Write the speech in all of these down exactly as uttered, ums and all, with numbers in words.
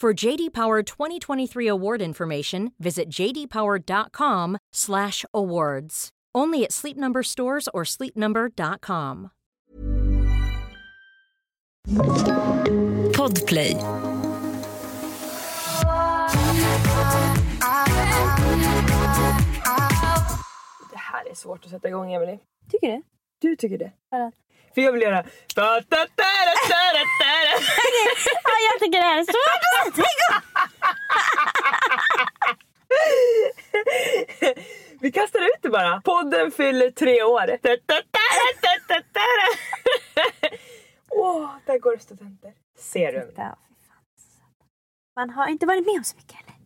For J D Power twenty twenty-three award information, visit j d power dot com slash awards. Only at Sleep Number stores or sleep number dot com. Podplay. Det här är svårt att sätta igång, Emily. Tycker du? Du tycker det. Ja. För jag vill göra... Ta, ta, ta, ta, ta, ta. Ja, jag tycker det här är svårt att sätta igång. Vi kastar ut det bara. Podden fyller tre år. Ta, ta, ta, ta, ta, ta. Åh, där går det studenter. Ser du? Man har inte varit med om så mycket, eller?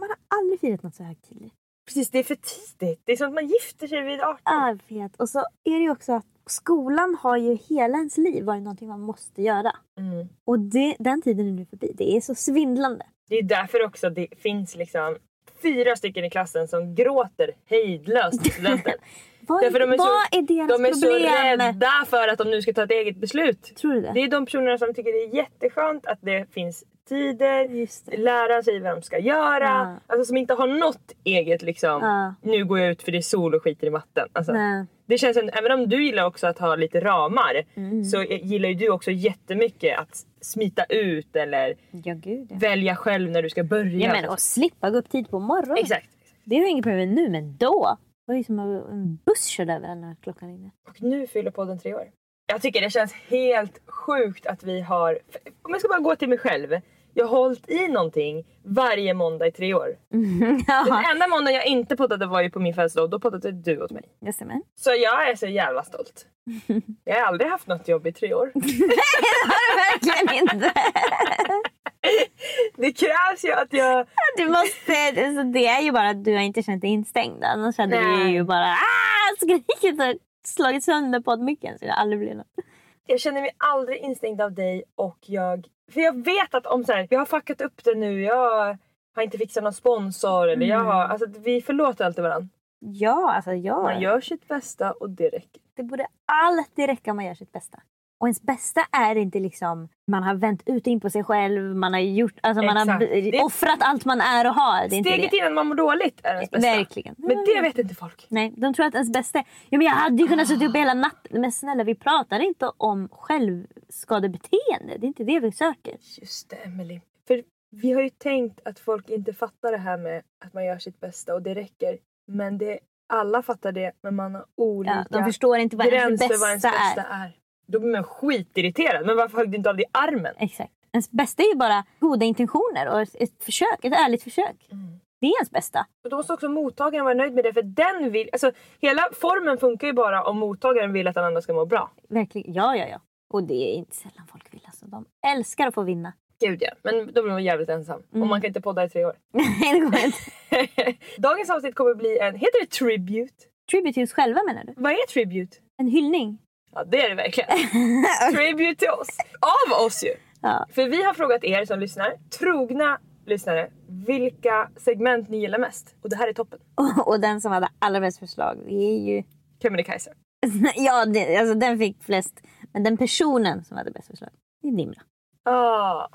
Man har aldrig firat något så högtidligt. Precis, det är för tidigt. Det är som att man gifter sig vid arton. Ja, jag vet. Och så är det ju också att skolan har ju hela ens liv varit någonting man måste göra. Mm. Och det, den tiden är nu förbi. Det är så svindlande. Det är därför också det finns liksom fyra stycken i klassen som gråter hejdlöst till studenten. Vad är, de är, vad så, är deras problem? De är problem? så rädda för att de nu ska ta ett eget beslut. Tror du det? Det är de personerna som tycker det är jätteskönt att det finns tider, lära sig vad de ska göra. Ja. Alltså som inte har något eget liksom. Ja. Nu går jag ut för det är sol och skiter i matten. Alltså, det känns en, även om du gillar också att ha lite ramar, mm. så gillar ju du också jättemycket att smita ut eller ja, gud, ja. välja själv när du ska börja. Ja, men, och slippa gå upp tid på morgonen. Exakt. Det är ju inget problem nu, men då. Det var ju som en buss körde över den här klockan inne. Och nu fyller podden tre år. Jag tycker det känns helt sjukt att vi har... Om jag ska bara gå till mig själv. Jag har hållit i någonting varje måndag i tre år. Mm, ja. Den enda måndag jag inte poddade var ju på min födelsedag. Då poddade du åt mig. Yes, amen. Så jag är så jävla stolt. Jag har aldrig haft något jobb i tre år. Nej, det har du verkligen inte. Det krävs ju att jag... Du måste... Alltså det är ju bara att du har inte känt dig instängd. Annars hade du ju bara... Ah, skrikit och slagit sönder poddmicken. Så det aldrig blir något. Jag känner mig aldrig instängd av dig och jag... För jag vet att om så här, jag har fuckat upp det nu, jag har inte fixat någon sponsor eller jag har, alltså vi förlåter alltid varandra. Ja, alltså jag... Man gör sitt bästa och det räcker. Det borde alltid räcka om man gör sitt bästa. Och ens bästa är inte liksom, man har vänt ut in på sig själv, man har gjort, alltså man Exakt. har b- offrat allt man är och har. Det är steget innan man mår dåligt är ens bästa. Verkligen. Men det vet inte folk. Nej, de tror att ens bästa, ja men jag hade ju kunnat sitta upp hela natten. Men snälla, vi pratar inte om självskadebeteende, det är inte det vi söker. Just det, Emily. För vi har ju tänkt att folk inte fattar det här med att man gör sitt bästa och det räcker. Men det, alla fattar det, men man har olika ja, de förstår inte vad gränser ens bästa vad ens bästa är. är. Då blir man skitirriterad. Men varför högg du inte av dig armen? Exakt. Ens bästa är ju bara goda intentioner och ett försök, ett ärligt försök. Mm. Det är ens bästa. Och då måste också mottagaren vara nöjd med det. För den vill, alltså hela formen funkar ju bara om mottagaren vill att den andra ska må bra. Verkligen, ja, ja, ja. Och det är inte sällan folk vill, alltså. De älskar att få vinna. Gud ja, men då blir man jävligt ensam. Mm. Och man kan inte podda i tre år. Nej, det går inte. Dagens avsnitt kommer bli en, heter det tribute? Tribute till oss själva menar du? Vad är tribute? En hyllning. Ja, det är det verkligen. Tribute till oss. Av oss ju. Ja. För vi har frågat er som lyssnar, trogna lyssnare, vilka segment ni gillar mest. Och det här är toppen. Och, och den som hade allra bäst förslag är ju... Kebnekaise. Ja, det, alltså den fick flest. Men den personen som hade bäst förslag är Nimra. Ja, ah,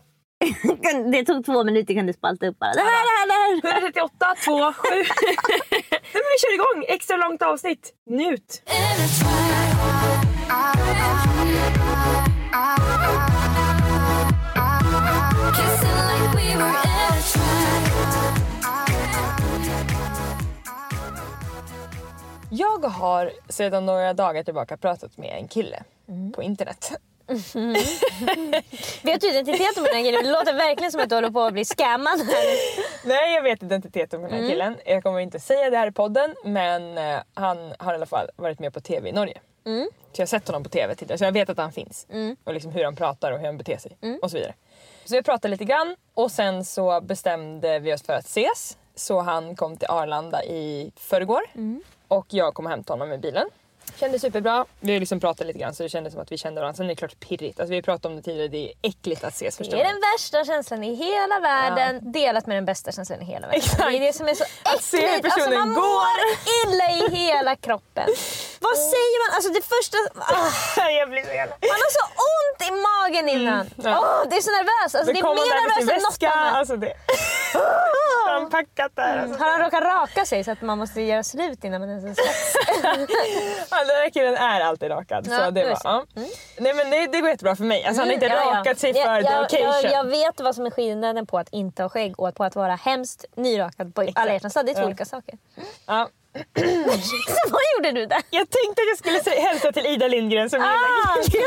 Det tog två minuter, kan du spalta upp bara. Det här, det här, det här. sju tre åtta två sju Nu vi kör igång. Extra långt avsnitt. Njut. Jag har sedan några dagar tillbaka pratat med en kille mm. på internet. Mm. Vet du identitet om den här killen? Det låter verkligen som att du håller på att bli scammad här. Nej, jag vet identitet om den här mm. killen. Jag kommer inte säga det här i podden, men han har i alla fall varit med på tv i Norge. Mm. Så jag har sett honom på tv tidigare, så jag vet att han finns. Mm. Och liksom hur han pratar och hur han beter sig mm. och så vidare. Så vi pratade lite grann och sen så bestämde vi oss för att ses. Så han kom till Arlanda i förrgår mm. och jag kom och hämtade honom med bilen. Kändes superbra. Vi liksom pratade lite grann, så det kändes som att vi kände varandra. Sen är det klart pirrigt. Alltså, vi pratade om det tidigare. Det är äckligt att ses förstås. Det är den värsta känslan i hela världen. Ja. Delat med den bästa känslan i hela världen. Exakt. Det är det som är så äckligt. Att se hur personen alltså, man går. Mår illa i hela kroppen. Vad säger man? Alltså det första... Oh. Jag blir så jävla... Man har så ont i magen innan. Mm. Ja. Oh, det är så nervöst. Alltså, det är mer nervöst än något annat. Alltså det... Han packat där. Mm. Alltså. Har han råkat raka sig så att man måste göra slut innan man ens ska ja, den här killen är alltid rakad. Ja, så det var, ja. Mm. Nej, men det, det går jättebra för mig. Alltså, han har inte mm, ja, rakat ja. sig för jag, the occasion. Jag, jag vet vad som är skillnaden på att inte ha skägg och på att vara hemskt nyrakad på alla hjärtans. Det är två ja. olika saker. Mm. Ja. Så vad gjorde du där? Jag tänkte att jag skulle se, hälsa till Ida Lindgren som ah, jag såg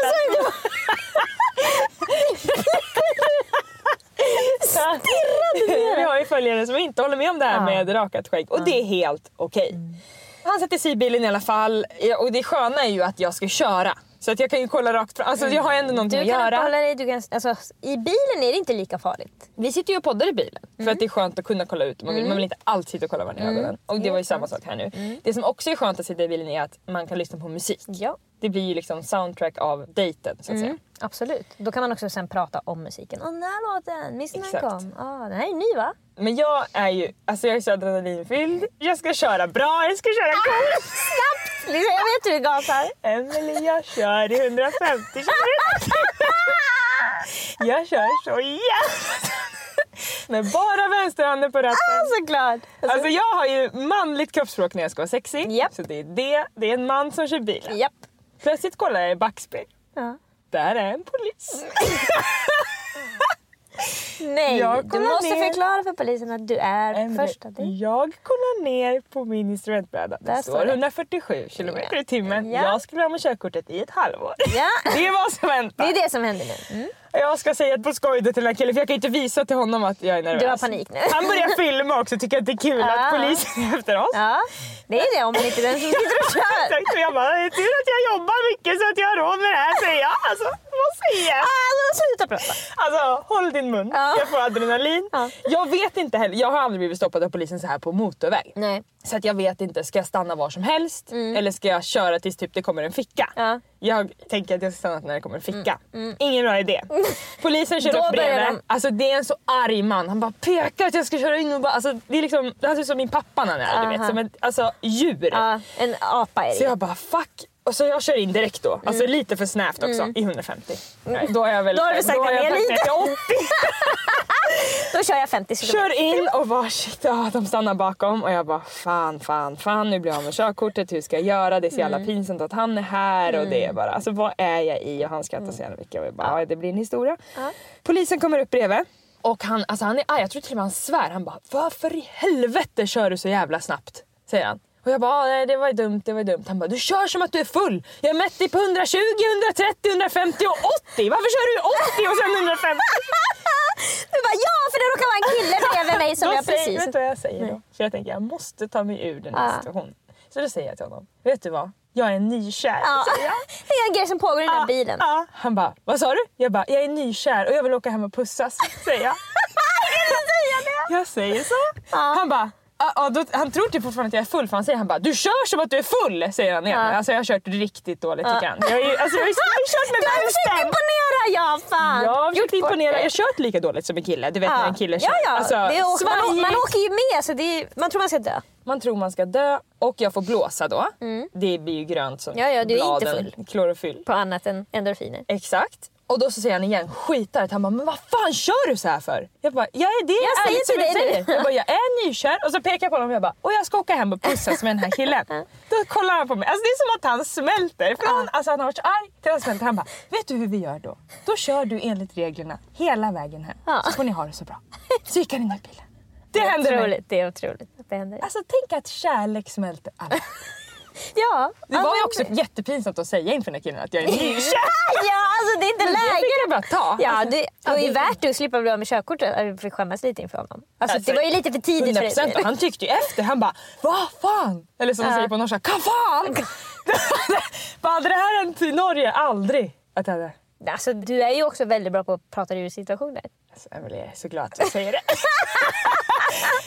det. Vi har ju följare som inte håller med om det här ja. med rakat skägg. Och ja. det är helt okej. Okay. Mm. Han sätter sig i bilen i alla fall. Och det sköna är ju att jag ska köra. Så att jag kan ju kolla rakt fram. Alltså jag har ändå någonting att göra. Du kan dig, du kan, alltså, i bilen är det inte lika farligt. Vi sitter ju och poddar i bilen. Mm. För att det är skönt att kunna kolla ut. Man vill, mm. man vill inte alltid sitta och kolla varandra i ögonen. Mm. Och det var ju samma sak här nu. Mm. Det som också är skönt att sitta i bilen är att man kan lyssna på musik. Ja. Det blir ju liksom soundtrack av dejten så att mm. säga. Absolut. Då kan man också sen prata om musiken. Åh, den här låten. Miss när den kom. Åh, den här är ny, va? Men jag är ju... Alltså jag är så adrenalinfylld. Jag ska köra bra. Jag ska köra ah, snabbt. Jag vet hur det gasar. Emelie, jag kör i hundrafemtio. Jag kör så jävligt. Med bara vänsterhanden på ratten. Ah, såklart. Alltså, alltså jag har ju manligt kroppsspråk när jag ska vara sexy. Yep. Så det är det. Det är en man som kör bilen. Yep. Plötsligt kollar jag i backspegel. Ja. Där är en polis. Nej, du måste ner. förklara för polisen att du är en, första dig. Jag kollar ner på min instrumentbräda. Det står hundrafyrtiosju kilometer i timmen. Ja. Jag skulle ha med körkortet i ett halvår. Ja. Det är vad som väntar. Det är det som händer nu. Mm. Jag ska säga ett på skoj till den här killen, för jag kan inte visa till honom att jag är nervös. Du har panik nu. Han börjar filma också, tycker att det är kul ja. att polisen är efter oss. Ja, det är det, om man inte den som sitter och kör. Exakt, och jag bara, det är tur att jag jobbar mycket så att jag har råd med det här, säger jag. Alltså, vad säger jag? Alltså, sluta prata. Alltså, håll din mun. Ja. Jag får adrenalin. Ja. Jag vet inte heller, jag har aldrig blivit stoppad av polisen så här på motorväg. Nej. Så att jag vet inte, ska jag stanna var som helst? Mm. Eller ska jag köra tills typ det kommer en ficka? Ja. Jag tänker att jag ska stanna när det kommer en ficka. Mm. Mm. Ingen bra idé. Polisen kör upp bredvid. Alltså det är en så arg man. Han bara pekar att jag ska köra in och bara... Alltså det är liksom... Det här ser ut som min pappa när han är, du vet. Som ett alltså, djur. Uh, en apa är det. Så jag bara, fuck... Och så jag kör in direkt då. Mm. Alltså lite för snävt också. Mm. I hundrafemtio. Nej, då är jag väl... Då har du sagt att jag är åttio. Då kör jag femtio. Kör in och varsitt. Oh, de stannar bakom. Och jag bara, fan, fan, fan. Nu blir jag av med körkortet. Hur ska jag göra? Det är så jävla mm. pinsamt att han är här. Mm. Och det är bara, alltså vad är jag i? Och han skrattar så jävla mycket. Och jag bara, ja. det blir en historia. Ja. Polisen kommer upp bredvid. Och han, alltså han är arg. Jag tror till och med han svär. Han bara, varför i helvete kör du så jävla snabbt? Säger han. Och jag bara, nej det var ju dumt, det var ju dumt. Han bara, du kör som att du är full. Jag är mätt dig på hundratjugo, hundratrettio, hundrafemtio och åttio. Varför kör du åttio och sen hundrafemtio? Du bara, ja för det råkar vara en kille bredvid mig som då jag säger, precis. Vet du vad jag säger då? Mm. För jag tänker, jag måste ta mig ur den här ah. situationen. Så då säger jag till honom, vet du vad? Jag är nykär. Ja. Det är en grej som pågår i den här ah. bilen. Ah. Han bara, vad sa du? Jag bara, jag är nykär och jag vill åka hem och pussas, säger jag. Jag säger så. Ah. Han bara, Ja, då, han tror typ fortfarande att jag är full, för han säger han bara, du kör som att du är full, säger han igen. Ja. Alltså jag har kört riktigt dåligt ja. tycker han. Jag är, alltså jag har kört med vänstern. Du har försökt imponera, ja fan. Jag har försökt imponera, jag har kört lika dåligt som en kille. Du vet ja. när en kille kör. Ja, ja. Alltså, det, man, man åker ju med, så det är, man tror man ska dö. Man tror man ska dö och jag får blåsa då. Mm. Det blir ju grönt som ja, ja, du är bladen, inte full. Klorofyll. På annat än endorfiner. Exakt. Och då så säger han igen, skitare. Han bara, men vad fan kör du så här för? Jag bara, jag är det jag är som jag säger. Jag bara, jag är nykär. Och så pekar jag på honom och jag bara, och jag ska åka hem och pussas med den här killen. Då kollar han på mig. Alltså det är som att han smälter. För han, alltså han har varit så arg till han smälter. Han bara, vet du hur vi gör då? Då kör du enligt reglerna hela vägen hem. Så får ni ha det så bra. Så gick han in i bilen. Det, det händer otroligt, det är otroligt att det händer. Alltså tänk att kärlek smälter alla. Ja, det var ju också men... jättepinsamt att säga inför den killen att jag är nykär. Ja, alltså det är inte läge. Det är bara ta. Ja, det, och det är värt det att slippa bli av med körkortet. Vi skämmas lite inför honom. Alltså, alltså det var ju lite för tidigt för det. Han tyckte ju efter, han bara, vad fan? Eller som de säger på norska, kafan! Vad hade det här hänt i Norge? Aldrig att jag hade. Alltså du är ju också väldigt bra på att prata ur situationer. Alltså Emelie, jag är så glad att jag säger det.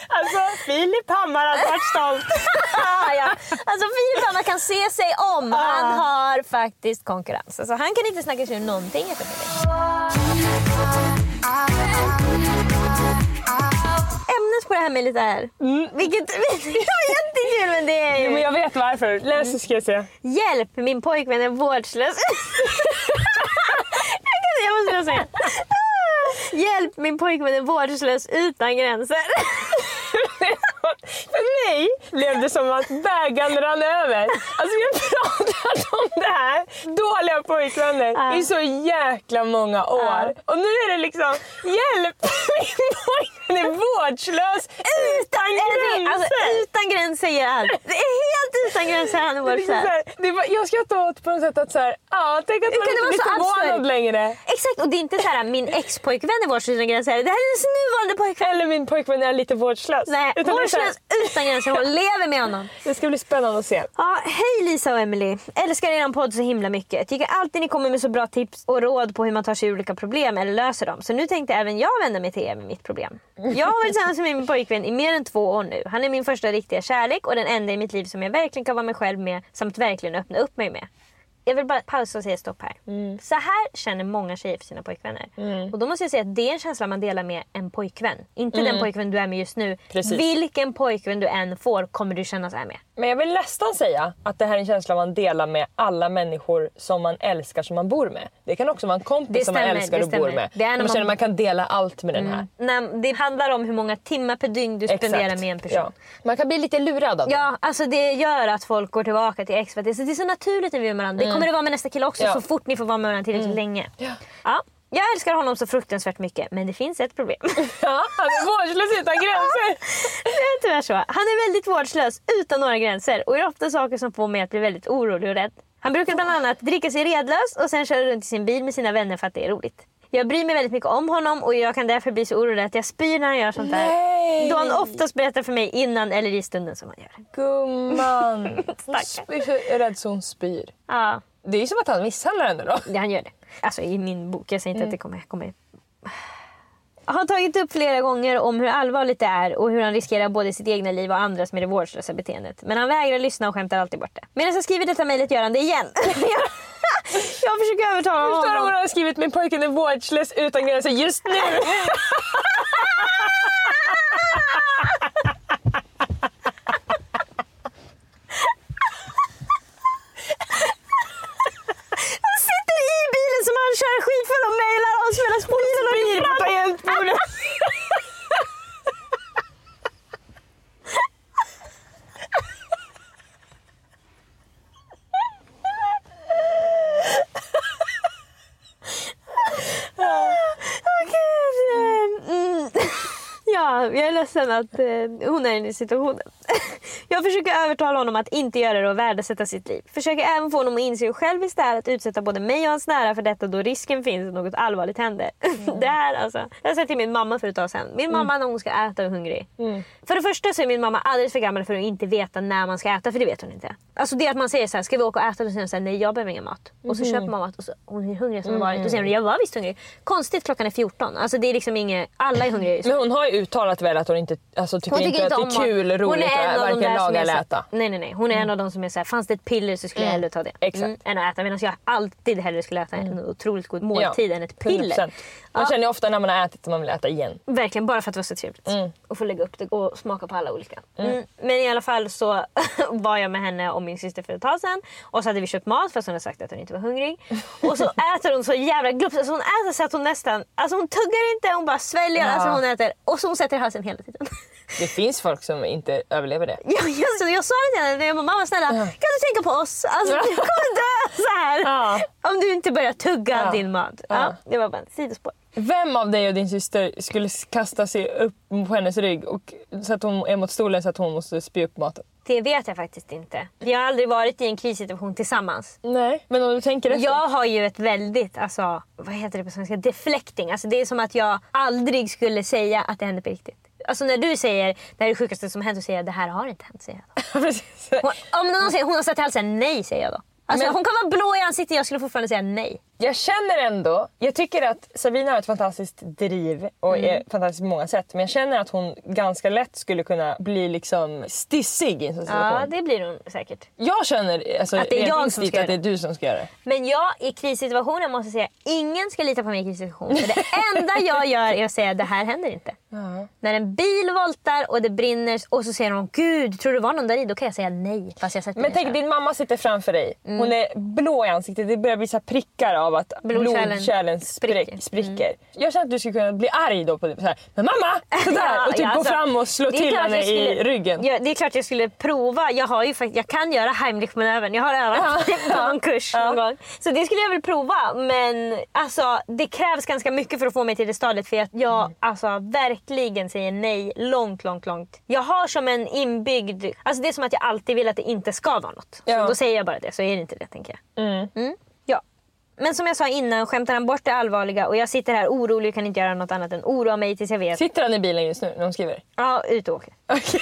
Alltså Philip Hammar har varit stolt. Ja, ja. Alltså Philip Hammar kan se sig om. Ah. Han har faktiskt konkurrens. Alltså han kan inte snacka sig ur någonting efter det. Ämnet på det här med lite här. Mm. Vilket jag vet inte men det är ju... Jo, men jag vet varför. Läs så ska jag se. Hjälp, min pojkvän är vårdslös. Jag måste säga. Hjälp, min pojkvän är vårdslös utan gränser. För mig blev det som att vägen rann över. Alltså vi har pratat om det här. Dåliga pojkvänner uh. i så jäkla många år. Uh. Och nu är det liksom, hjälp, min pojkvän är vårdslös utan gränser. Alltså utan gränser gör allt. Det är helt utan gränser han är vårdslös. Jag ska ta åt på något sätt att så här, ja, tänk att man inte blir förvånad längre. Exakt, och det är inte så här, min ex-pojkvän är vårdslös utan gränser. Det här är en nuvarande pojkvän. Eller min pojkvän är lite vårdslös. Nej, utan vårdslös utan gränser, hon lever med honom. Det ska bli spännande att se. Ja, hej Lisa och Emily. Älskar er podd så himla mycket. Jag tycker alltid ni kommer med så bra tips och råd på hur man tar sig ur olika problem eller löser dem. Så nu tänkte även jag vända mig till er med mitt problem. Jag har varit tillsammans med min pojkvän i mer än två år nu. Han är min första riktiga kärlek och den enda i mitt liv som jag verkligen kan vara mig själv med samt verkligen öppna upp mig med. Jag vill bara pausa och säga stopp här. Mm. Så här känner många tjejer för sina pojkvänner. Mm. Och då måste jag säga att det är en känsla man delar med en pojkvän. Inte mm. den pojkvän du är med just nu. Precis. Vilken pojkvän du än får kommer du känna så här med. Men jag vill nästan säga att det här är en känsla man delar med alla människor som man älskar som man bor med. Det kan också vara en kompis det stämmer, som man älskar och bor med. Det är när man känner att man kan dela allt med mm. den här. Nej, det handlar om hur många timmar per dygn du spenderar Exakt. med en person. Ja. Man kan bli lite lurad av det. Ja, alltså det gör att folk går tillbaka till ex. Det är så naturligt när vi är med varandra. Mm. Kommer det vara med nästa kille också ja. så fort ni får vara med varandra tillräckligt mm. länge. Ja. Ja. Jag älskar honom så fruktansvärt mycket, men det finns ett problem. Ja, han är vårdslös utan gränser. Det är tyvärr så. Han är väldigt vårdslös utan några gränser och gör ofta saker som får mig att bli väldigt orolig och rädd. Han brukar bland annat dricka sig redlös och sen köra runt i sin bil med sina vänner för att det är roligt. Jag bryr mig väldigt mycket om honom och jag kan därför bli så orolig att jag spyr när han gör sånt där. Nej. Då han oftast berättar för mig innan eller i stunden som han gör. Gumman. Spyr, är rädd så hon spyr. Ja. Det är ju som att han misshandlar henne då. Ja, han gör det. Alltså i min bok, jag säger inte mm. att det kommer, kommer. Jag har tagit upp flera gånger om hur allvarligt det är och hur han riskerar både sitt egna liv och andras med det vårdslösa beteendet. Men han vägrar lyssna och skämtar alltid bort det. Medan jag skriver detta mejlet gör han det igen. Jag försöker övertala honom. Förstår du vad han har skrivit? Min pojken är vårdslös utan gränser just nu. Han sitter i bilen som han kör skitfull och mejlar oss mellan bilen och bilen på tangentbordet. Jag är ledsen att eh, hon är i den situationen. Jag försöker övertala honom att inte göra det och värdesätta sitt liv. Försöker även få honom att inse själv istället att utsätta både mig och hans nära för detta då risken finns att något allvarligt händer. Mm. Det här alltså. Jag säger till min mamma för ett tag sedan. Min mm. mamma när hon ska äta är hungrig. Mm. För det första så är min mamma alldeles för gammal för att inte veta när man ska äta, för det vet hon inte. Alltså det att man säger så här, ska vi åka och äta? Och sen säger nej, jag behöver ingen mat. Mm. Och så köper man mat och så, hon är hungrig som mm. varit. Och sen säger jag var visst hungrig. Konstigt, klockan är fjorton. Alltså det är liksom inget, alla är hungriga. Men hon har ju uttalat väl att hon inte alltså, tycker, hon tycker inte att det är kul, roligt att varken laga eller äta. Nej, nej, nej. Hon är mm. en av de som är så här, fanns det ett piller så skulle jag hellre ta det. Exakt. Mm. Än att äta. Medan jag alltid hellre skulle äta mm. en otroligt god måltid ja. än ett piller. hundra procent. Man ja. känner ju ofta när man har ätit att man vill äta igen. Verkligen, bara för att det var så trevligt. Mm. Och få lägga upp det och smaka på alla olika. Mm. Mm. Men i alla fall så var jag med henne och min syster för ett tag sedan. Och så hade vi köpt mat för att hon hade sagt att hon inte var hungrig. Och så äter hon så jävla glupskt. Alltså hon äter så att hon nästan... Alltså hon tuggar inte, hon bara sväljer. Ja. Alltså hon äter. Och så hon sätter halsen hela tiden. Det finns folk som inte överlever det. Ja, just det. Jag sa det till henne. Jag bara, mamma snälla, mm. kan du tänka på oss? Alltså du kommer dö så här. Ja. Om du inte börjar tugga ja. din mat. Ja. Ja. Det var bara en sidospår. Vem av dig och din syster skulle kasta sig upp på hennes rygg och så att hon är mot stolen så att hon måste spy upp maten? Det vet jag faktiskt inte. Vi har aldrig varit i en krissituation tillsammans. Nej, men om du tänker efter. Jag har ju ett väldigt, alltså, vad heter det på svenska? Deflecting. Alltså det är som att jag aldrig skulle säga att det hände på riktigt. Alltså när du säger det här är det sjukaste som hänt, så säger jag det här har inte hänt, säger jag då. Hon, om någon säger hon har satt halsen, nej säger jag då. Alltså men, hon kan vara blå i ansiktet, jag skulle fortfarande säga nej. Jag känner ändå, jag tycker att Sabina har ett fantastiskt driv och mm. är fantastiskt på många sätt. Men jag känner att hon ganska lätt skulle kunna bli liksom stissig i en sån situation. Ja, det blir hon säkert. Jag känner alltså, att, det är, jag som ska att det är du som ska göra det. Men jag i krissituationen måste säga, ingen ska lita på mig i krissituationen. För det enda jag gör är att säga, det här händer inte. Uh-huh. När en bil voltar och det brinner och så säger de, gud, tror du var någon där i? Då kan jag säga nej. Fast jag men tänk, din mamma sitter framför dig. Mm. Hon är blå i ansiktet, det börjar bli så prickar av. Av att blodkärlen spricker. spricker. Mm. Jag känner att du skulle kunna bli arg då på det, så här, men mamma! Sådär! ja, och typ ja, alltså, gå fram och slå till henne skulle, i ryggen. Ja, det är klart jag skulle prova. Jag, har ju, jag kan göra Heimlich-manövern. Jag har övat på någon kurs ja. någon gång. Så det skulle jag väl prova. Men alltså, det krävs ganska mycket för att få mig till det stadiet. För att jag mm. alltså, verkligen säger nej långt, långt, långt. Jag har som en inbyggd... Alltså det är som att jag alltid vill att det inte ska vara något. Ja. Så då säger jag bara det, så är det inte det, tänker jag. Mm. Mm. Men som jag sa innan, skämtar han bort det allvarliga. Och jag sitter här orolig och kan inte göra något annat än oroa mig tills jag vet. Sitter han i bilen just nu när de skriver? Ja, ut och åker. Okej.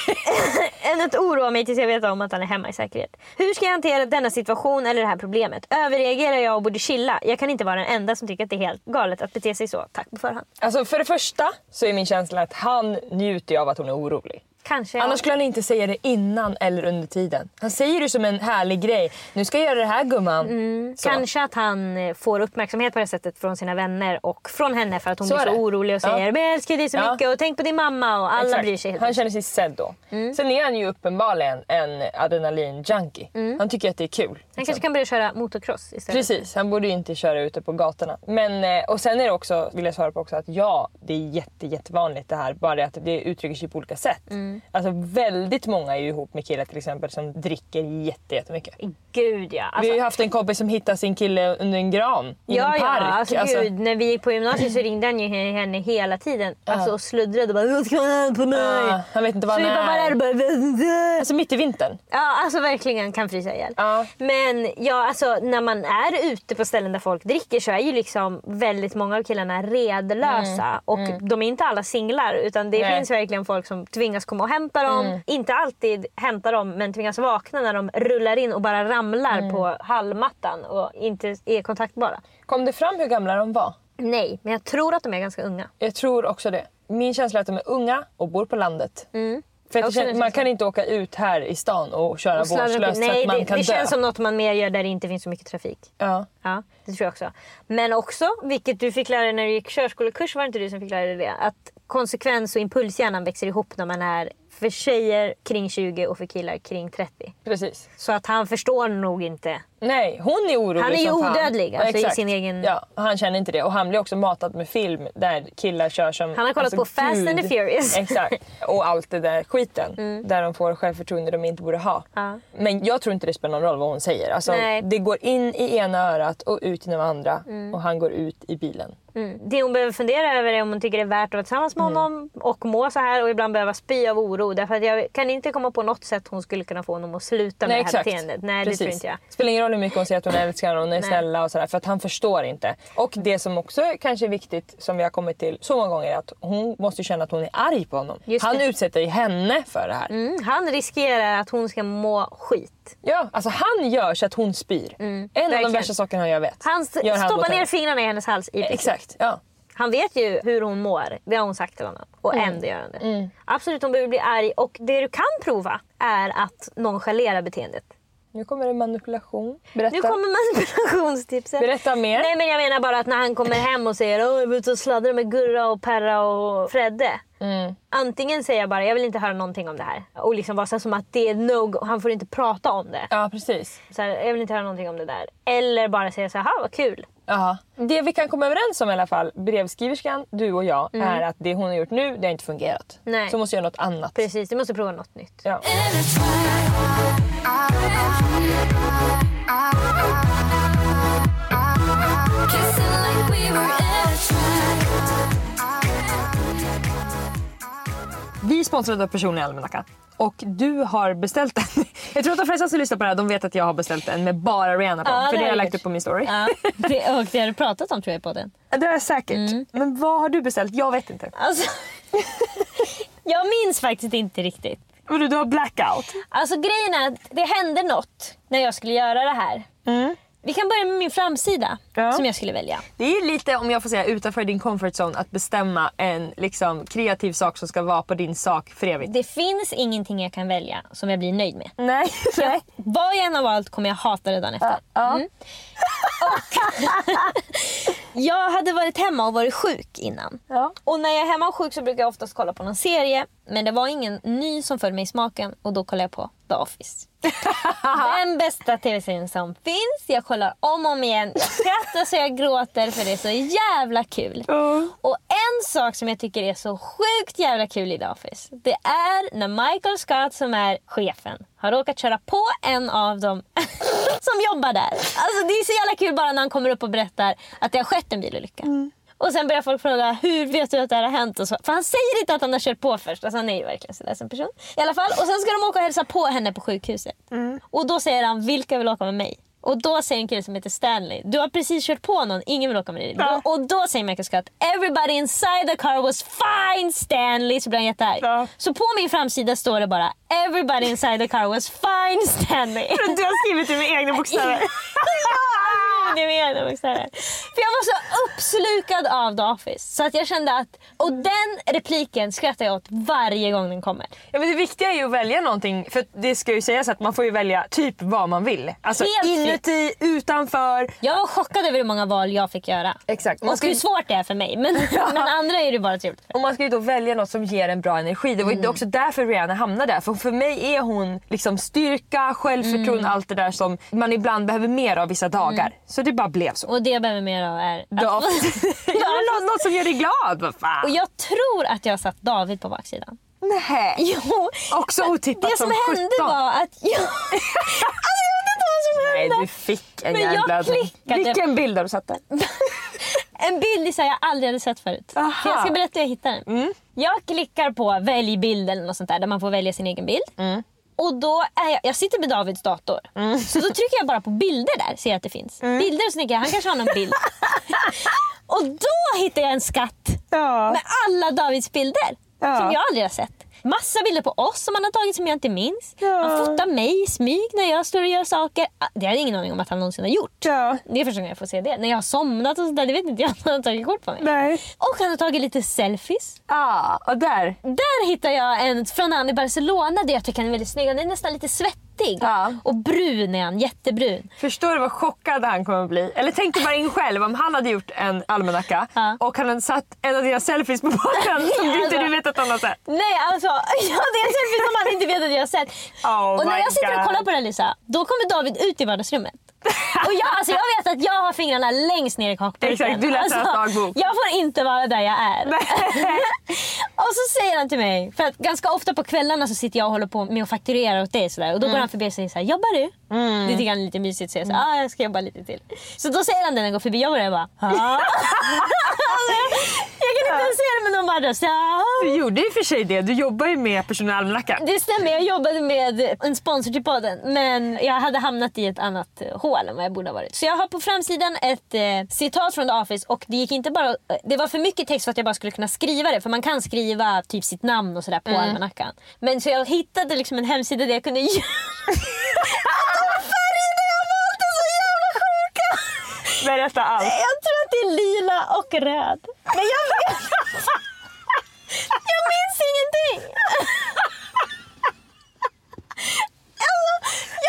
Än att oroa mig tills jag vet om att han är hemma i säkerhet. Hur ska jag hantera denna situation eller det här problemet? Överreagerar jag och borde chilla? Jag kan inte vara den enda som tycker att det är helt galet att bete sig så. Tack på förhand. Alltså för det första så är min känsla att han njuter av att hon är orolig. Kanske, annars skulle han inte säga det innan eller under tiden. Han säger det som en härlig grej. Nu ska jag göra det här, gumman. Mm, kanske att han får uppmärksamhet på det sättet från sina vänner och från henne för att hon så blir så orolig och säger ja. Men jag älskar dig så ja. mycket och tänk på din mamma och alla Exakt. bryr sig. Helt han känner sig sedd då. Mm. Sen är han ju uppenbarligen en adrenalin-junkie. Mm. Han tycker att det är kul. Han liksom. kanske kan börja köra motocross istället. Precis, han borde ju inte köra ute på gatorna. Men, och sen är det också, vill jag svara på också, att ja, det är jätte, jättevanligt det här. Bara att det uttrycker sig på olika sätt. Mm. Alltså väldigt många är ju ihop med killar till exempel som dricker jätte, jättemycket. Gud ja. Alltså... Vi har ju haft en kompis som hittade sin kille under en gran i ja, en park. Ja, alltså, alltså... Gud, när vi gick på gymnasiet så ringde han ju henne hela tiden. Ja. Alltså och sluddrade och bara, vad ska man på mig? Ja, han vet inte vad han är. Bara... Alltså mitt i vintern. Ja, alltså verkligen kan frysa ihjäl. Ja. Men ja, alltså när man är ute på ställen där folk dricker så är ju liksom väldigt många av killarna redlösa. Mm. Och mm. de är inte alla singlar utan det Nej. finns verkligen folk som tvingas komma och hämta dem, mm. inte alltid hämta dem men tvingas vakna när de rullar in och bara ramlar mm. på hallmattan och inte är kontaktbara. Kom det fram hur gamla de var? Nej, men jag tror att de är ganska unga. Jag tror också det. Min känsla är att de är unga och bor på landet. Mm. För att känns, man kan inte åka ut här i stan och köra vårdslöst så att man det, kan det dö. Det känns som något man mer gör där det inte finns så mycket trafik. Ja. Ja, det tror jag också. Men också, vilket du fick lära dig när du gick körskolekurs, var det inte du som fick lära dig det? Att konsekvens- och impulshjärnan växer ihop när man är för tjejer kring tjugo och för killar kring trettio. Precis. Så att han förstår nog inte. Nej, hon är orolig. Han är ju odödlig alltså, ja, i sin egen... Ja, han känner inte det. Och han blir också matad med film där killar kör som... Han har kollat alltså, på Fast Gud. and the Furious. Exakt. Och allt det där skiten. Mm. Där de får självförtroende de inte borde ha. Ja. Men jag tror inte det spelar någon roll vad hon säger. Alltså, det går in i ena örat och ut i den andra. Mm. Och han går ut i bilen. Mm. Det hon behöver fundera över är om hon tycker det är värt att vara tillsammans med mm. honom och må så här och ibland behöva spy av oro. Därför att jag kan inte komma på något sätt hon skulle kunna få honom att sluta Nej, med det här beteendet. Nej, Precis. det tror inte jag. Spelar ingen roll hur mycket hon säger att hon älskar honom och hon är snälla och sådär, för att han förstår inte. Och det som också kanske är viktigt som vi har kommit till så många gånger är att hon måste känna att hon är arg på honom. Just han det. utsätter ju henne för det här. Mm. Han riskerar att hon ska må skit. Ja, alltså han gör så att hon spyr. Mm. En Verkligen. av de värsta sakerna jag vet. Han st- han stoppar ner fingrarna i hennes hals i princip. Exakt, ja. Han vet ju hur hon mår. Det har hon sagt till honom. Och mm. ändå gör han det. Mm. Absolut, hon behöver bli arg. Och det du kan prova är att nonchalera beteendet. Nu kommer det manipulation. Berätta. Nu kommer manipulationstipsen. Berätta mer. Nej, men jag menar bara att när han kommer hem och säger åh, jag vill ut och sladdra med Gurra och Perra och Fredde. Mm. Antingen säger jag bara jag vill inte höra någonting om det här. Och liksom vara så som att det är nog, han får inte prata om det. Ja, precis. Så här, jag vill inte höra någonting om det där. Eller bara säga så här, vad kul. Aha. Det vi kan komma överens om i alla fall, brevskriverskan, du och jag, mm. är att det hon har gjort nu, det har inte fungerat. Nej. Så måste jag göra något annat. Precis, du måste prova något nytt. Ja. Vi är sponsrade av Personlig Almanacka. Och du har beställt en. Jag tror att de flesta som lyssnar på det här, de vet att jag har beställt en med bara Rihanna på. Ja, för det har jag lagt upp på min story. Ja, det, och det har du pratat om tror jag på den. Det har jag säkert. Mm. Men vad har du beställt? Jag vet inte. Alltså, jag minns faktiskt inte riktigt. Men du har blackout. Alltså grejen är att det hände något när jag skulle göra det här. Mm. Vi kan börja med min framsida, ja. Som jag skulle välja. Det är lite, om jag får säga, utanför din comfort zone att bestämma en liksom, kreativ sak som ska vara på din sak för evigt. Det finns ingenting jag kan välja som jag blir nöjd med. Nej. Jag, vad jag än har valt kommer jag hata det dagen efter. Ja. Mm. Jag hade varit hemma och varit sjuk innan. Ja. Och när jag är hemma och sjuk så brukar jag oftast kolla på någon serie. Men det var ingen ny som föll mig i smaken och då kollade jag på The Office. Den bästa tv-serien som finns. Jag kollar om och om igen. Jag skrattar så jag gråter för det är så jävla kul. Mm. Och en sak som jag tycker är så sjukt jävla kul i The Office, det är när Michael Scott som är chefen har råkat köra på en av dem som jobbar där. Alltså det är så jävla kul bara när han kommer upp och berättar att det har skett en bilolycka. Mm. Och sen börjar folk fråga, hur vet du att det här har hänt? Och så. För han säger inte att han har kört på först. Alltså han är ju verkligen sådär som person. I alla fall. Och sen ska de åka och hälsa på henne på sjukhuset. Mm. Och då säger han, vilka vill åka med mig? Och då säger en kille som heter Stanley, du har precis kört på någon, ingen vill åka med dig. Ja. Och då säger Michael Scott, everybody inside the car was fine, Stanley. Så blir han jättearg. Ja. Så på min framsida står det bara, everybody inside the car was fine, Stanley. Du har skrivit det med egna bokstäver. För jag var så uppslukad av The Office. Så att jag kände att, och den repliken skrattar jag åt varje gång den kommer. Ja, men det viktiga är ju att välja någonting. För det ska ju sägas att man får ju välja typ vad man vill. Alltså helt inuti, fritt. Utanför. Jag var chockad över hur många val jag fick göra. Exakt. Man ska... Och hur svårt det är för mig. Men, ja. Men andra är det bara trevligt för. Och man ska ju då välja något som ger en bra energi. Det var mm. också därför Rihanna hamnade där. För för mig är hon liksom styrka, självförtroende, mm. allt det där som man ibland behöver mer av vissa dagar. Mm. Så det bara blev så. Och det jag behöver mer av är... Något, något som gör dig glad, vad fan. Och jag tror att jag satt David på baksidan. Nej. Jo. Också otippat det som, som hände var att jag... alltså jag vet inte vad som hände. Nej, du fick en jävla... Vilken bild har du satt där? En bild som jag aldrig hade sett förut. För jag ska berätta hur jag hittar den. Mm. Jag klickar på välj bild eller något sånt där. Där man får välja sin egen bild. Mm. Och då är jag, jag sitter med Davids dator. Mm. Så då trycker jag bara på bilder där. Ser jag att det finns. Mm. Bilder och så tänker jag, han kanske har någon bild. Och då hittar jag en skatt. Ja. Med alla Davids bilder. Ja. Som jag aldrig har sett. Massa bilder på oss som han har tagit som jag inte minns. Ja. Han fotar mig i smyg när jag står och gör saker. Det har jag ingen aning om att han någonsin har gjort. Ja. Det är första gången jag får se det. När jag har somnat och sådär, det vet inte jag att han har tagit kort på mig. Nej. Och han har tagit lite selfies. Ja, och där? Där hittar jag en från han i Barcelona. Det jag tycker han är väldigt snygg. Han är nästan lite svettig. Ja. Och brun är han, jättebrun. Förstår du vad chockad han kommer att bli? Eller tänk dig bara in själv om han hade gjort en almanacka, ja. Och han hade satt en av dina selfies på banan som du inte vet att han har sett. Nej alltså, ja, det är en selfie som han inte vet att jag har sett. Oh. Och när jag sitter och kollar på den Lisa, då kommer David ut i vardagsrummet. Och jag, alltså jag vet att jag har fingrarna längst ner i kakburken. Exakt, du läser alltså, hans dagbok. Jag får inte vara där jag är. Och så säger han till mig, för att ganska ofta på kvällarna så sitter jag och håller på med att fakturera åt dig sådär. Och då mm. går han förbi och säger såhär, jobbar du? Mm. Det tycker han är lite mysigt, så jag säger, ah, jag ska jobba lite till. Så då säger han den och går förbi, jobbar du? Jag bara, ja. Jag kan inte ens säga det med någon bara så, du gjorde ju för sig det, du jobbar ju med personalnacka. Det stämmer, jag jobbade med en sponsor till podden. Men jag hade hamnat i ett annat hål än vad jag borde ha varit. Så jag har på framsidan ett eh, citat från The Office. Och det gick inte bara, det var för mycket text för att jag bara skulle kunna skriva det. För man kan skriva typ sitt namn och sådär på mm. almanackan. Men så jag hittade liksom en hemsida där jag kunde göra berätta allt. Jag tror att det är lila och röd. Men jag vet... jag minns ingenting. Alltså,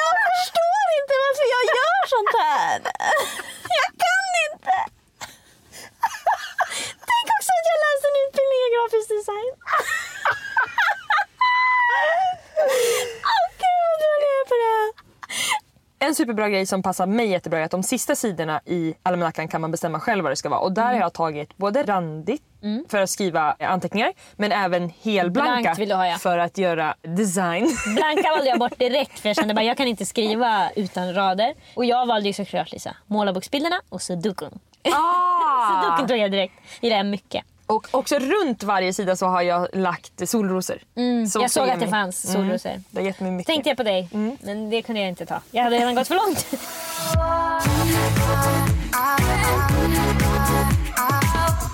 jag förstår superbra grej som passar mig jättebra är att de sista sidorna i almanackan kan man bestämma själv vad det ska vara. Och där mm. har jag tagit både randigt mm. för att skriva anteckningar, men även helblanka vill ha, ja. För att göra design. Blanka valde jag bort direkt för jag kände bara jag kan inte skriva utan rader. Och jag valde ju såklart Lisa, målarboksbilderna och sudokun. Ah. Sudokun tog jag direkt, det är mycket. Och också runt varje sida så har jag lagt solrosor. Mm, så jag såg att det fanns solrosor. Mm, det har gett mig mycket. Tänkte jag på dig, mm. men det kunde jag inte ta. Jag hade redan gått för långt.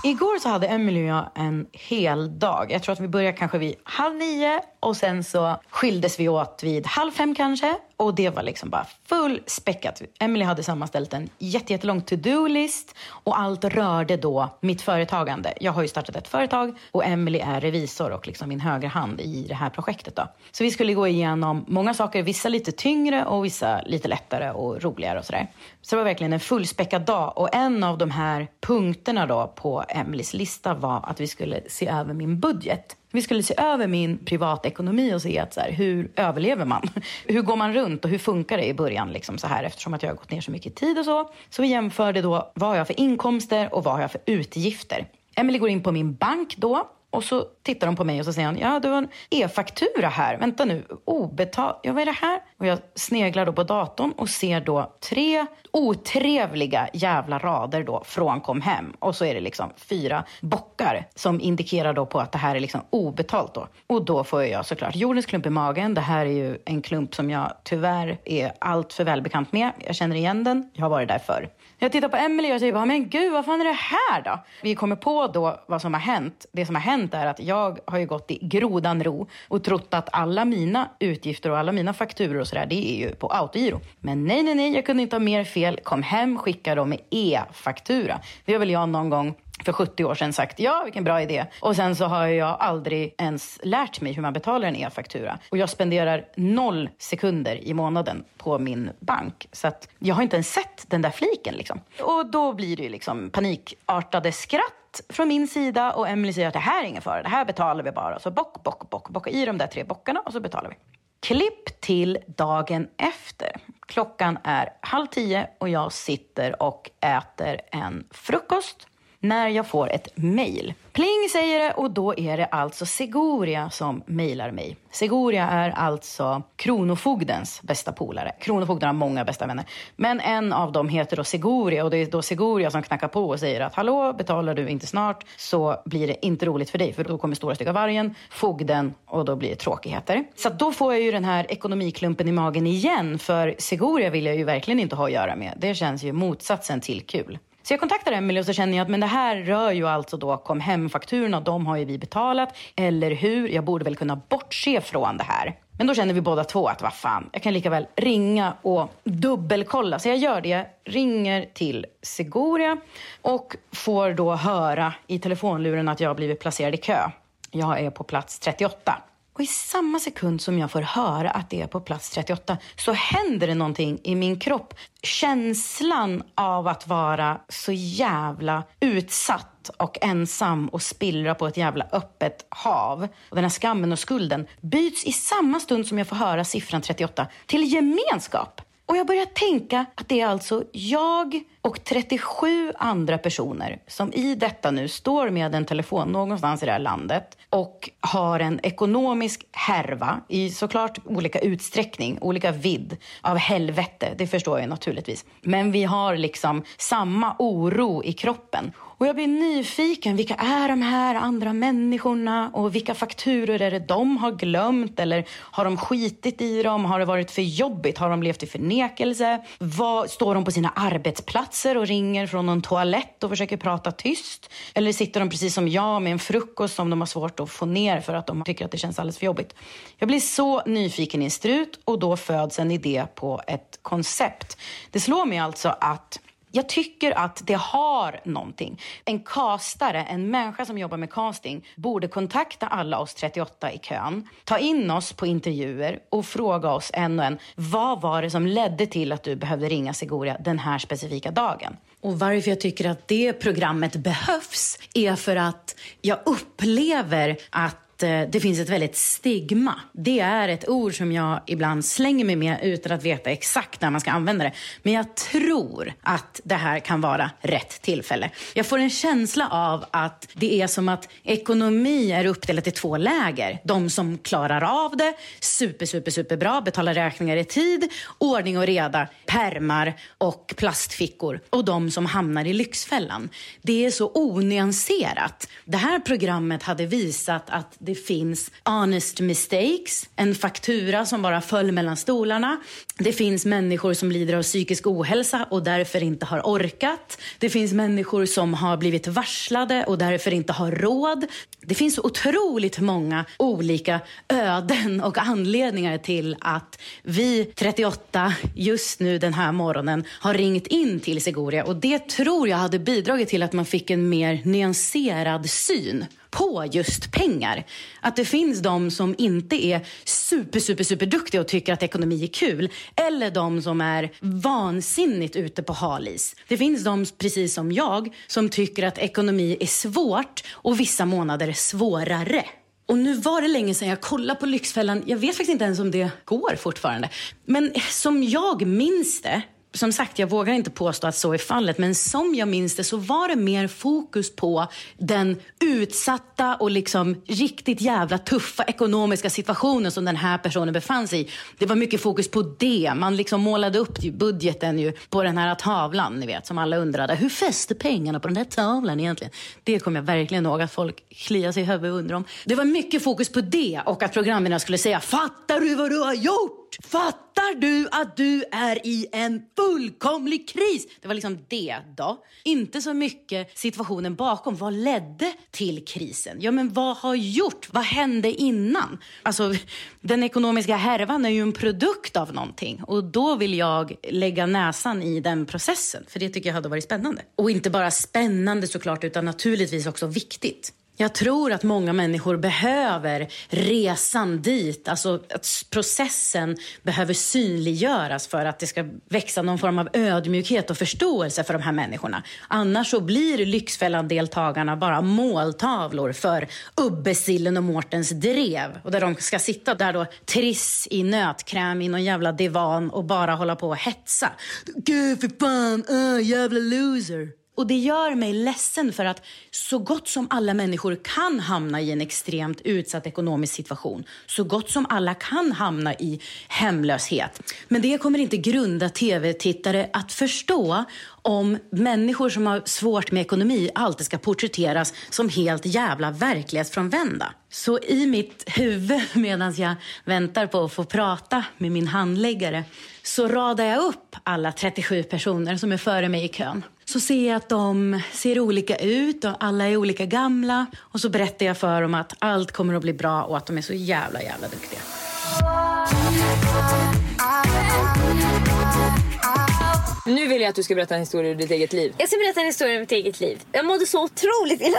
Igår så hade Emily och jag en hel dag. Jag tror att vi började kanske vid halv nio. Och sen så skildes vi åt vid halv fem kanske. Och det var liksom bara fullspäckat. Emily hade sammanställt en jättelång to-do-list. Och allt rörde då mitt företagande. Jag har ju startat ett företag. Och Emily är revisor och liksom min högra hand i det här projektet då. Så vi skulle gå igenom många saker. Vissa lite tyngre och vissa lite lättare och roligare och sådär. Så det var verkligen en fullspäckad dag. Och en av de här punkterna då på Emilys lista var att vi skulle se över min budget. Vi skulle se över min privatekonomi och se att så här, hur överlever man? Hur går man runt och hur funkar det i början liksom så här, eftersom att jag har gått ner så mycket tid och så. Så vi jämförde då vad har jag för inkomster och vad har jag för utgifter. Emily går in på min bank då. Och så tittar de på mig och så säger han, ja du har en e-faktura här, vänta nu, obetalt, ja vad är det här? Och jag sneglar då på datorn och ser då tre otrevliga jävla rader då från kom hem. Och så är det liksom fyra bockar som indikerar då på att det här är liksom obetalt då. Och då får jag såklart jordens klump i magen, det här är ju en klump som jag tyvärr är allt för välbekant med. Jag känner igen den, jag har varit där förr. Jag tittar på Emily och säger bara, men gud vad fan är det här då? Vi kommer på då vad som har hänt, det som har hänt är att jag har ju gått i grodan ro och trott att alla mina utgifter och alla mina fakturor och sådär, det är ju på autogiro. Men nej, nej, nej, jag kunde inte ha mer fel. Kom hem, skicka dem med e-faktura. Det har väl jag någon gång för sjuttio år sedan sagt, ja vilken bra idé. Och sen så har jag aldrig ens lärt mig hur man betalar en e-faktura. Och jag spenderar noll sekunder i månaden på min bank. Så att jag har inte ens sett den där fliken liksom. Och då blir det ju liksom panikartade skratt från min sida och Emily säger att det här är ingen fara, det här betalar vi bara. Så bock, bock, bock, bocka i de där tre bockarna och så betalar vi. Klipp till dagen efter. Klockan är halv tio och jag sitter och äter en frukost när jag får ett mejl. Pling säger det och då är det alltså Sigoria som mejlar mig. Sigoria är alltså Kronofogdens bästa polare. Kronofogden har många bästa vänner. Men en av dem heter då Sigoria och det är då Sigoria som knackar på och säger att hallå, betalar du inte snart så blir det inte roligt för dig. För då kommer stora stycken vargen, fogden och då blir det tråkigheter. Så då får jag ju den här ekonomiklumpen i magen igen för Sigoria vill jag ju verkligen inte ha att göra med. Det känns ju motsatsen till kul. Så jag kontaktar Emily och så känner jag att men det här rör ju alltså då kom hemfakturorna och de har ju vi betalat. Eller hur? Jag borde väl kunna bortse från det här. Men då känner vi båda två att vad fan, jag kan lika väl ringa och dubbelkolla. Så jag gör det, jag ringer till Sigoria och får då höra i telefonluren att jag har blivit placerad i kö. Jag är på plats trettioåtta. Och i samma sekund som jag får höra att det är på plats trettioåtta så händer det någonting i min kropp. Känslan av att vara så jävla utsatt och ensam och spillra på ett jävla öppet hav. Och den här skammen och skulden byts i samma stund som jag får höra siffran trettioåtta till gemenskap. Och jag börjar tänka att det är alltså jag och trettiosju andra personer som i detta nu står med en telefon någonstans i det här landet och har en ekonomisk härva i såklart olika utsträckning, olika vidd av helvete, det förstår jag naturligtvis. Men vi har liksom samma oro i kroppen. Och jag blir nyfiken, vilka är de här andra människorna och vilka fakturor är det de har glömt eller har de skitit i dem, har det varit för jobbigt, har de levt i förnekelse, vad, står de på sina arbetsplatser och ringer från någon toalett och försöker prata tyst eller sitter de precis som jag med en frukost som de har svårt att få ner för att de tycker att det känns alldeles för jobbigt. Jag blir så nyfiken i strut och då föds en idé på ett koncept. Det slår mig alltså att jag tycker att det har någonting. En castare, en människa som jobbar med casting, borde kontakta alla oss trettioåtta i kön. Ta in oss på intervjuer och fråga oss en och en. Vad var det som ledde till att du behövde ringa Sigoria den här specifika dagen? Och varför jag tycker att det programmet behövs är för att jag upplever att att eh, det finns ett väldigt stigma. Det är ett ord som jag ibland slänger mig med utan att veta exakt när man ska använda det. Men jag tror att det här kan vara rätt tillfälle. Jag får en känsla av att det är som att ekonomi är uppdelat i två läger. De som klarar av det, super, super, super bra, betalar räkningar i tid, ordning och reda, pärmar och plastfickor. Och de som hamnar i Lyxfällan. Det är så onyanserat. Det här programmet hade visat att det finns honest mistakes, en faktura som bara föll mellan stolarna. Det finns människor som lider av psykisk ohälsa och därför inte har orkat. Det finns människor som har blivit varslade och därför inte har råd. Det finns otroligt många olika öden och anledningar till att vi trettioåtta just nu den här morgonen har ringt in till Sigoria, och det tror jag hade bidragit till att man fick en mer nyanserad syn på just pengar. Att det finns de som inte är super, super, super duktiga och tycker att ekonomi är kul. Eller de som är vansinnigt ute på halis. Det finns de, precis som jag, som tycker att ekonomi är svårt och vissa månader svårare. Och nu var det länge sedan jag kollade på Lyxfällan. Jag vet faktiskt inte ens om det går fortfarande. Men som jag minns det, som sagt, jag vågar inte påstå att så är fallet, men som jag minns det så var det mer fokus på den utsatta och liksom riktigt jävla tuffa ekonomiska situationen som den här personen befann sig i. Det var mycket fokus på det. Man liksom målade upp budgeten ju på den här tavlan, ni vet, som alla undrade. Hur fäster pengarna på den här tavlan egentligen? Det kommer jag verkligen ihåg att folk kliar sig i huvudet och undrar om. Det var mycket fokus på det, och att programmerna skulle säga, fattar du vad du har gjort? Fattar du att du är i en fullkomlig kris? Det var liksom det då. Inte så mycket situationen bakom. Vad ledde till krisen? Ja, men vad har gjort? Vad hände innan? Alltså, den ekonomiska härvan är ju en produkt av någonting. Och då vill jag lägga näsan i den processen. För det tycker jag hade varit spännande. Och inte bara spännande såklart, utan naturligtvis också viktigt. Jag tror att många människor behöver resan dit. Alltså att processen behöver synliggöras för att det ska växa någon form av ödmjukhet och förståelse för de här människorna. Annars så blir Lyxfällan-deltagarna bara måltavlor för Ubbesillen och Mårtens drev. Och där de ska sitta där då triss i nötkräm i någon jävla divan och bara hålla på och hetsa. Gud för fan, uh, jävla loser. Och det gör mig ledsen för att så gott som alla människor kan hamna i en extremt utsatt ekonomisk situation. Så gott som alla kan hamna i hemlöshet. Men det kommer inte grunda tv-tittare att förstå om människor som har svårt med ekonomi alltid ska porträtteras som helt jävla verklighetsfrånvända. Så i mitt huvud, medan jag väntar på att få prata med min handläggare, så radar jag upp alla trettiosju personer som är före mig i kön. Så ser jag att de ser olika ut och alla är olika gamla. Och så berättar jag för dem att allt kommer att bli bra och att de är så jävla, jävla duktiga. Nu vill jag att du ska berätta en historia ur ditt eget liv. Jag ska berätta en historia ur mitt eget liv. Jag mådde så otroligt illa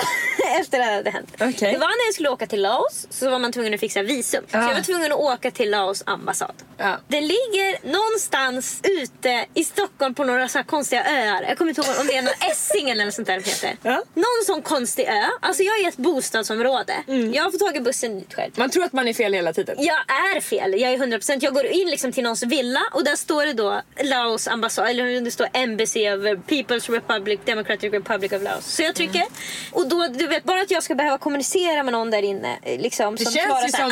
efter det hade hänt. Okay. Det var när jag skulle åka till Laos, så var man tvungen att fixa visum. Ah. Så jag var tvungen att åka till Laos ambassad. Ah. Den ligger någonstans ute i Stockholm på några så här konstiga öar. Jag kommer inte ihåg om det är någon Essingen eller sånt där heter. Ah. Någon sån konstig ö. Alltså jag är i ett bostadsområde. Mm. Jag har fått tag i bussen dit själv. Man tror att man är fel hela tiden. Jag är fel. Jag är hundra procent. Jag går in liksom till någons villa och där står det då Laos ambassad, eller det står Embassy of People's Republic Democratic Republic of Laos. Så jag trycker. Mm. Och då, du vet, bara att jag ska behöva kommunicera med någon där inne. Liksom, det som känns ju som,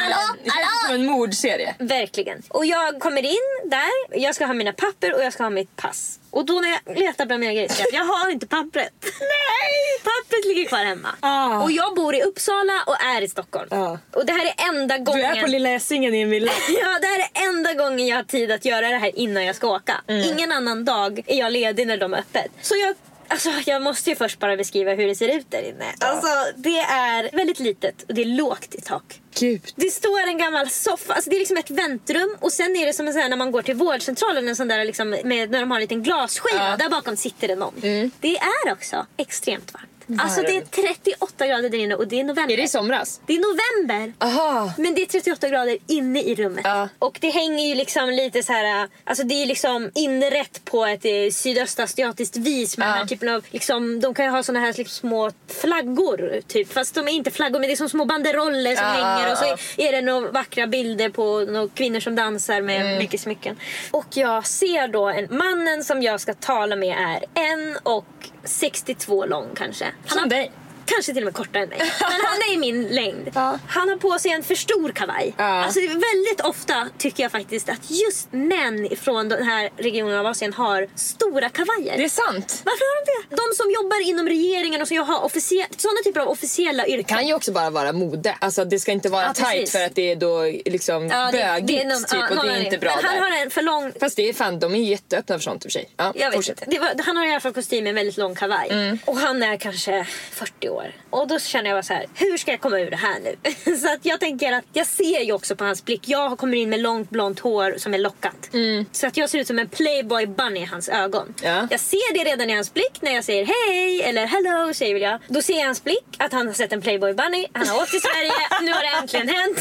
som en mordserie. Verkligen. Och jag kommer in där. Jag ska ha mina papper och jag ska ha mitt pass. Och då när jag letar bland mina grejer, jag har inte pappret. Nej! Pappret ligger kvar hemma. Ah. Och jag bor i Uppsala och är i Stockholm. Ah. Och det här är enda gången... Du är på Lilla Essingen i en villa. Ja, det här är enda gången jag har tid att göra det här innan jag ska åka. Mm. Ingen annan dag är jag ledig när de är öppet. Så jag... Alltså jag måste ju först bara beskriva hur det ser ut där inne. Ja. Alltså det är väldigt litet och det är lågt i tak. Gud. Det står en gammal soffa, alltså det är liksom ett väntrum. Och sen är det som en sån här, när man går till vårdcentralen, en sån där liksom, med, när de har en liten glasskiva, ja. Där bakom sitter det någon. Mm. Det är också extremt varmt. Alltså det är trettioåtta grader där inne och det är november. Är det i somras? Det är november. Aha. Men det är trettioåtta grader inne i rummet. Ja. Och det hänger ju liksom lite så här, alltså det är liksom inrätt på ett eh, sydöstasiatiskt vis med ja. Den här typen av liksom, de kan ju ha såna här liksom, små flaggor typ, fast de är inte flaggor men det är som små banderoller som ja. Hänger och så är, är det några vackra bilder på några kvinnor som dansar med mm. mycket smycken. Och jag ser då en mannen som jag ska tala med är en och sextiotvå lång kanske. Han har, dig. Kanske till och med kortare än mig. Men han är min längd. Ja. Han har på sig en för stor kavaj. Ja. Alltså väldigt ofta tycker jag faktiskt att just män från den här regionen av Asien har stora kavajer. Det är sant. Varför har de det? De som jobbar inom regeringen och som jag har officie- sådana typer av officiella yrken. Det kan ju också bara vara mode. Alltså det ska inte vara ja, tajt för att det är då liksom ja, bögigt någon, typ ja, och det är inte bra. Men han där. Har en för lång... Fast det är fan, de är jätteöppna för sånt i och för sig. Ja, jag vet. Det var, han har i alla fall kostym med en väldigt lång kavaj. Mm. Och han är kanske fyrtio år. Och då känner jag bara så här, hur ska jag komma ur det här nu? Så att jag tänker att jag ser ju också på hans blick. Jag kommer in med långt blont hår som är lockat. Mm. Så att jag ser ut som en playboy bunny i hans ögon. Ja. Jag ser det redan i hans blick när jag säger hej eller hello säger jag. Då ser jag hans blick att han har sett en playboy bunny. Han har åkt till Sverige. Nu har det äntligen hänt.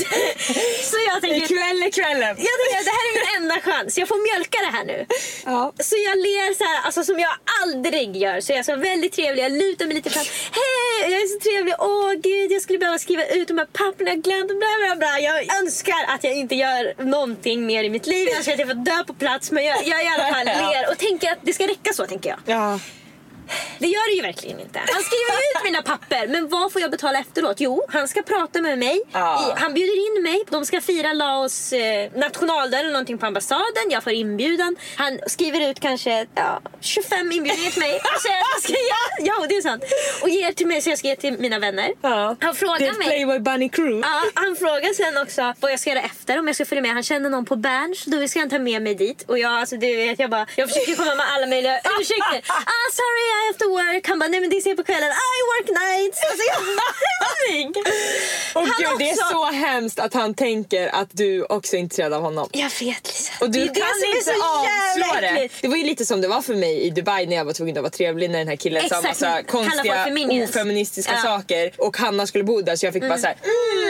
Så jag tänker ikväll är kvällen. Jag tänker det här är min enda chans. Jag får mjölka det här nu. Ja. Så jag ler så här, alltså som jag aldrig gör. Så jag är så väldigt trevlig. Jag lutar mig lite fram. Hej! Jag är så trevlig, åh gud, jag skulle behöva skriva ut de här papperna, glömt, bla bla bla. Jag önskar att jag inte gör någonting mer i mitt liv, jag önskar att jag får dö på plats. Men jag, jag i alla fall ler och tänker att det ska räcka så, tänker jag. Ja. Det gör det ju verkligen inte. Han skriver ut mina papper, men vad får jag betala efteråt? Jo, han ska prata med mig. Ah. Han bjuder in mig. De ska fira Laos eh, nationaldag eller någonting på ambassaden. Jag får inbjudan. Han skriver ut kanske ja, tjugofem inbjudningar till mig. Så jag ska ge, ja, det är sant. Och ger till mig så jag ska ge till mina vänner. Ah. Han frågar mig. Playboy Bunny Crew. Ah, han frågar sen också vad jag ska göra efter. Om jag ska följa med. Han känner någon på Berns. Då ska han ta med mig dit. Och jag, alltså, du vet, jag bara, jag försöker komma med alla möjliga ursäkter. Ah, sorry, jag efter work, han bara, nej men det ser på kvällen I work nights, alltså jag och gud, också... det är så hemskt att han tänker att du också är intresserad av honom. Jag vet Lisa. Och du det kan det inte avslå det. Det var ju lite som det var för mig i Dubai när jag var tvungen att vara trevlig när den här killen sa massa konstiga ofeministiska ja. Saker och Hanna skulle bo där så jag fick mm. bara såhär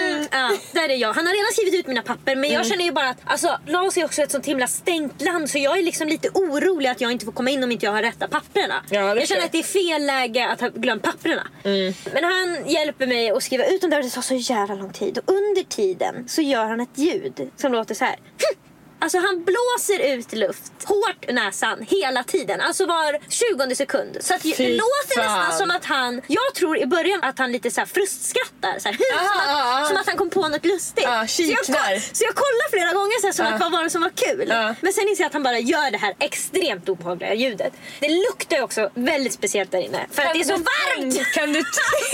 mm. ja, där är jag. Han har redan skrivit ut mina papper men mm. jag känner ju bara att alltså, Laos är också ett sånt himla stängt land så jag är liksom lite orolig att jag inte får komma in om inte jag har rätta papperna. Ja, det att det är fel läge att ha glömt papperna. Mm. Men han hjälper mig att skriva ut dem där och det tar så jävla lång tid. Och under tiden så gör han ett ljud som låter så här. Alltså han blåser ut luft hårt ur näsan hela tiden. Alltså var tjugonde sekund. Så att det låter nästan som att han, jag tror i början att han lite så här frustskrattar så här, ah, som, att, ah, som att han kom på något lustigt. Ah, så, jag, så jag kollar flera gånger så här, som ah. att vad var det som var kul. Ah. Men sen inser jag att han bara gör det här extremt obehagliga ljudet. Det luktar ju också väldigt speciellt där inne. För kan att det är så du, varmt. Kan du t-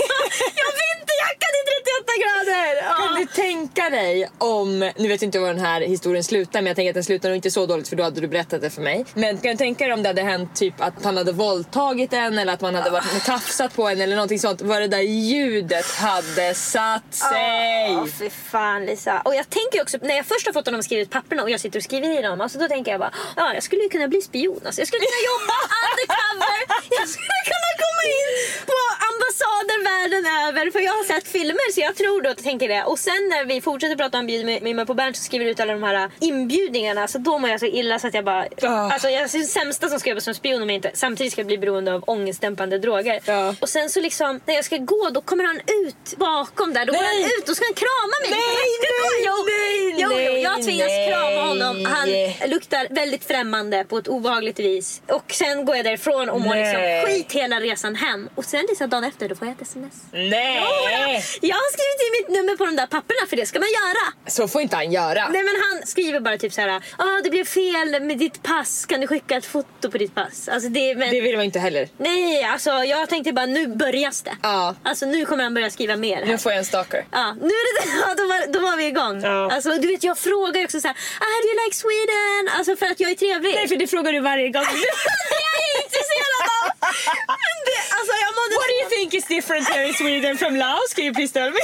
jag vinterjackan i trettioåtta grader. Ah. Kan du tänka dig om, nu vet inte vad den här historien slutar med. Jag tänker att den slutar nog inte så dåligt för då hade du berättat det för mig. Men kan du tänka dig om det hade hänt typ att han hade våldtagit en eller att man hade varit tafsat på en eller någonting sånt. Vad det där ljudet hade satt sig. Åh, oh, fy fan Lisa. Och jag tänker också, när jag först har fått honom skrivit papperna och jag sitter och skriver i dem. Alltså då tänker jag bara, ja jag skulle ju kunna bli spion. Alltså, jag skulle kunna jobba undercover. Jag skulle kunna komma in på ambassader världen över. För jag har sett filmer så jag tror då att jag tänker det. Och sen när vi fortsätter prata om bjud med mig på Bernt så skriver ut alla de här inbjudningarna. Så då mår jag så illa så att jag bara oh. Alltså jag är sämsta som ska jobba som spion om jag inte samtidigt ska bli beroende av ångestdämpande droger oh. Och sen så liksom när jag ska gå då kommer han ut bakom där. Då nej. Går han ut och ska han krama mig. Nej, nej, jo, nej, jo, jo, jo, jag tvingas nej. Krama honom. Han luktar väldigt främmande på ett obehagligt vis. Och sen går jag därifrån och mår liksom skit hela resan hem. Och sen liksom dagen efter då får jag ett sms. Nej oh, jag, jag har skrivit i mitt nummer på de där papperna. För det ska man göra. Så får inte han göra. Nej men han skriver bara typ så här, ah, det blev fel med ditt pass. Kan du skicka ett foto på ditt pass? Alltså det, men... det vill man inte heller. Nej, alltså jag tänkte bara nu börjas det. Ja. Alltså nu kommer han börja skriva mer här. Nu får jag en stalker. Ja, nu är det ja, då var då var vi igång. Ja. Alltså du vet jag frågar också så här, ah, do you like Sweden? Alltså för att jag är trevlig. Nej, för det frågar du varje gång. Det är jag intresserad av. Men det, alltså jag måste What do you think is different here in Sweden from Laos? Can you please tell me?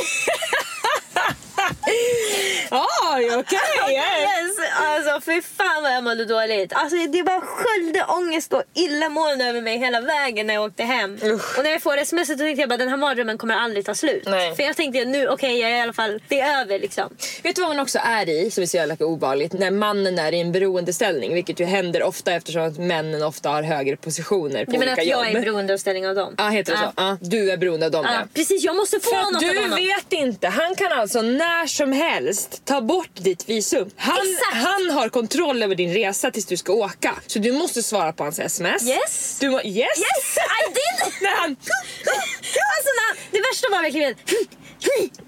Ja, ah, you okay? Okay, yes. yes. Alltså fy fan vad jag mådde dåligt. Alltså det bara sköljde ångest och illamående över mig hela vägen när jag åkte hem. Usch. Och när jag får sms så tänkte jag bara, den här mardrömmen kommer aldrig ta slut. Nej. För jag tänkte nu okej okay, jag är i alla fall, det är över liksom. Vet du vad man också är i som är så jävla obehagligt? När mannen är i en beroendeställning, vilket ju händer ofta eftersom att männen ofta har högre positioner på olika jobb. Men att jag jobb. Är i beroendeställning av dem. Ja ah, heter det ah. så. Ah, du är beroende av dem. Ah, precis, jag måste få för något av honom. Du vet inte, han kan alltså när som helst ta bort ditt visum. Han, han har kontroll över din resa tills du ska åka. Så du måste svara på hans sms. Yes. Du må- yes. Yes, I did. När han... alltså, när, det värsta var verkligen...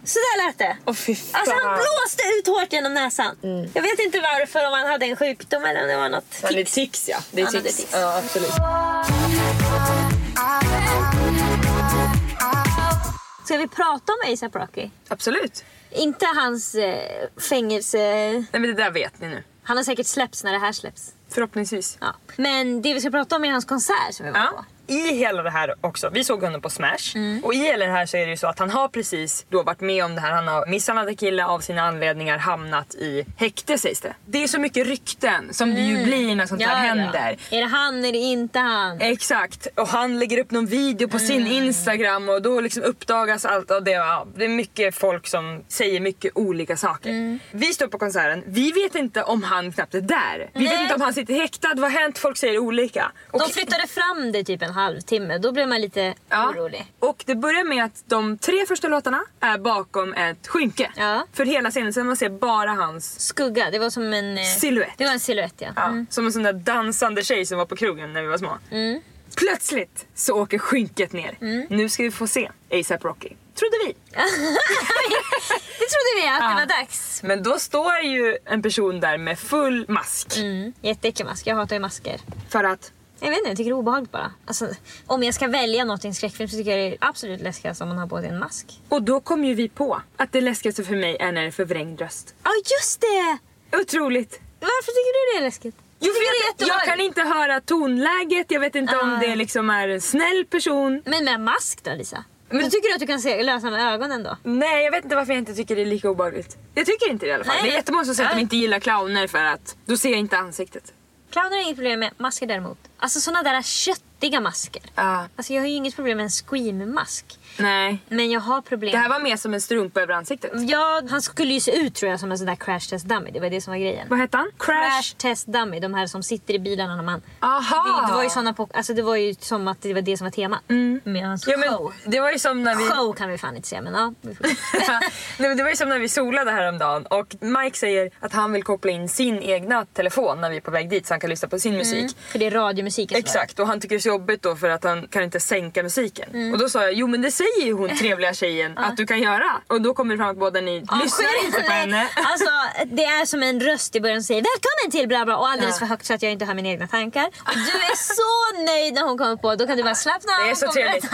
Så där lät det. Oh, alltså han blåste ut hårt genom näsan. Mm. Jag vet inte varför, om han hade en sjukdom eller om det var något tics. Han är tics, ja. Det är tics. tics. Ja, absolut. Ska vi prata om A$AP Rocky? Absolut. Inte hans eh, fängelse... Nej, men det där vet ni nu. Han har säkert släppts när det här släpps. Förhoppningsvis. Ja. Men det vi ska prata om är hans konsert som vi var ja. på. I hela det här också, vi såg honom på Smash mm. och i hela det här så är det ju så att han har precis då varit med om det här. Han har misshandlat kille av sina anledningar, hamnat i häkte sägs det. Det är så mycket rykten som mm. det ju blir när sånt ja, här händer ja. Är det han, är det inte han? Exakt, och han lägger upp någon video på mm. sin Instagram och då liksom uppdagas allt och det, ja, det är mycket folk som säger mycket olika saker mm. Vi står på konserten, vi vet inte om han knappt är där. Vi Nej. vet inte om han sitter häktad, vad har hänt, folk säger olika och de flyttade fram det typ en halvtimme, då blir man lite ja. orolig. Och det börjar med att de tre första låtarna är bakom ett skynke. Ja. För hela scenen, så man ser bara hans skugga, det var som en silhuett. Det var en silhuett, ja. ja. Mm. Som en sån där dansande tjej som var på krogen när vi var små. Mm. Plötsligt så åker skynket ner. Mm. Nu ska vi få se A$AP Rocky. Trodde vi. Det trodde vi att ja. det var dags. Men då står ju en person där med full mask. Mm. Jätteäcklig mask, jag hatar ju masker. För att jag vet inte, jag tycker det är obehagligt bara. Alltså, om jag ska välja något i en skräckfilm så tycker jag det är absolut läskigast om man har på sig en mask. Och då kom ju vi på att det läskigaste för mig är när det är förvrängd röst. Ja, oh, just det! Otroligt. Varför tycker du det är läskigt? Jo, jag, jag kan inte höra tonläget, jag vet inte uh. om det liksom är en snäll person. Men med mask då, Lisa? Men du tycker att du kan se, lösa med ögonen då? Nej, jag vet inte varför jag inte tycker det är lika obehagligt. Jag tycker inte det i alla fall. Nej. Det är jättemånga som säger att de inte gillar clowner för att då ser jag inte ansiktet. Clowner är inget problem med, masker däremot. Alltså såna där köttiga masker. Uh. Alltså jag har ju inget problem med en scream-mask. Nej. Men jag har problem. Det här var mer som en strumpa över ansiktet. Ja, han skulle ju se ut tror jag som en sån där crash test dummy. Det var det som var grejen. Vad hette han? Crash, crash test dummy. De här som sitter i bilarna när man... Aha! Det, det var ju såna på... Alltså det var ju som att det var det som var temat. Mm. Med hans ja, men show. Det var ju som när vi... Show kan vi fan inte se, men ja. Vi får... Nej, men det var ju som när vi solade häromdagen. Och Mike säger att han vill koppla in sin egna telefon när vi är på väg dit så han kan lyssna på sin musik. Mm, för det är radiomusiken. Exakt, och han tycker det är så jobbigt då för att han kan inte sänka musiken. Mm. Och då sa jag, jo men det säger ju hon trevliga tjejen ja. att du kan göra. Och då kommer det fram att båda ni oh, lyssnar inte på henne. Alltså det är som en röst i början säger välkommen till bla bla och alldeles ja. för högt så att jag inte har mina egna tankar. Och du är så nöjd när hon kommer på. Då kan du bara slappna av. Det är så trevligt.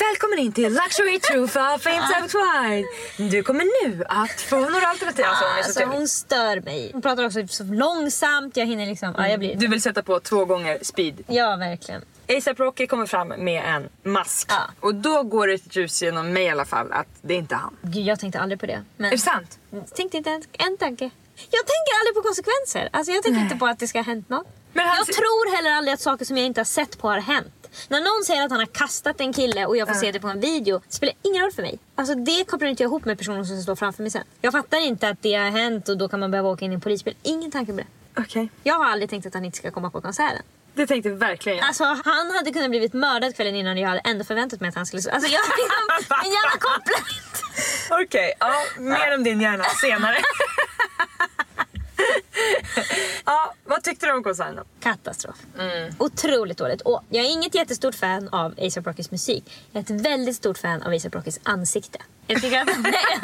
Välkommen in till Luxury Truth of Fame Twine. Du kommer nu att få några alternativ. Alltså, hon, är så alltså, hon stör mig. Hon pratar också så långsamt. Jag hinner liksom, mm. ja, jag blir... Du vill sätta på två gånger speed. Ja, verkligen. A$AP Rocky kommer fram med en mask ja. och då går det ett ljus genom mig i alla fall att det är inte han. Gud, jag tänkte aldrig på det. Men är det sant? Jag tänkte inte en tanke. Jag tänker aldrig på konsekvenser. Alltså jag tänker Nej. inte på att det ska ha hänt något. Men han... Jag tror heller aldrig att saker som jag inte har sett på har hänt. När någon säger att han har kastat en kille och jag får uh. se det på en video, det spelar ingen roll för mig. Alltså det kopplar inte jag ihop med personen som står framför mig sen. Jag fattar inte att det har hänt och då kan man behöva åka in i en polisbil. Ingen tanke på det. Okay. Jag har aldrig tänkt att han inte ska komma på konserten. Det tänkte jag verkligen. Ja. Alltså han hade kunnat blivit mördad kvällen innan, jag hade ändå förväntat mig att han skulle... Alltså jag hade en jävla komplet. Okej, okay, ja, mer om din hjärna senare. Ja, vad tyckte du om konserten då? Katastrof. Mm. Otroligt dåligt. Och jag är inget jättestort fan av A$AP Rockys musik. Jag är ett väldigt stort fan av A$AP Rockys ansikte. Jag tycker att han är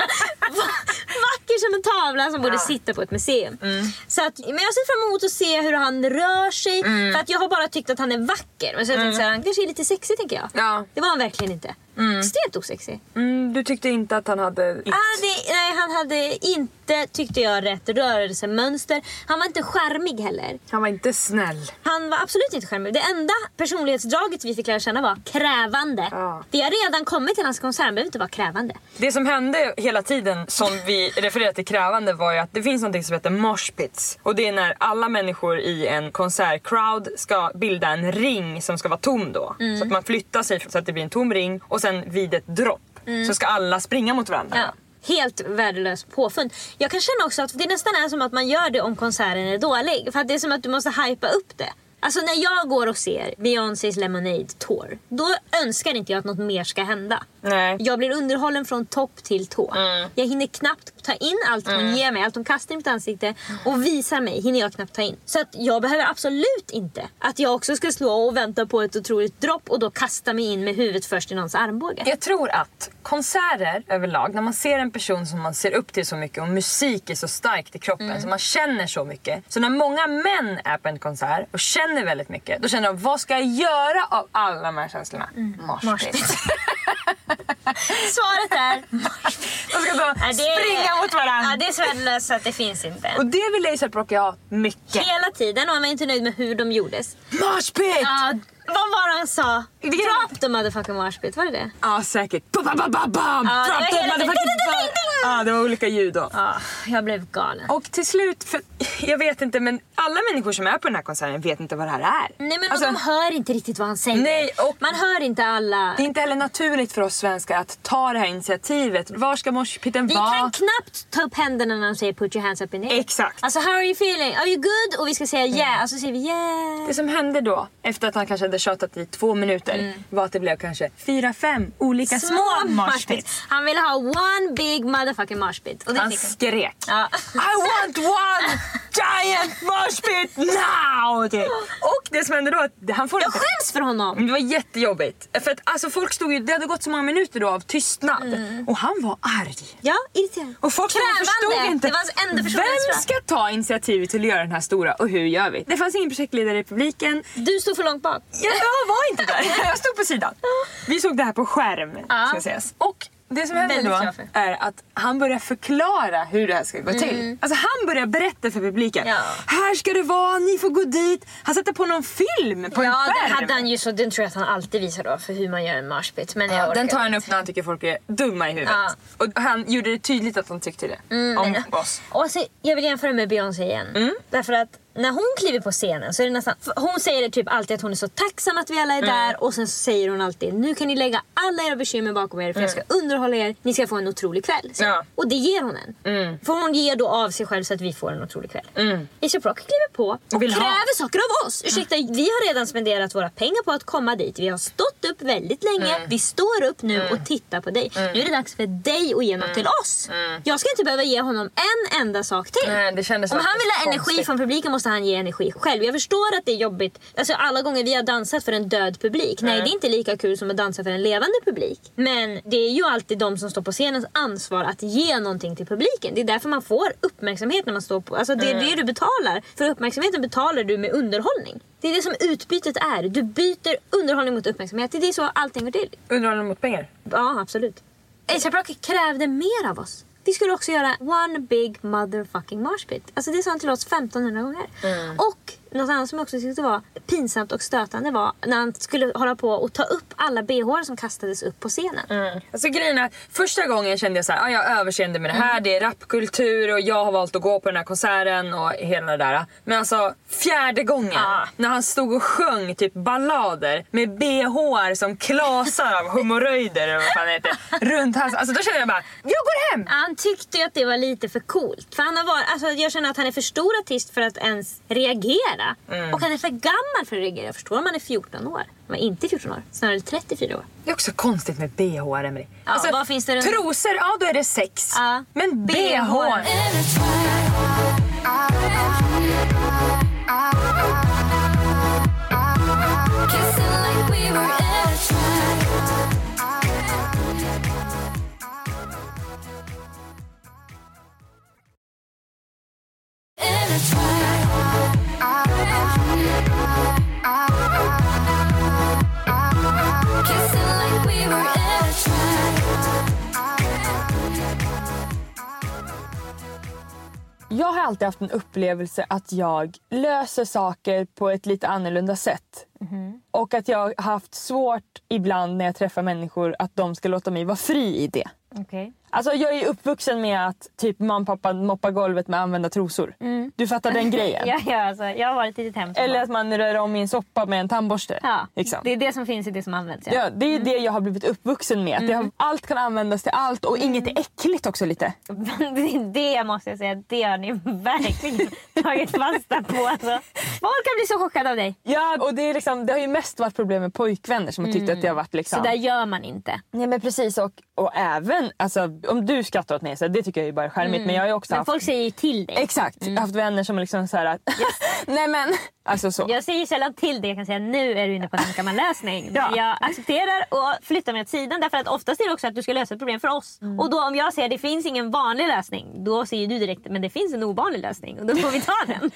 vacker som en tavla som borde ja. sitta på ett museum. Mm. Så att, men jag ser fram emot att se hur han rör sig. Mm. För att jag har bara tyckt att han är vacker. Men så jag tänkte mm. så här, han kanske är lite sexig tänker jag. Ja. Det var han verkligen inte. Mm. Extremt osexig. Mm, du tyckte inte att han hade... It. Ah, det, nej, han hade inte, tyckte jag, rätt rörelsemönster. Han var inte skärmig heller. Han var inte snäll. Han var absolut inte skärmig. Det enda personlighetsdraget vi fick lära känna var krävande. Ja. Vi har redan kommit till hans konsert, men behöver inte vara krävande. Det som hände hela tiden som vi refererade till krävande var ju att det finns något som heter moshpits. Och det är när alla människor i en konsertcrowd ska bilda en ring som ska vara tom då. Mm. Så att man flyttar sig så att det blir en tom ring. Och sen vid ett dropp mm. så ska alla springa mot varandra. Ja. Helt värdelös påfund. Jag kan känna också att det nästan är som att man gör det om konserten är dålig. För att det är som att du måste hypa upp det. Alltså när jag går och ser Beyoncés Lemonade Tour, då önskar inte jag att något mer ska hända. Nej. Jag blir underhållen från topp till tå. Mm. Jag hinner knappt ta in allt hon mm. ger mig, allt hon kastar i mitt ansikte och visar mig, hinner jag knappt ta in. Så att jag behöver absolut inte att jag också ska slå och vänta på ett otroligt dropp och då kasta mig in med huvudet först i någons armbåge. Jag tror att konserter överlag, när man ser en person som man ser upp till så mycket och musik är så starkt i kroppen, mm. så man känner så mycket. Så när många män är på en konsert och känner väldigt mycket, då känner jag, vad ska jag göra av alla de här känslorna? Mm. Marspits. Svaret är marspits. De ska då ja, springa är, mot varandra. Ja, det är svärdelöst så att det finns inte. Och det vill A$AP Rocky ha mycket. Hela tiden, och man är inte nöjd med hur de gjordes. Marspits! Ja, vad var det han sa? Drop the motherfucking marspits, var det det? Ja, säkert. Ba, ba, ba, ba, ba. Ja, drop the motherfucking marspits. Ja, ah, det var olika ljud då. Ah, jag blev galen. Och till slut, för jag vet inte, men alla människor som är på den här konserten vet inte vad det här är. Nej, men alltså, de hör inte riktigt vad han säger. Nej, och man hör inte alla. Det är inte heller naturligt för oss svenskar att ta det här initiativet. Var ska morspitten vara? Vi va? kan knappt ta upp händerna när de säger put your hands up in the air. Exakt. Alltså, how are you feeling? Are you good? Och vi ska säga yeah, mm. och så säger vi yeah. Det som hände då, efter att han kanske hade tjatat i två minuter, mm. var att det blev kanske fyra, fem olika små, små morspits. Han ville ha one big mother fucking marspit. Och det han skrek. Ja. I want one giant marspit now! Okay. Och det som hände då att han får... Jag skäms för honom! Det var jättejobbigt. För att alltså, folk stod ju... Det hade gått så många minuter då av tystnad. Mm. Och han var arg. Ja, irriterad. Och folk förstod inte. Det var enda vem ska ta initiativet till att göra den här stora och hur gör vi? Det fanns ingen projektledare i publiken. Du stod för långt bak. Jag, jag var inte där. Jag stod på sidan. Vi såg det här på skärm. Ja. Ska sägas. Och det som händer då är att han börjar förklara hur det här ska gå mm. till. Alltså han börjar berätta för publiken. Ja. Här ska det vara, ni får gå dit. Han sätter på någon film på ja, en skärm. Ja, den hade han ju så, den tror jag att han alltid visar då för hur man gör en marspit. Men ja, den tar han upp när han tycker folk är dumma i huvudet. Ja. Och han gjorde det tydligt att han tyckte det mm, om men, oss. Och så, jag vill jämföra med Beyoncé igen. Mm. Därför att när hon kliver på scenen så är det nästan... Hon säger typ alltid att hon är så tacksam att vi alla är mm. där. Och sen så säger hon alltid, nu kan ni lägga alla era bekymmer bakom er. För mm. jag ska underhålla er. Ni ska få en otrolig kväll. Ja. Och det ger hon en. Mm. För hon ger då av sig själv så att vi får en otrolig kväll. Mm. A$AP Rocky kliver på och vill kräver ha. saker av oss. Ursäkta, mm. vi har redan spenderat våra pengar på att komma dit. Vi har stått upp väldigt länge. Mm. Vi står upp nu mm. och tittar på dig. Mm. Nu är det dags för dig att ge något mm. till oss. Mm. Jag ska inte behöva ge honom en enda sak till. Nej, det kändes. Om han vill ha energi konstigt. Från publiken måste han ge energi själv. Jag förstår att det är jobbigt. Alltså alla gånger vi har dansat för en död publik. Mm. Nej, det är inte lika kul som att dansa för en levande publik. Men det är ju alltid de som står på scenens ansvar att ge någonting till publiken. Det är därför man får uppmärksamhet när man står på. Alltså det är mm. det du betalar. För uppmärksamheten betalar du med underhållning. Det är det som utbytet är. Du byter underhållning mot uppmärksamhet. Det är så allting går till. Underhållning mot pengar? Ja, absolut. A$AP Rocky krävde mer av oss. Vi skulle också göra one big motherfucking marshpit. Alltså det sa han till oss femtonhundra gånger. Mm. Och något annat som jag också tyckte var pinsamt och stötande var när han skulle hålla på och ta upp alla B H som kastades upp på scenen. Mm. Alltså grejen är, första gången kände jag så här, ah, jag överkände med det här, mm. det är rapkultur och jag har valt att gå på den här konserten och hela det där. Men alltså fjärde gången ah. när han stod och sjöng typ ballader med B H som klasar av hemorrojder eller vad fan heter runt hans, alltså då kände jag bara, jag går hem! Han tyckte ju att det var lite för coolt. För han har varit, alltså jag känner att han är för stor artist för att ens reagera. Mm. Och han är för gammal för att reagera. Jag förstår om han är fjorton år. Men inte fjorton år, snarare trettiofyra år. Det är också konstigt med B H, Emelie. Ja, alltså, vad finns det runt? Trosor, ja då är det sex. Ja. Men B H. B H. Kissing like we were in a Jag har alltid haft en upplevelse att jag löser saker på ett lite annorlunda sätt. Mm. Och att jag har haft svårt ibland när jag träffar människor att de ska låta mig vara fri i det. Okay. Alltså jag är uppvuxen med att typ mamma och pappa moppar golvet med använda trosor. Mm. Du fattar den grejen. ja, ja, alltså, jag har varit i ditt hem. Eller att man rör om i en soppa med en tandborste. Ja, liksom. Det är det som finns i det som används. Ja, ja det är mm. det jag har blivit uppvuxen med. Att mm. har, allt kan användas till allt och mm. inget är äckligt också lite. det måste jag säga, det har ni verkligen tagit fasta på. Alltså. Folk kan bli så chockad av dig. Ja, och det är liksom, det har ju mest varit problem med pojkvänner som har tyckt mm. att det har varit liksom. Så där gör man inte. Nej men precis, och, och även alltså, om du skrattar åt mig så det tycker jag ju bara är skärmigt mm. men jag har ju också men haft, folk säger ju till dig. Exakt, mm. jag har haft vänner som liksom så här att yes. nej men alltså så. Jag säger sällan till dig, jag kan säga nu är du inne på en ankammanlösning. ja. Jag accepterar och flyttar mig åt sidan därför att oftast är det också att du ska lösa ett problem för oss mm. och då om jag säger det finns ingen vanlig lösning då säger du direkt men det finns en ovanlig lösning och då får vi ta den.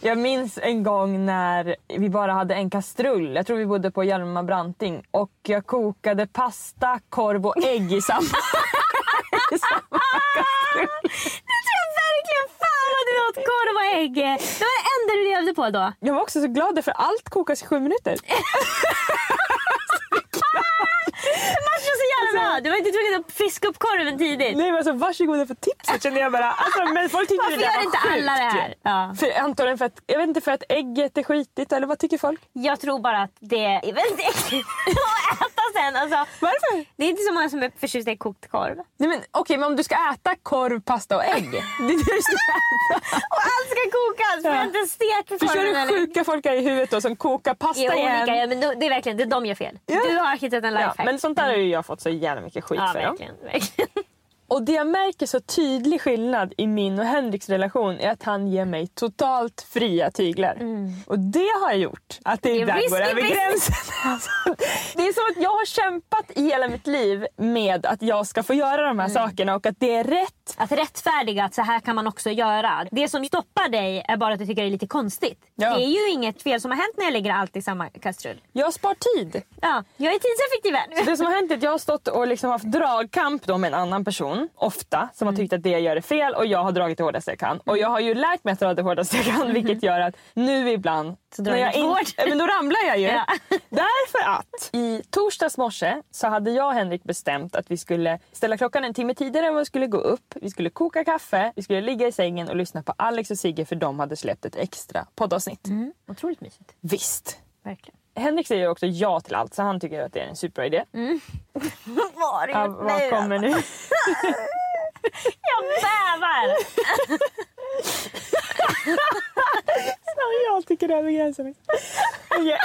Jag minns en gång när vi bara hade en kastrull. Jag tror vi bodde på Hjalmar Branting. Och jag kokade pasta, korv och ägg i samma, i samma kastrull. Det tror jag verkligen fan vad du åt korv och ägg. Det var det enda du levde på då. Jag var också så glad för allt kokas i sju minuter. Man känner så jävla bra. Du var inte tvungen att fiska upp korven tidigt. Nej men alltså varsågoda för tipset känner jag bara. Alltså men folk tycker varför det gör inte alla det här? Ja. För, antagligen för att, jag vet inte för att ägget är skitigt eller vad tycker folk? Jag tror bara att det är väldigt äckligt att äta sen. Alltså, varför? Det är inte så många som är förtjust i kokt korv. Nej men okej okay, men om du ska äta korv, pasta och ägg. Det är det du ska äta. Och allt ska kokas för att inte steka för korven. Förstår du sjuka folk här i huvudet då som kokar pasta jo, igen. Olika, ja men det är verkligen, det är de gör fel. Ja. Du har hittat en lifehack. Ja, men sånt där har ju jag fått så jävla mycket skit ja, för verkligen, dem. Verkligen. Och det jag märker så tydlig skillnad i min och Henriks relation är att han ger mig totalt fria tyglar. Mm. Och det har jag gjort. Att det är där går över gränsen. Alltså, det är som att jag har kämpat i hela mitt liv med att jag ska få göra de här mm. sakerna och att det är rätt. Att rättfärdiga att så här kan man också göra. Det som stoppar dig är bara att du tycker det är lite konstigt. Ja. Det är ju inget fel som har hänt när jag lägger allt i samma kastrull. Jag spar tid. Ja, jag är tidseffektiv. Så det som har hänt är att jag har stått och liksom haft dragkamp då med en annan person. Ofta som har tyckt att det jag gör är fel och jag har dragit det hårdaste jag kan. Och jag har ju lärt mig att dra det hårdaste jag kan vilket gör att nu ibland så drar jag in, men då ramlar jag ju. Ja. Därför att i torsdags morse så hade jag och Henrik bestämt att vi skulle ställa klockan en timme tidigare än vad vi skulle gå upp. Vi skulle koka kaffe, vi skulle ligga i sängen och lyssna på Alex och Sigge för de hade släppt ett extra poddavsnitt. Mm. Otroligt mysigt. Visst. Verkligen. Henrik säger också ja till allt så han tycker att det är en superbra idé. Mm. Var ja, vad kommer nu? Jag bävar! Så jag tycker det är begränsande. Okay.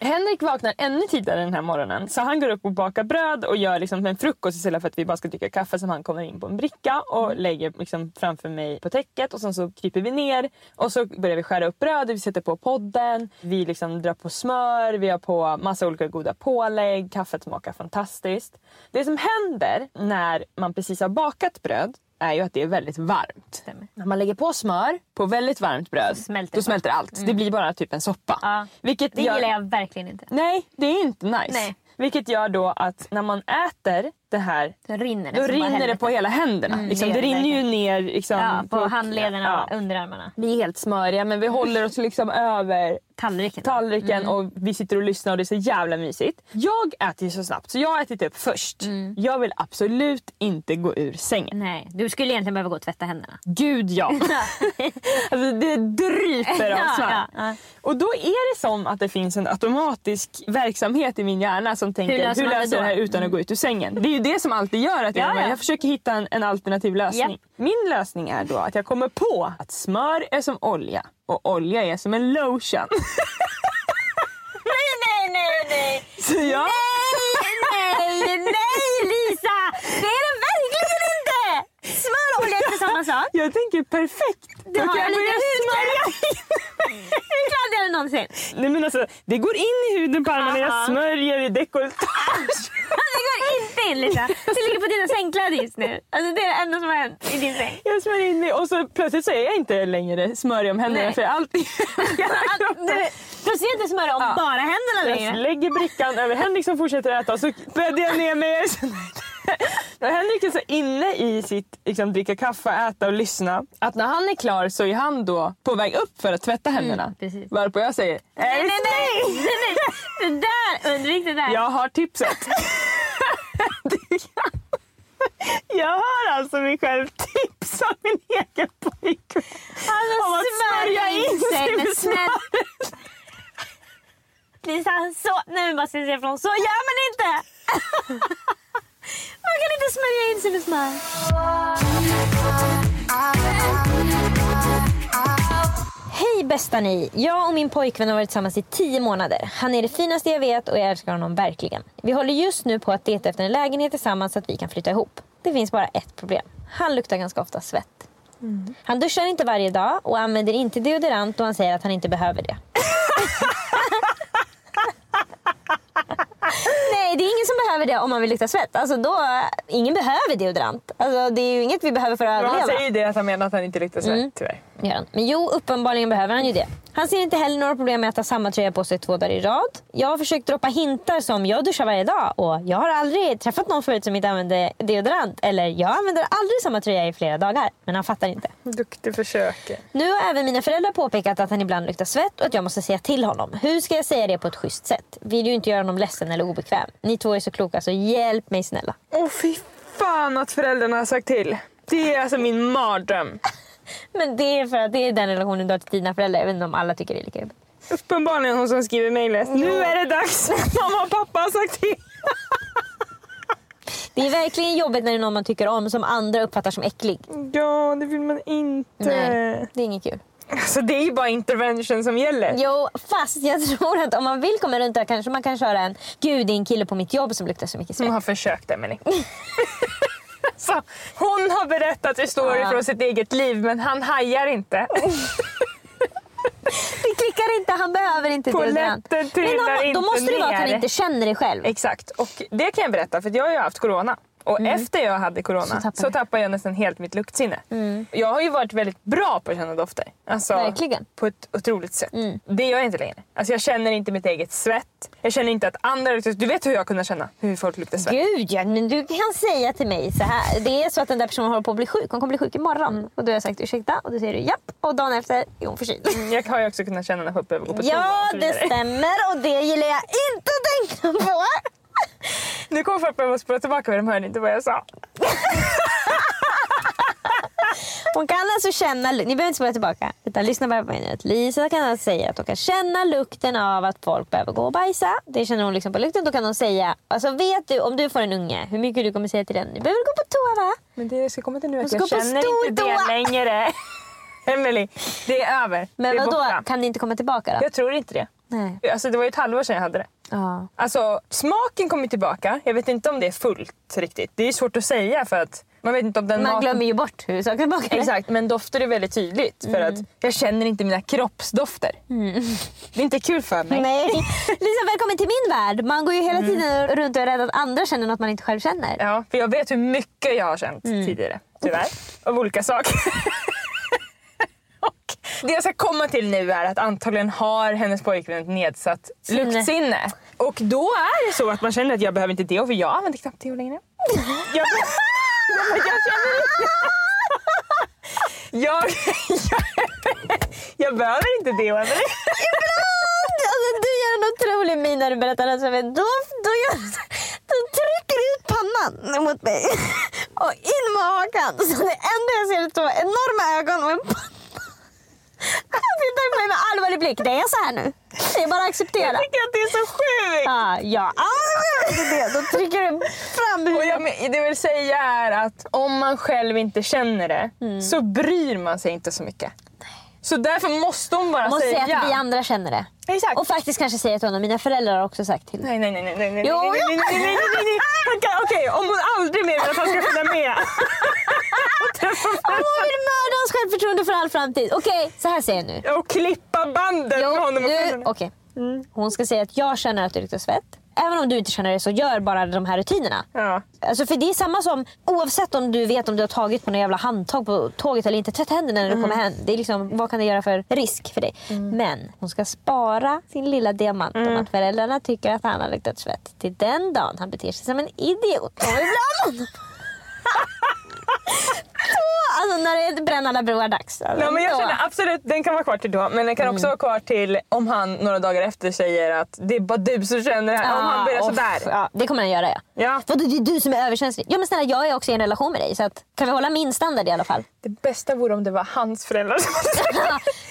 Henrik vaknar ännu tidigare den här morgonen. Så han går upp och bakar bröd och gör liksom en frukost istället för att vi bara ska dricka kaffe som han kommer in på en bricka och lägger liksom framför mig på täcket. Och sen så kryper vi ner och så börjar vi skära upp bröd, vi sätter på podden, vi liksom drar på smör, vi har på massa olika goda pålägg, kaffet smakar fantastiskt. Det som händer när man precis har bakat bröd är ju att det är väldigt varmt. Stämmer. När man lägger på smör på väldigt varmt bröd smälter då smälter allt. Mm. Det blir bara typ en soppa. Ja, vilket det gör... gillar jag verkligen inte. Nej, det är inte nice. Nej. Vilket gör då att när man äter det här då rinner det, då rinner det på hela händerna. Mm, liksom, det, det rinner ju ner liksom, ja, på, på handlederna och ja. Underarmarna. Vi är helt smöriga men vi håller oss liksom över tallriken, tallriken mm. och vi sitter och lyssnar och det är så jävla mysigt. Jag äter ju så snabbt så jag äter upp först. Mm. Jag vill absolut inte gå ur sängen. Nej, du skulle egentligen behöva gå och tvätta händerna. Gud ja. Alltså, det dryper av ja, ja, ja. Och då är det som att det finns en automatisk verksamhet i min hjärna som tänker hur löser, hur löser det här utan mm. att gå ut ur sängen. Det är ju det som alltid gör att jag, ja, ja. jag försöker hitta en, en alternativ lösning. Yep. Min lösning är då att jag kommer på att smör är som olja och olja är som en lotion. Nej, nej, nej, nej. Så jag... Nej, nej, nej, Lisa. Det är det verkligen inte. Smör och olja är inte samma sak. Jag tänker perfekt. Du har jag lite hudklädd. Hur klädd är du någonsin? Nej, men alltså, det går in i huden på armarna. Jag smörjer i dekolletage. Det går inte in, Lisa. Du ligger på dina sängkläder just nu. Alltså, det är det enda som har hänt i din säng. Jag smörjer in mig och så plötsligt så är jag inte längre smörjer om händerna. Nej. För allt i hela plötsligt är jag inte smörjer om ja. Bara händerna längre. Jag lägger brickan över Henrik som fortsätter äta och så bäddar jag ner mig. Henrik är så inne i sitt liksom, dricka kaffe, äta och lyssna. Att när han är klar så är han då på väg upp för att tvätta händerna. Mm, varpå jag säger, nej, nej, nej, nej, nej. Det där, undvik det där. Jag har tipset. Jag har alltså mig själv tipsa min egen pojkvän. Alltså om att smörja in sig med smör. Lisa, så, nu måste jag säga från, så gör man inte. Man kan inte smörja in sig med smör. Hej bästa ni, jag och min pojkvän har varit tillsammans i tio månader. Han är det finaste jag vet och jag älskar honom verkligen. Vi håller just nu på att leta efter en lägenhet tillsammans så att vi kan flytta ihop. Det finns bara ett problem. Han luktar ganska ofta svett. Mm. Han duschar inte varje dag och använder inte deodorant och han säger att han inte behöver det. Nej, det är ingen som behöver det om man vill lukta svett. Alltså då, ingen behöver deodorant. Alltså det är ju inget vi behöver för att överleva. Han säger ju det att han menar att han inte luktar svett, mm. tyvärr. Ja, men jo, uppenbarligen behöver han ju det. Han ser inte heller några problem med att ha samma tröja på sig två dagar i rad. Jag har försökt droppa hintar som jag duschar varje dag. Och jag har aldrig träffat någon förut som inte använder deodorant. Eller jag använder aldrig samma tröja i flera dagar. Men han fattar inte. Duktig försöker. Nu har även mina föräldrar påpekat att han ibland luktar svett. Och att jag måste säga till honom. Hur ska jag säga det på ett schysst sätt? Vill ju inte göra honom ledsen eller obekväm. Ni två är så kloka så hjälp mig snälla. Åh oh, fy fan att föräldrarna har sagt till. Det är alltså min mardröm. Men det är för att det är den relationen du har till dina föräldrar, även om alla tycker det är lika jobbigt. Uppenbarligen hon som skriver mejlet. Mm. Nu är det dags. Mamma och pappa har sagt till. Det är verkligen jobbigt när det är någon man tycker om som andra uppfattar som äcklig. Ja, det vill man inte. Nej, det är inget kul. Alltså det är ju bara intervention som gäller. Jo, fast jag tror att om man vill komma runt där kanske man kan köra en gud, det är en kille på mitt jobb som luktar så mycket svett. Hon har försökt det, men så, hon har berättat historier ja. från sitt eget liv, men han hajar inte. Det klickar inte, han behöver inte deodorant. Men om, då måste det vara att han inte känner det själv. Exakt, och det kan jag berätta, för jag har ju haft corona. Och mm. efter jag hade corona så tappade, så tappade jag nästan helt mitt luktsinne. Mm. Jag har ju varit väldigt bra på att känna dofter. Alltså, verkligen. På ett otroligt sätt. Mm. Det gör jag inte längre. Alltså jag känner inte mitt eget svett. Jag känner inte att andra luktar. Du vet hur jag kunde känna hur folk luktar svett. Gud ja, men du kan säga till mig så här. Det är så att den där personen håller på att bli sjuk. Hon kommer bli sjuk imorgon. Mm. Och då har jag sagt ursäkta. Och då säger du japp. Och dagen efter är hon förkyld. Mm, jag har ju också kunnat känna när jag behöver gå på toa. Ja, det stämmer. Och det gillar jag inte att tänka på. Nu kommer folk behöva spela tillbaka med dem, hörde inte vad jag sa. Hon kan alltså känna, ni behöver inte spela tillbaka, utan lyssna bara på henne. Lisa kan alltså säga att hon kan känna lukten av att folk behöver gå och bajsa. Det känner hon liksom på lukten, då kan hon säga, alltså vet du, om du får en unge, hur mycket du kommer säga till den? Du behöver gå på toa va? Men det ska komma till nu att jag känner inte det längre. Emily, det är över. Men vadå, kan det inte komma tillbaka då? Jag tror inte det. Nej. Alltså det var ju ett halvår sedan jag hade det. Ja. Alltså smaken kommer tillbaka. Jag vet inte om det är fullt riktigt. Det är svårt att säga för att man vet inte om den man maten... glömmer ju bort hur saker bakar. Exakt, men dofter är väldigt tydligt för mm. att jag känner inte mina kroppsdofter. Mm. Det är inte kul för mig. Nej. Lisa, välkommen till min värld. Man går ju hela mm. tiden runt och är rädd att andra känner något man inte själv känner. Ja, för jag vet hur mycket jag har känt mm. tidigare, tyvärr, av olika saker. Det jag ska komma till nu är att antagligen har hennes pojkvän nedsatt sinne. luktsinne. Och då är det så att man känner att jag behöver inte det. För jag använder knappt det längre. Jag, jag, jag känner inte... Jag, jag, jag behöver inte det. Ibland! Alltså du gör en otrolig min när du berättar det. Alltså, då, då, då trycker du ut pannan mot mig. Och in med hakan. Så det enda jag ser är två enorma ögon och en panna. Han tittar på mig med allvarlig blick. Det är så här nu. Det är bara att acceptera. Jag tycker att det är så sjukt. Ah, ja, ja. Då trycker du fram huvudet. Och jag, det vill säga är att om man själv inte känner det mm. så bryr man sig inte så mycket. Nej. Så därför måste hon bara måste säga... Måste säga att vi andra känner det. Exakt. Och faktiskt kanske säga till honom. Mina föräldrar har också sagt till mig. Nej, nej, nej, nej, nej. Jo, nej, nej, nej, nej, nej, nej. Okej, okay, om hon aldrig mer vill att han ska följa med. Om hon vill mörda hans självförtroende för all framtid. Okej, okay, så här säger jag nu. Och klippa banden jo, med honom. Okej, okay. mm. Hon ska säga att jag känner att du luktar svett. även om du inte känner det, så gör bara de här rutinerna. Ja. Alltså för det är samma som, oavsett om du vet om du har tagit på några jävla handtag på tåget eller inte, tvätt händerna när du mm. kommer hem. Det är liksom, vad kan det göra för risk för dig? Mm. Men hon ska spara sin lilla diamant mm. om att föräldrarna tycker att han har luktat svett till den dagen han beter sig som en idiot. Och ibland alltså när det är brännande broar dags. Alltså. Nej, men jag känner absolut, den kan vara kvar till då. Men den kan också mm. vara kvar till om han några dagar efter säger att det är bara du som känner det här. Ah, om han blir off, sådär. Ja, det kommer han göra, ja. ja. Vadå, det är du som är överkänslig. Ja, men snälla, jag är också i en relation med dig. Så att, kan vi hålla min standard i alla fall? Det bästa vore om det var hans föräldrar.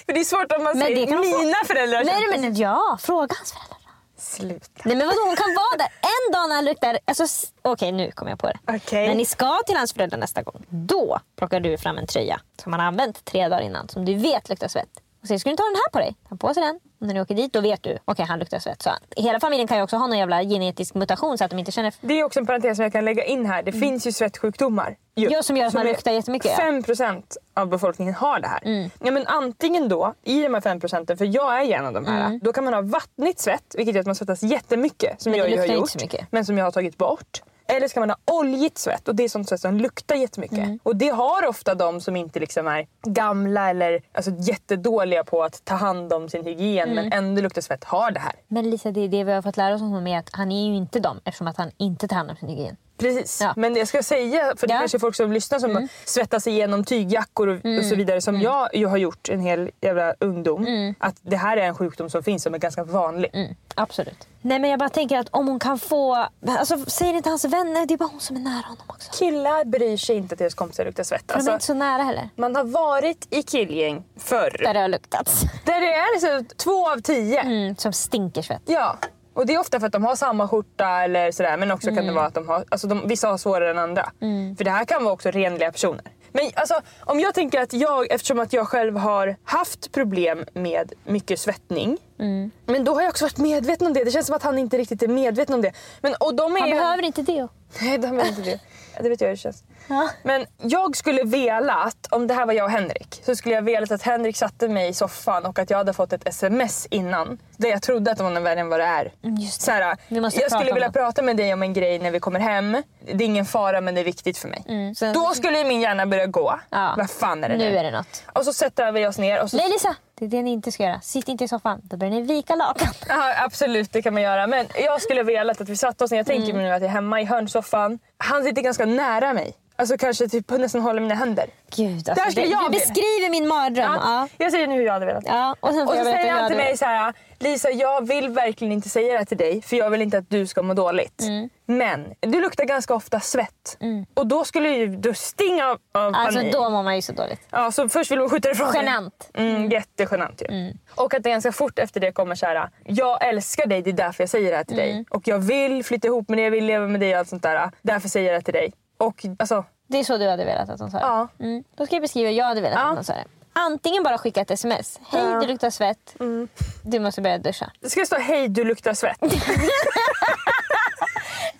För det är svårt om man men säger mina få... föräldrar. Nej, men, men ja, fråga hans föräldrar. Sluta. Nej, men vadå, hon kan vara där en dag när han luktar, alltså, okej okay, nu kommer jag på det okay. När ni ska till hans föräldrar nästa gång, då plockar du fram en tröja som han har använt tre dagar innan, som du vet luktar svett. Och sen ska du ta den här på dig, ta på sig den. Och när du åker dit, då vet du, okej okay, han luktar svett. Så hela familjen kan ju också ha någon jävla genetisk mutation så att de inte känner f- Det är också en parentes som jag kan lägga in här. Det mm. finns ju svettsjukdomar ju, jag som gör att som man luktar jättemycket. Fem procent ja. av befolkningen har det här. mm. Ja, men antingen då, i de här fem procenten, för jag är en av de här, mm. då kan man ha vattnigt svett, vilket gör att man svettas jättemycket, som men jag ju har gjort, men som jag har tagit bort. Eller ska man ha oljigt svett, och det är sånt svett som luktar jättemycket. Mm. Och det har ofta de som inte liksom är gamla eller alltså jättedåliga på att ta hand om sin hygien, mm. men ändå luktar svett, har det här. Men Lisa, det är det vi har fått lära oss om honom, är att han är ju inte dem, eftersom att han inte tar hand om sin hygien. Precis, ja. Men jag ska säga, för det ja. kanske är folk som lyssnar som mm. svettas igenom tygjackor och, mm. och så vidare, som mm. jag ju har gjort en hel jävla ungdom, mm. att det här är en sjukdom som finns, som är ganska vanlig. Mm. Absolut. Nej, men jag bara tänker att om hon kan få, alltså säger inte hans vänner, det är bara hon som är nära honom också. Killar bryr sig inte att deras kompisar luktar svett. De är alltså, inte så nära heller. Man har varit i killgäng förr. Där det har luktats. Där det är liksom två av tio. Mm, som stinker svett. Ja. Och det är ofta för att de har samma skjorta eller sådär, men också mm. kan det vara att de har, alltså de, vissa har svårare än andra. Mm. För det här kan vara också renliga personer. Men alltså, om jag tänker att jag, eftersom att jag själv har haft problem med mycket svettning, mm. men då har jag också varit medveten om det. Det känns som att han inte riktigt är medveten om det. Men, och de är, han behöver inte det. Nej, de behöver inte det. Det vet jag hur det känns. Ja. Men jag skulle velat, om det här var jag och Henrik, så skulle jag velat att Henrik satte mig i soffan och att jag hade fått ett sms innan, där jag trodde att de var värre än vad det är. Just det. Så här, jag skulle vilja det. prata med dig om en grej när vi kommer hem. Det är ingen fara, men det är viktigt för mig. Mm. Sen, då skulle min hjärna börja gå. Ja. Vad fan är det nu? Nu är det något. Och så sätter vi oss ner. Och så... Nej, Lisa! Det är det ni inte ska göra. Sitt inte i soffan. Då börjar ni vika lakan. Ja, absolut, det kan man göra. Men jag skulle velat att vi satt oss ner. Jag tänker mm. mig nu att jag är hemma i hörnsoffan. Han sitter ganska nära mig. Alltså kanske typ nästan håller mina händer. Gud, alltså, där skulle det, jag du beskriver min mardröm. Ja, ja. Jag säger nu hur jag hade velat. Ja, och sen och så jag säger han till mig så här: Lisa, jag vill verkligen inte säga det här till dig, för jag vill inte att du ska må dåligt. Mm. Men du luktar ganska ofta svett. Mm. Och då skulle ju du stinga av, av alltså panik. Då mår man ju så dåligt. Ja, så först vill man skjuta det ifrån sig. Genant. Mm, mm. Jättegenant ju. Mm. Och att det ganska fort efter det kommer så här: jag älskar dig, det är därför jag säger det här till mm. dig. Och jag vill flytta ihop med dig, jag vill leva med dig och allt sånt där. Därför säger jag det här till dig. Och, alltså, det är så du hade velat att de sa det. Ja. Mm. Då ska jag beskriva hur jag hade velat ja. att de sa det. Antingen bara skicka ett sms. Hej, ja. du luktar svett. Mm. Du måste börja duscha. Det ska stå hej, du luktar svett.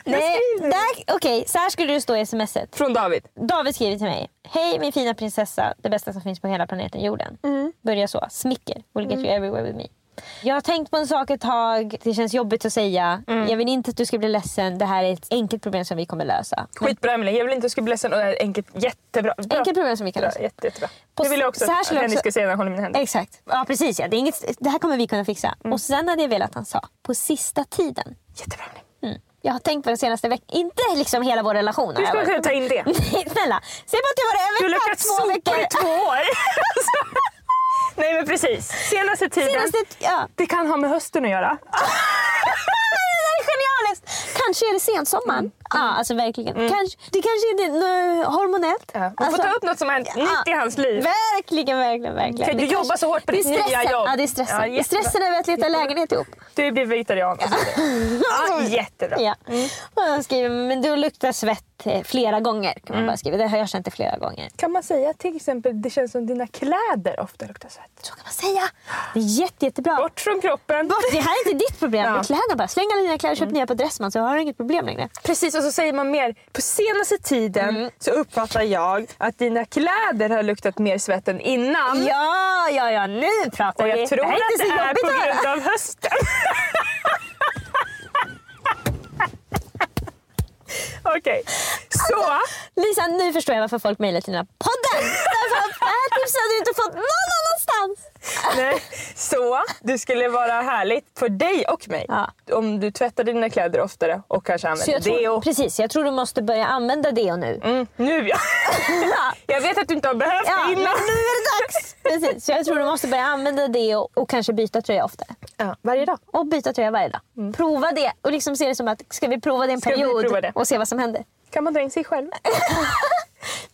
Nej, okej, okay, så här skulle du stå i smset. Från David. David skriver till mig: hej min fina prinsessa, det bästa som finns på hela planeten jorden. Mm. Börja så, smicker, will get mm. you everywhere with me. Jag har tänkt på en sak ett tag. Det känns jobbigt att säga. Mm. Jag vill inte att du ska bli ledsen. Det här är ett enkelt problem som vi kommer lösa. Skitbra, Emelie. Jag vill inte att du ska bli ledsen. Och det här är enkelt, jättebra. Bra. Enkelt problem som vi kan lösa. Bra, jätte, jättebra. På, det vill jag också så här att Henrik ska säga när jag håller mina händer. Exakt. Ja, precis. Ja. Det, är inget, det här kommer vi kunna fixa. Mm. Och sen hade jag velat att han sa: på sista tiden. Jättebra, Emelie. Mm. Jag har tänkt på den senaste veckan. Inte liksom hela vår relation. Du skulle kunna ta in det. Nej, snälla. Se på att det var det över. Du har lyckats sopa i två år. Nej, men precis. Senaste tiden. Senaste, ja. Det kan ha med hösten att göra. Det där är genialiskt. Kanske är det sensommaren. Mm. Ja, alltså verkligen. Mm. Kanske, det kanske är det, nu, hormonellt. Ja. Man får alltså ta upp något som är nytt ja. i hans liv. Verkligen, verkligen, verkligen. Kan du jobba kanske, så hårt på ditt nya jobb? Ja, det är stressen. Ja, det är stressen över att leta lägenhet ihop. Du blir vegetarian. Ja. Ja, jättebra. Ja. Mm. Och han skriver, men du luktar svett flera gånger, kan man mm. bara skriva. Det har jag känt det flera gånger. Kan man säga till exempel, det känns som dina kläder ofta luktar svett. Så kan man säga. Det är jätte, jättebra. Bort från kroppen. Bort. Det här är inte ditt problem. Ja. Kläderna bara. Släng alla dina kläder, köp mm. nya på Dressman, så har du inget problem längre. Precis, och så säger man mer. På senaste tiden mm. så uppfattar jag att dina kläder har luktat mer svett än innan. Ja, ja, ja. Nu pratar vi. Och jag vi. tror det att det är på grund av hösten. Okej. Okay. Så. Alltså, Lisa, nu förstår jag varför folk mejlar till den här podden. Det här tipset hade du inte fått någon annanstans. Nej. Så det skulle vara härligt för dig och mig. Ja. Om du tvättar dina kläder oftare och kanske använder tror, deo. Precis, jag tror du måste börja använda deo nu. Mm, nu ja. Jag vet att du inte har behövt ja, det innan. Men nu är det dags. Precis, så jag tror du måste börja använda deo och kanske byta tröja oftare. Ja, varje dag. Och byta tröja varje dag. Mm. Prova det och liksom se det som att ska vi prova det en ska period prova det? Och se vad som händer. Kan man dra in sig själv?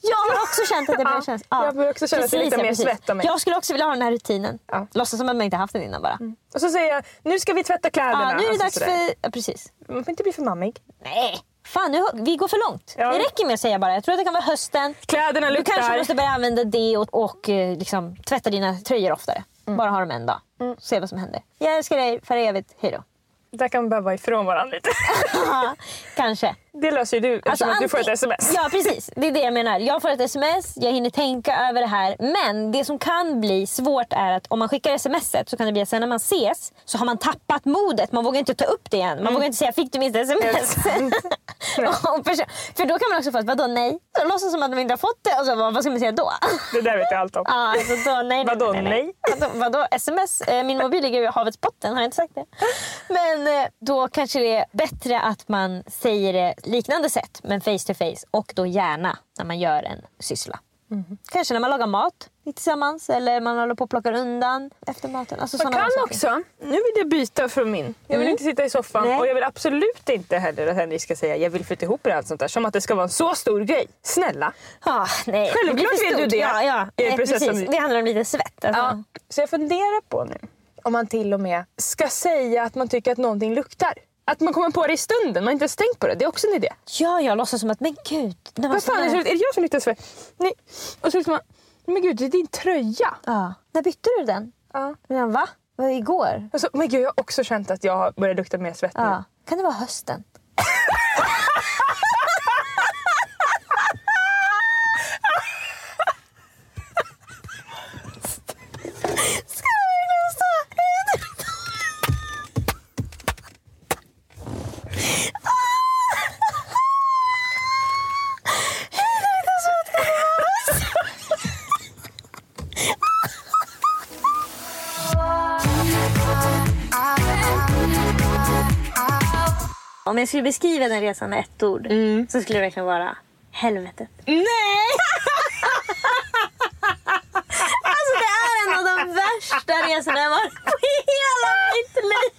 Jag har också känt att det börjar kännas. Ja. Jag har också känt att det är lite mer svett om mig. Jag skulle också vilja ha den här rutinen. Ja. Låtsas som att man inte haft den innan bara. Mm. Och så säger jag, nu ska vi tvätta kläderna. Ja, nu är det dags för... Ja, precis. Man får inte bli för mammig. Nej. Fan, nu, vi går för långt. Ja. Det räcker med att säga bara. Jag tror att det kan vara hösten. Kläderna luktar. Du kanske måste börja använda det och, och liksom, tvätta dina tröjor oftare. Mm. Bara ha dem en dag. Mm. Se vad som händer. Jag älskar dig för evigt. Hej då. Där kan man behöva ifrån varandra lite. Kanske. Det löser ju du eftersom alltså, att du anting... får ett sms. Ja, precis. Det är det jag menar. Jag får ett sms, jag hinner tänka över det här. Men det som kan bli svårt är att om man skickar smset så kan det bli att sen när man ses så har man tappat modet. Man vågar inte ta upp det igen. Man mm. vågar inte säga, fick du mitt sms? För då kan man också få att, vadå nej? Så låtsas som att de inte har fått det. Och så, vad, vad ska man säga då? Det där vet jag allt om. Ja, alltså, då, nej, vadå nej? nej, nej. Vadå, vadå sms? Min mobil ligger i havets botten, har jag inte sagt det? Men då kanske det är bättre att man säger det liknande sätt, men face to face och då gärna när man gör en syssla. Mm. Kanske när man lagar mat tillsammans eller man håller på och plockar undan efter maten. Alltså, man kan också, nu vill jag byta från min. Jag vill mm. inte sitta i soffan. Nej. Och jag vill absolut inte heller att Henrik ska säga jag vill flytta ihop och allt sånt där. Som att det ska vara en så stor grej. Snälla. Ah, nej. Självklart vill du det. Ja, ja. Nej, precis. Det handlar om lite svett. Alltså. Ja. Så jag funderar på nu om man till och med ska säga att man tycker att någonting luktar. Att man kommer på det i stunden, man har inte ens tänkt på det. Det är också en idé. Ja, jag låtsas som att, men gud. Vad fan, är det jag som luktar svett? Nej. Och så liksom man, men gud, det är din tröja. Ja. När bytte du den? Ja. Men va? Vad igår? Och så, men gud, jag har också känt att jag börjar lukta mer svett nu. Ja. Kan det vara hösten? Om jag skulle beskriva den resan med ett ord mm. så skulle det verkligen vara helvetet. Nej! Alltså det är en av de värsta resorna jag varit på hela mitt liv.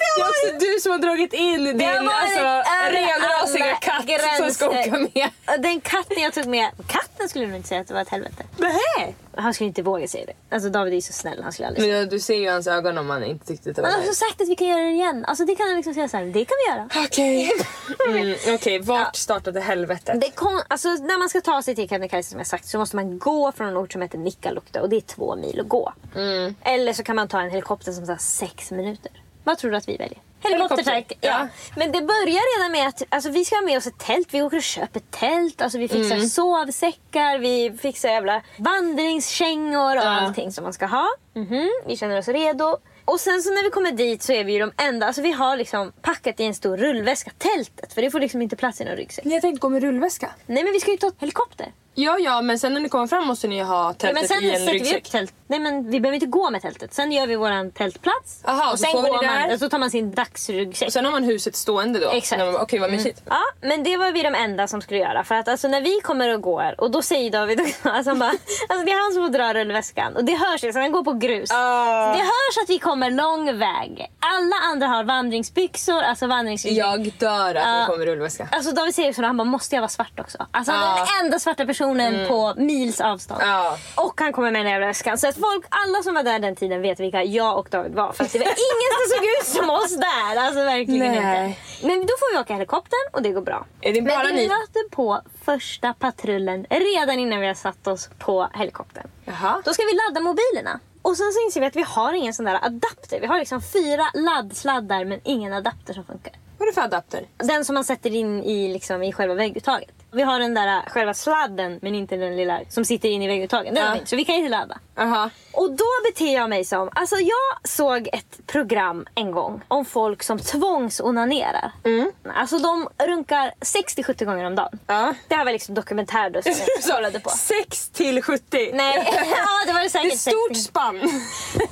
Det är också du som har dragit in din alltså, renrasiga katt gränser. Som ska åka med. Den katten jag tog med, katten skulle nog inte säga att det var ett helvete. Nej. Han skulle inte våga säga det. Alltså David är så snäll, han skulle aldrig säga det. Men du ser ju hans ögon om han inte tyckte att det var han har så sagt att vi kan göra det igen. Alltså det kan han liksom säga så här, det kan vi göra. Okej, okay. mm, okay. Vart ja. startade helvetet? Det kom, alltså när man ska ta sig till Kebnekaise som jag sagt så måste man gå från en ort som heter Nikkaluokta. Och det är två mil att gå. Mm. Eller så kan man ta en helikopter som tar sex minuter. Vad tror du att vi väljer? Helikoptertack, ja. ja. Men det börjar redan med att alltså, vi ska ha med oss ett tält. Vi åker och köper tält. Alltså, vi fixar mm. sovsäckar. Vi fixar jävla vandringskängor och ja. allting som man ska ha. Mm-hmm. Vi känner oss redo. Och sen så när vi kommer dit så är vi ju de enda. Alltså vi har liksom packat i en stor rullväska tältet. För det får liksom inte plats i någon ryggsäck. Jag tänkte gå med rullväska. Nej men vi ska ju ta helikopter. Ja, ja, men sen när ni kommer fram måste ni ha tältet ja, i en ryggsäck. Tält. Nej, men vi behöver inte gå med tältet. Sen gör vi våran tältplats. Aha, och, och sen går man där. Och så tar man sin dagsryggsäck. Och sen har man huset stående då. Exakt. Okej, okay, vad mysigt. Mm. Ja, men det var vi de enda som skulle göra. För att alltså när vi kommer och går, och då säger David också, alltså, han bara, alltså det är han som får dra rullväskan. Och det hörs liksom, han går på grus. Uh. Det hörs att vi kommer lång väg. Alla andra har vandringsbyxor, alltså vandringsbyxor. Jag dör att uh. vi kommer rullväska. Alltså David säger så, han bara, måste jag vara svart också? Alltså uh. han är den enda svarta personen Mm. på mils avstånd. Ja. Och han kommer med den här väskan. Så att folk, alla som var där den tiden vet vilka jag och David var. För att det var ingen som såg ut som oss där. Alltså verkligen Nej. inte. Men då får vi åka helikoptern och det går bra. Är det bara Men vi möter på första patrullen redan innan vi har satt oss på helikoptern. Jaha. Då ska vi ladda mobilerna. Och sen så inser vi att vi har ingen sån där adapter. Vi har liksom fyra laddsladdar men ingen adapter som funkar. Vad är det för adapter? Den som man sätter in i, liksom, i själva vägguttaget. vi har den där själva sladden, men inte den lilla som sitter in i vägguttagen. Den ja. Så vi kan inte ladda. Uh-huh. Och då beter jag mig som, alltså jag såg ett program en gång om folk som tvångsonanerar. Mm. Alltså de runkar sextio till sjuttio gånger om dagen. Uh-huh. Det här var liksom dokumentär då som jag sålade på. sex till sjuttio? Nej, ja, det var det säkert. Det är stort spann.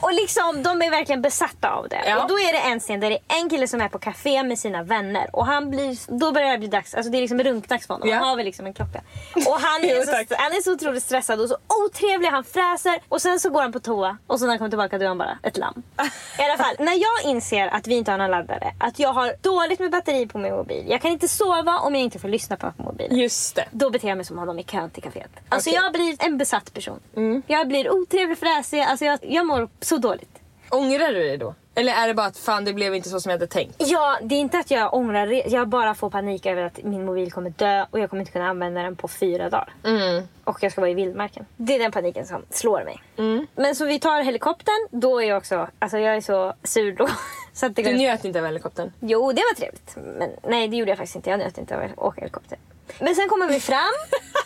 Och liksom, de är verkligen besatta av det. Ja. Och då är det en scen där det är en kille som är på café med sina vänner. Och han blir, då börjar det bli dags, alltså det är liksom runkdags för honom. Yeah. Han har väl liksom en klocka. Och han är, jo, så, han är så otroligt stressad och så otrevlig, han fräser. Och sen så går han på toa och så när han kommer tillbaka då är han bara ett lamm. I alla fall, när jag inser att vi inte har någon laddare, att jag har dåligt med batteri på min mobil, jag kan inte sova om jag inte får lyssna på mobilen. Just det. Då beter jag mig som honom i kön till kaféet. Alltså okay. Jag blir en besatt person. Mm. Jag blir otrevlig, fräsig, alltså jag, jag mår så dåligt. Ångrar du dig då? Eller är det bara att fan, det blev inte så som jag hade tänkt? Ja, det är inte att jag ångrar det. Jag bara får panik över att min mobil kommer dö och jag kommer inte kunna använda den på fyra dagar. Mm. Och jag ska vara i vildmarken. Det är den paniken som slår mig. Mm. Men så vi tar helikoptern, då är jag också, alltså jag är så sur då. Så att det går... Du njöt inte av helikoptern? Jo, det var trevligt. Men nej, det gjorde jag faktiskt inte. Jag njöt inte av att åka helikopter. Men sen kommer vi fram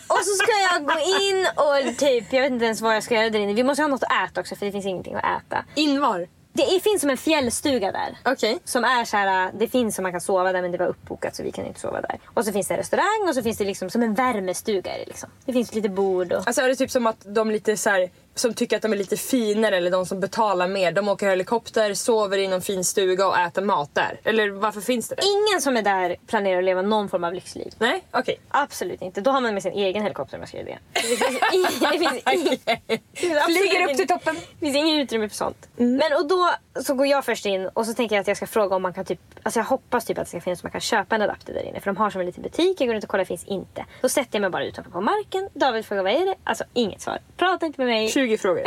och så ska jag gå in och typ, jag vet inte ens vad jag ska göra där inne. Vi måste ha något att äta också, för det finns ingenting att äta. In var? Det finns som en fjällstuga där. Okay. Som är så här, det finns som man kan sova där, men det var uppbokat så vi kan inte sova där. Och så finns det en restaurang och så finns det liksom som en värmestuga är det liksom. Det finns lite bord och... Alltså är det typ som att de lite så här, som tycker att de är lite finare, eller de som betalar mer, de åker helikopter, sover i någon fin stuga och äter mat där. Eller varför finns det det? Ingen som är där planerar att leva någon form av lyxliv. Nej, okej. Okay. Absolut inte. Då har man med sin egen helikopter om jag ska göra det. Det finns, ingen, det finns ingen, flyger upp till toppen. Det finns ingen utrymme för sånt. Mm. Men och då så går jag först in och så tänker jag att jag ska fråga om man kan typ, alltså jag hoppas typ att det ska finnas, man kan köpa en adapter där inne. För de har som en liten butik, jag går inte och kollar, finns inte. Då sätter jag mig bara utanför på marken. David frågar, vad är det? Alltså inget svar. Prata inte med mig. tjugo frågor.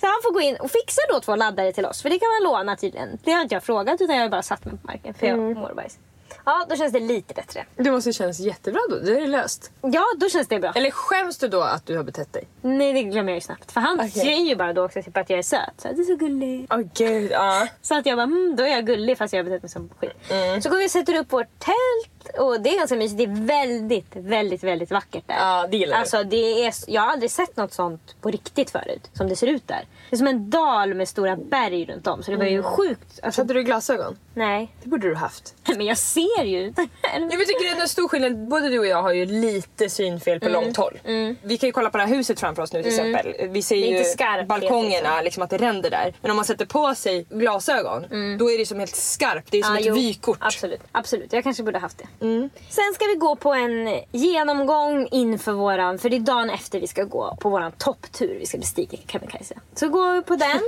Så han får gå in och fixa då två laddare till oss. För det kan man låna tydligen. Det har inte jag frågat, utan jag har bara satt mig på marken. För jag mm. mår bajs. Ja, då känns det lite bättre. Det måste kännas jättebra då. Det är löst. Ja, då känns det bra. Eller skäms du då att du har betett dig? Nej, det glömmer jag ju snabbt. För han okay. ser ju bara då också typ att jag är söt. Så att det är så gullig. Åh oh, gud, ja. Uh. Så att jag bara, mm, då är jag gullig fast jag har betett mig som skit. Mm. Så går vi och sätter upp vårt tält. Och det är ganska mysigt. Det är väldigt, väldigt, väldigt vackert där. Ja, det gillar alltså, det är, jag har aldrig sett något sånt på riktigt förut. Som det ser ut där. Det är som en dal med stora berg runt om. Så det var ju sjukt. Alltså, hade du glasögon? Nej. Det borde du haft. Men jag ser ju. Jag tycker det är en stor skillnad. Både du och jag har ju lite synfel på mm. långt håll. Mm. Vi kan ju kolla på det här huset framför oss nu till mm. exempel. Vi ser ju balkongerna, liksom. Liksom att det ränder där. Men om man sätter på sig glasögon, mm. då är det som helt skarpt. Det är som ah, ett jo. vykort. Absolut. Absolut, jag kanske borde haft det. Mm. Sen ska vi gå på en genomgång inför våran, för det är dagen efter vi ska gå på våran topptur. Vi ska bestiga Kebnekaise. Så går vi på den.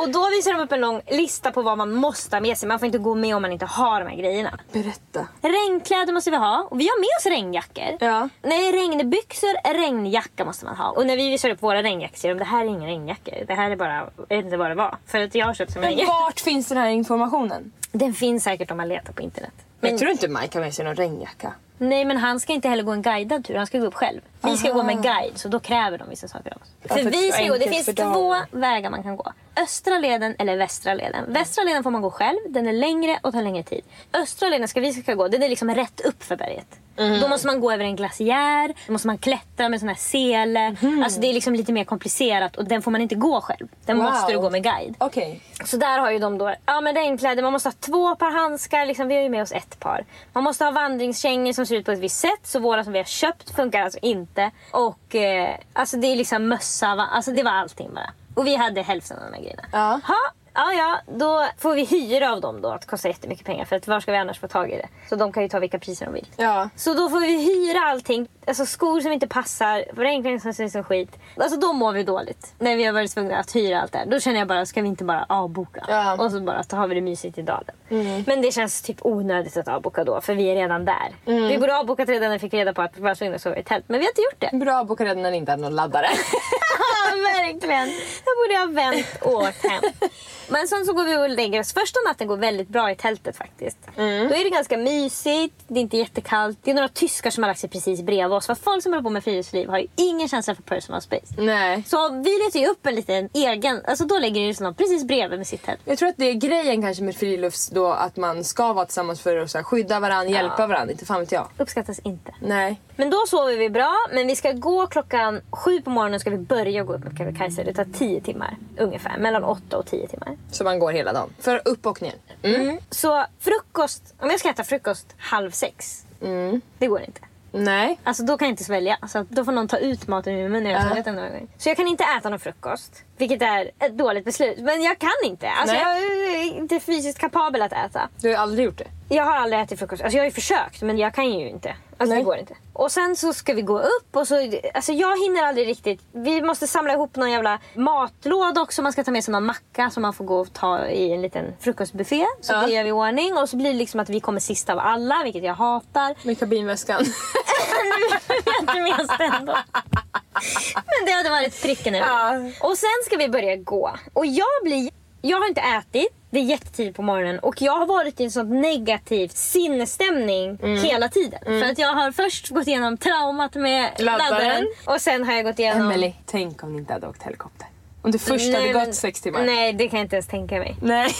Och då visar de upp en lång lista på vad man måste ha med sig. Man får inte gå med om man inte har de här grejerna. Berätta. Regnkläder måste vi ha. Och vi har med oss regnjackor. Ja. Nej, regnbyxor, regnjacka måste man ha. Och när vi visar upp våra regnjackor säger de, det här är inga regnjackor. Det här är bara, jag vet inte vad det var. För att jag har köpt som en. Men vart finns den här informationen? Den finns säkert om man letar på internet. Men, men tror du inte Mike har med sig någon regnjacka? Nej, men han ska inte heller gå en guidad tur. Han ska gå upp själv. Vi ska Aha. gå med guide, så då kräver de vissa saker av oss. Ja, för, för vi ska gå, det finns två vägar man kan gå. Östra leden eller västra leden. Mm. Västra leden får man gå själv. Den är längre och tar längre tid. Östra leden ska vi ska gå. Den är liksom rätt upp för berget. Mm. Då måste man gå över en glaciär. Då måste man klättra med såna här seler. Mm. Alltså det är liksom lite mer komplicerat. Och den får man inte gå själv. Den wow. måste du gå med guide. Okej. Okay. Så där har ju de då. Ja, men regnkläder. Man måste ha två par handskar. Liksom, vi har ju med oss ett par. Man måste ha vandringskängor som ser ut på ett visst sätt. Så våra som vi har köpt funkar alltså inte. Och eh, alltså det är liksom mössa. Va? Alltså det var allting bara. Och vi hade hälften av de här grejerna. Ja. Ha? Ja, ja, då får vi hyra av dem då. Att kosta jättemycket pengar, för att var ska vi annars få tag i det? Så de kan ju ta vilka priser de vill. Ja. Så då får vi hyra allting. Alltså skor som inte passar, regnkläder som ser ut som skit. Alltså då mår vi dåligt. När vi har varit tvungna att hyra allt det här. Då känner jag bara, ska vi inte bara avboka? Ja. Och så bara, då har vi det mysigt i dalen. Mm. Men det känns typ onödigt att avboka då. För vi är redan där. Mm. Vi borde avbokat redan när vi fick reda på att vi var tvungna att sova i tält. Men vi har inte gjort det. Bra avboka redan när ni inte hade någon laddare. Ja, verkligen. Jag det har vänt och åkt hem. Men sen så går vi och lägger oss. Första natten går väldigt bra i tältet faktiskt. Mm. Då är det ganska mysigt. Det är inte jättekallt. Det är några tyskar som har lagt sig precis bredvid oss. För folk som håller på med friluftsliv har ju ingen känsla för personal space. Nej. Så vi letar ju upp en liten egen... Alltså då lägger ju någon precis bredvid med sitt tält. Jag tror att det är grejen kanske med frilufts då. Att man ska vara tillsammans för att så här, skydda varandra, hjälpa ja. varandra. Inte fan vet jag. Uppskattas inte. Nej. Men då sover vi bra. Men vi ska gå klockan sju på morgonen. Ska vi börja gå upp med Kebnekaise. Det tar tio timmar ungefär. Mellan åtta och tio timmar. Så man går hela dagen. För upp och ner. Mm. Mm. Så frukost. Om jag ska äta frukost halv sex. Mm. Det går inte. Nej. Alltså då kan jag inte svälja. Alltså, då får någon ta ut maten ur munnen. Jag tar uh. den så jag kan inte äta någon frukost. Vilket är ett dåligt beslut. Men jag kan inte. Alltså nej. Jag är inte fysiskt kapabel att äta. Du har aldrig gjort det? Jag har aldrig ätit frukost. Alltså jag har ju försökt. Men jag kan ju inte. Alltså nej. Det går inte. Och sen så ska vi gå upp. Och så, alltså jag hinner aldrig riktigt. Vi måste samla ihop någon jävla matlåda också. Man ska ta med sig någon macka. Som man får gå och ta i en liten frukostbuffé. Så ja. Det gör vi i ordning. Och så blir det liksom att vi kommer sist av alla. Vilket jag hatar. Med kabinväskan. Inte minst ändå. Men det hade varit pricken över. Ja. Och sen ska vi börja gå. Och jag blir... Jag har inte ätit. Det är jättetid på morgonen. Och jag har varit i en sån negativ sinnesstämning mm. hela tiden. Mm. För att jag har först gått igenom traumat med laddaren. laddaren. Och sen har jag gått igenom... Emily, tänk om ni inte hade åkt helikopter. Om du först nej, hade gått men, sex timmar. Nej, det kan jag inte ens tänka mig. Nej,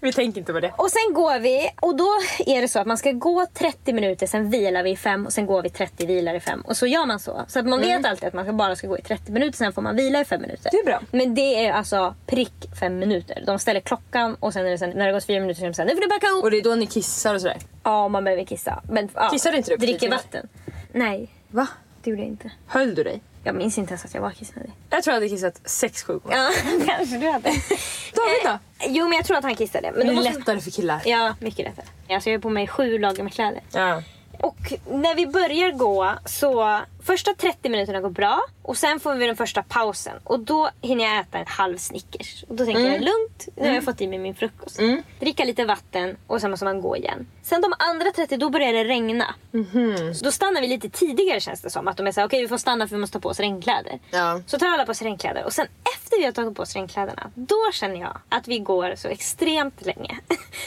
vi tänker inte på det. Och sen går vi. Och då är det så att man ska gå trettio minuter. Sen vilar vi i fem. Och sen går vi trettio, vilar i fem. Och så gör man så. Så att man mm. vet alltid att man ska bara ska gå i trettio minuter. Sen får man vila i fem minuter. Det är bra. Men det är alltså prick fem minuter. De ställer klockan. Och sen, är det sen när det gått fyra minuter så är de sen. Nu får du backa upp. Och det är då ni kissar och sådär. Ja, man behöver kissa. Men, ja, kissar du inte upp? Dricker vatten. Nej. Va? Det gjorde jag inte. Höll du dig? Jag minns inte ens att jag var kissnödig. Jag tror jag hade kissat sex sju gånger. Ja, kanske du hade. David då? Jo, men jag tror att han kissade. Men det är lättare man... för killar. Ja, mycket lättare. Alltså, jag har på mig sju lager med kläder. Ja. Och när vi börjar gå så... Första trettio minuterna går bra. Och sen får vi den första pausen. Och då hinner jag äta en halv Snickers. Och då tänker mm. jag lugnt. Nu har jag fått i mig min frukost. Mm. Dricka lite vatten. Och sen måste man gå igen. Sen de andra trettio, då börjar det regna. Mm-hmm. Så då stannar vi lite tidigare känns det som. Att de är såhär, okej okay, vi får stanna för vi måste ta på oss regnkläder. Ja. Så tar alla på oss regnkläder. Och sen efter vi har tagit på oss regnkläderna. Då känner jag att vi går så extremt länge.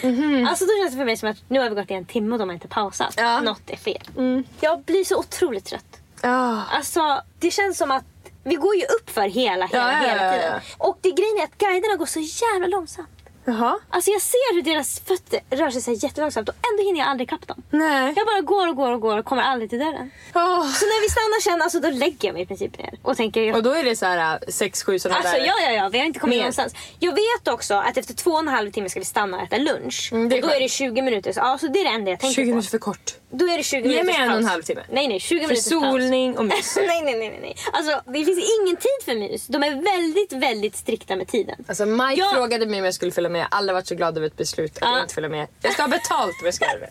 Mm-hmm. Alltså då känns det för mig som att nu har vi gått i en timme och de har inte pausat. Ja. Något är fel. Mm. Jag blir så otroligt trött. Oh. Alltså det känns som att vi går ju upp för hela hela, ja, hela tiden. Ja, ja, ja. Och det grejen är att guiderna går så jävla långsamt. Jaha. Alltså jag ser hur deras fötter rör sig så jättelångsamt och ändå hinner jag aldrig ikapp dem. Nej. Jag bara går och går och går och kommer aldrig till dörren. Oh. Så när vi stannar sen alltså då lägger jag mig i princip ner och tänker jag... Och då är det så här sex sju sådana alltså, där. Alltså ja ja ja, vi har inte kommit någonstans. Jag vet också att efter två och en halv timme ska vi stanna och äta lunch. Mm, och då är det tjugo minuter så alltså det är det enda jag tänker tjugo på. tjugo minuter för kort. Då är det tjugo minuters paus. Ge mig en och en halv timme. Nej, nej, tjugo minuters paus. För solning och mys. nej, nej, nej, nej. Alltså, det finns ingen tid för mys. De är väldigt, väldigt strikta med tiden. Alltså, Mike jag... frågade mig om jag skulle följa med. Alla var så glada över ett beslut att ah. jag inte följa med. Jag ska ha betalt om jag ska göra det.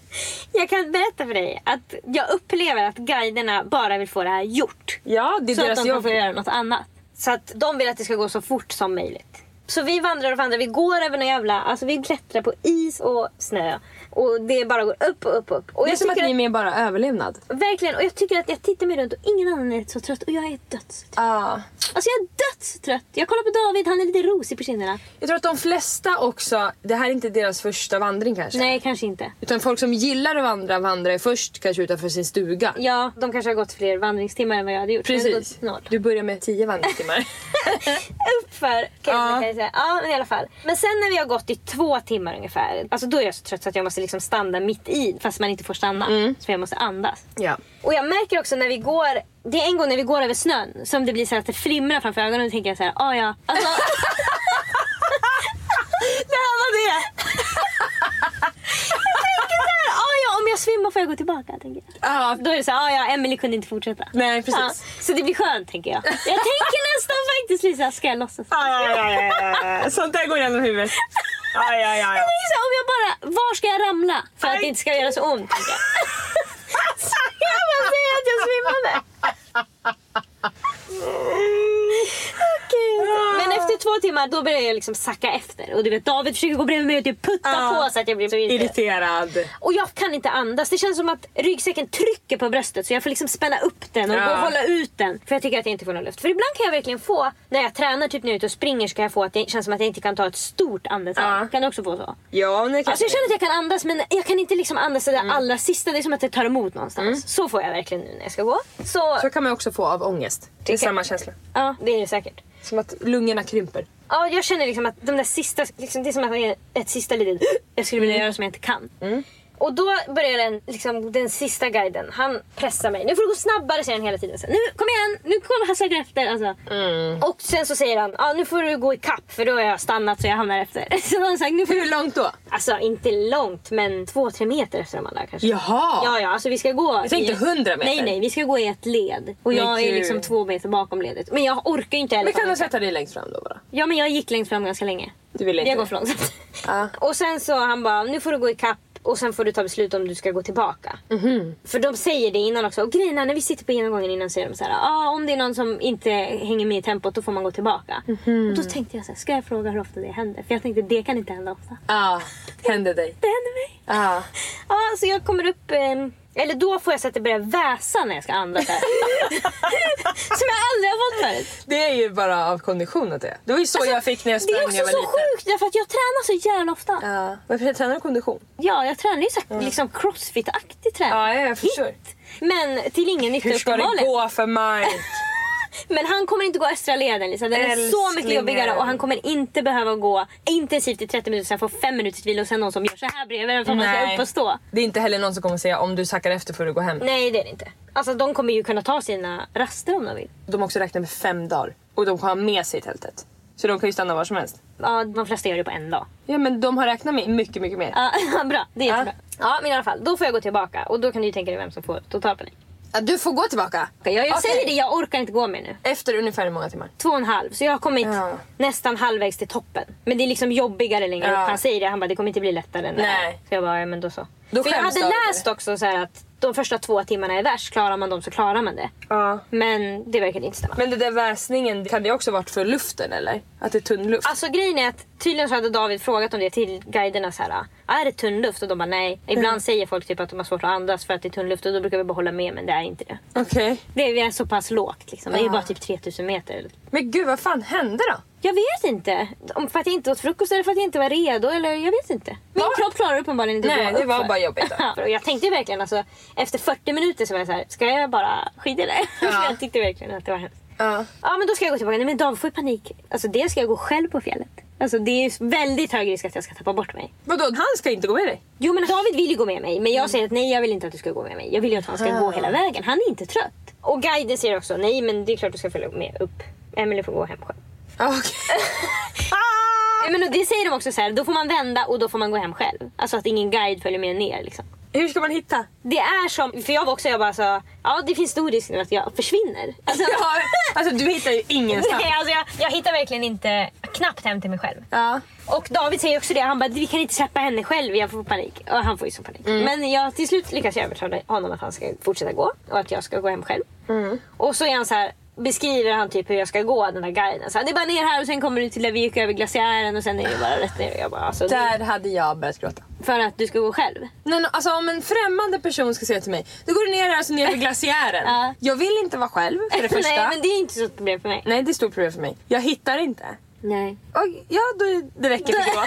Jag kan berätta för dig att jag upplever att guiderna bara vill få det här gjort. Ja, det är så deras att de jobb. Får göra något annat. Så att de vill att det ska gå så fort som möjligt. Så vi vandrar och vandrar, vi går över någon jävla... Alltså vi klättrar på is och snö. Och det bara går upp och upp och upp. Och det är jag som att ni är med bara överlevnad. Verkligen, och jag tycker att jag tittar mig runt och ingen annan är så trött. Och jag är dödstrött. Ah. Alltså jag är dödstrött. Jag kollar på David, han är lite rosig på kinderna. Jag tror att de flesta också... Det här är inte deras första vandring kanske. Nej, kanske inte. Utan folk som gillar att vandra, vandrar ju först kanske utanför sin stuga. Ja, de kanske har gått fler vandringstimmar än vad jag hade gjort. Precis, hade du börjar med tio vandringstimmar. Uppför, kan jag säga. Ja, men i alla fall. Men sen när vi har gått i två timmar ungefär. Alltså då är jag så trött så att jag måste liksom stanna mitt i. Fast man inte får stanna. Mm. Så jag måste andas. Ja. Och jag märker också när vi går. Det är en gång när vi går över snön. Som det blir så här att det flimrar framför ögonen. Och tänker jag så här. Ah, ja. Alltså. Det här var det. Jag svimmar får jag gå tillbaka, tänker jag. Ah. Då är det så här, ah, ja, Emily kunde inte fortsätta. Nej, precis. Ah, så det blir skönt, tänker jag. Jag tänker nästan faktiskt, Lisa, ska jag låtsas? Ah, ja, ja, ja, ja. Sånt där går genom huvudet. Ah, ja, ja, ja. Det är så här, om jag bara, var ska jag ramla? För aj. Att det inte ska göra så ont, tänker jag. Så jag bara säger att jag svimmade. Okej. Okay. Men efter två timmar då börjar jag liksom sacka efter. Och du vet, David försöker gå bredvid mig och typ putta ah, på så att jag blir så irriterad. Och jag kan inte andas. Det känns som att ryggsäcken trycker på bröstet så jag får liksom spänna upp den och ja. gå och hålla ut den. För jag tycker att jag inte får någon luft. För ibland kan jag verkligen få, när jag tränar typ nu ute och springer, så kan jag få att det känns som att jag inte kan ta ett stort andetag. Ah. Kan du också få så? Ja, men det kan alltså, jag känner att jag kan andas, men jag kan inte liksom andas det där mm. allra sista. Det är som att jag tar emot någonstans. Mm. Så får jag verkligen nu när jag ska gå. Så, så kan man också få av ångest. Det är samma känsla. Ja, det är det säkert. Som att lungorna krymper. Ja, jag känner liksom att de där sista liksom, det är som att jag ett sista litet jag skulle vilja göra som jag inte kan. Mm. Och då börjar den, liksom, den sista guiden. Han pressar mig. Nu får du gå snabbare, säger han hela tiden. Så, nu, kom igen, nu kommer han säkert efter. Alltså. Mm. Och sen så säger han, ah, nu får du gå i kapp, för då har jag stannat så jag hamnar efter. Så han sagt, nu får du... Hur långt då? Alltså, inte långt, men två, tre meter efter de andra kanske. Jaha! Ja, ja, alltså vi ska gå... Jag tänkte hundra meter. Nej, nej, vi ska gå i ett led. Och jag nej, är liksom två meter bakom ledet. Men jag orkar ju inte heller. Men kan du sätta dig längst fram då bara? Ja, men jag gick längst fram ganska länge. Du ville inte? Jag går för långsamt. Ah. Och sen så han bara, nu får du gå i kapp. Och sen får du ta beslut om du ska gå tillbaka. Mm-hmm. För de säger det innan också. Och grejerna, när vi sitter på ena gången innan, säger de så här, ah, om det är någon som inte hänger med i tempot, då får man gå tillbaka. Mm-hmm. Och då tänkte jag så här, ska jag fråga hur ofta det händer? För jag tänkte, det kan inte hända ofta. Ja, ah, hände dig. Det hände mig. Ja. Ah. Ja, ah, så jag kommer upp... Eh, eller då får jag så att det börjar väsa när jag ska andas där. Som jag aldrig har fått förut. Det är ju bara av kondition att det är. Det var ju så alltså, jag fick när jag sprang när jag var liten. Det är också så sjukt, därför att jag tränar så jävla ofta. Ja, men jag tränar kondition. Ja, jag tränar ju så mm. liksom crossfit-aktig träning. Ja, jag förstår. Men till ingen nytta. Hur ska det gå för mig? Men han kommer inte gå östra leden, Lisa. Det är älskling. Så mycket jobbigare. Och han kommer inte behöva gå intensivt i trettio minuter. Sen får fem minuters vila. Och sen någon som gör så här bredvid för att man ska upp och stå. Det är inte heller någon som kommer säga, om du sackar efter får du gå hem. Nej, det är det inte. Alltså de kommer ju kunna ta sina raster om de vill. De har också räknat med fem dagar. Och de kan ha med sig tältet. Så de kan ju stanna var som helst. Ja, de flesta gör det på en dag. Ja, men de har räknat med mycket, mycket mer. Ja, bra, det är jättebra. Ja. Ja, men i alla fall, då får jag gå tillbaka. Och då kan du tänka dig vem som får totalpanik. Ja, du får gå tillbaka. Jag, jag okay. säger det, jag orkar inte gå med nu. Efter ungefär hur många timmar? Två och en halv. Så jag har kommit ja. nästan halvvägs till toppen. Men det är liksom jobbigare längre. Ja. Han säger det, han bara, det kommer inte bli lättare än det. Nej. Så jag bara, ja, men då så. Då för jag hade läst det. Också så här att de första två timmarna är värst. Klarar man dem så klarar man det. Ja. Men det verkar inte stämma. Men det där väsningen, kan det också varit för luften eller? Att det är tunn luft? Alltså grejen är att tydligen så hade David frågat om det till guiderna så här. Är det tunn luft? Och de bara nej. Ibland mm. säger folk typ att de har svårt att andas för att det är tunn luft. Och då brukar vi bara hålla med, men det är inte det. Okej. Okay. Det är så pass lågt liksom. Det är ja. bara typ tre tusen meter. Men gud, vad fan hände då? Jag vet inte. Om för att jag inte åt frukost eller för att jag inte var redo eller jag vet inte. Min ja. kropp klarar uppenbarligen inte. Nej, det var bara jobbigt. Och jag tänkte verkligen alltså efter fyrtio minuter så var jag så här, ska jag bara skida det? Ja. Jag tyckte verkligen att det var hemskt. Ja. Ja, men då ska jag gå tillbaka. Nej, men David får ju panik. Alltså det ska jag gå själv på fjället. Alltså det är väldigt hög risk att jag ska tappa bort mig. Vadå? Han ska inte gå med dig? Jo, men David vill ju gå med mig. Men jag säger att nej, jag vill inte att du ska gå med mig. Jag vill ju att han ska ja. gå hela vägen. Han är inte trött. Och guiden säger också nej, men det är klart du ska följa med upp. Emily får gå hem själv. Okay. ah! Men det säger de också så här, då får man vända och då får man gå hem själv. Alltså att ingen guide följer med ner liksom. Hur ska man hitta? Det är som, för jag var också, jag bara så, ja det finns stor risk nu att jag försvinner. Alltså, ja, alltså du hittar ju ingenstans. Nej, alltså jag, jag hittar verkligen inte, knappt hem till mig själv. Ja. Och David säger också det, han bara, vi kan inte släppa henne själv, jag får panik. Och han får ju så panik. Mm. Men jag till slut lyckas jag övertala honom att han ska fortsätta gå och att jag ska gå hem själv. Mm. Och så är han så här, beskriver han typ hur jag ska gå, den här guiden. Så det är bara ner här och sen kommer du till där vi gick över glaciären och sen är det bara rätt ner. Och jag bara, alltså, där det... hade jag börjat gråta. För att du ska gå själv? Nej, no, alltså om en främmande person ska säga till mig, då går du ner här och så ner vid glaciären. ja. Jag vill inte vara själv, för det första. Nej, men det är inte så problem för mig. Nej, det är stort problem för mig. Jag hittar inte. Nej. Och, ja, då, det räcker för gråt.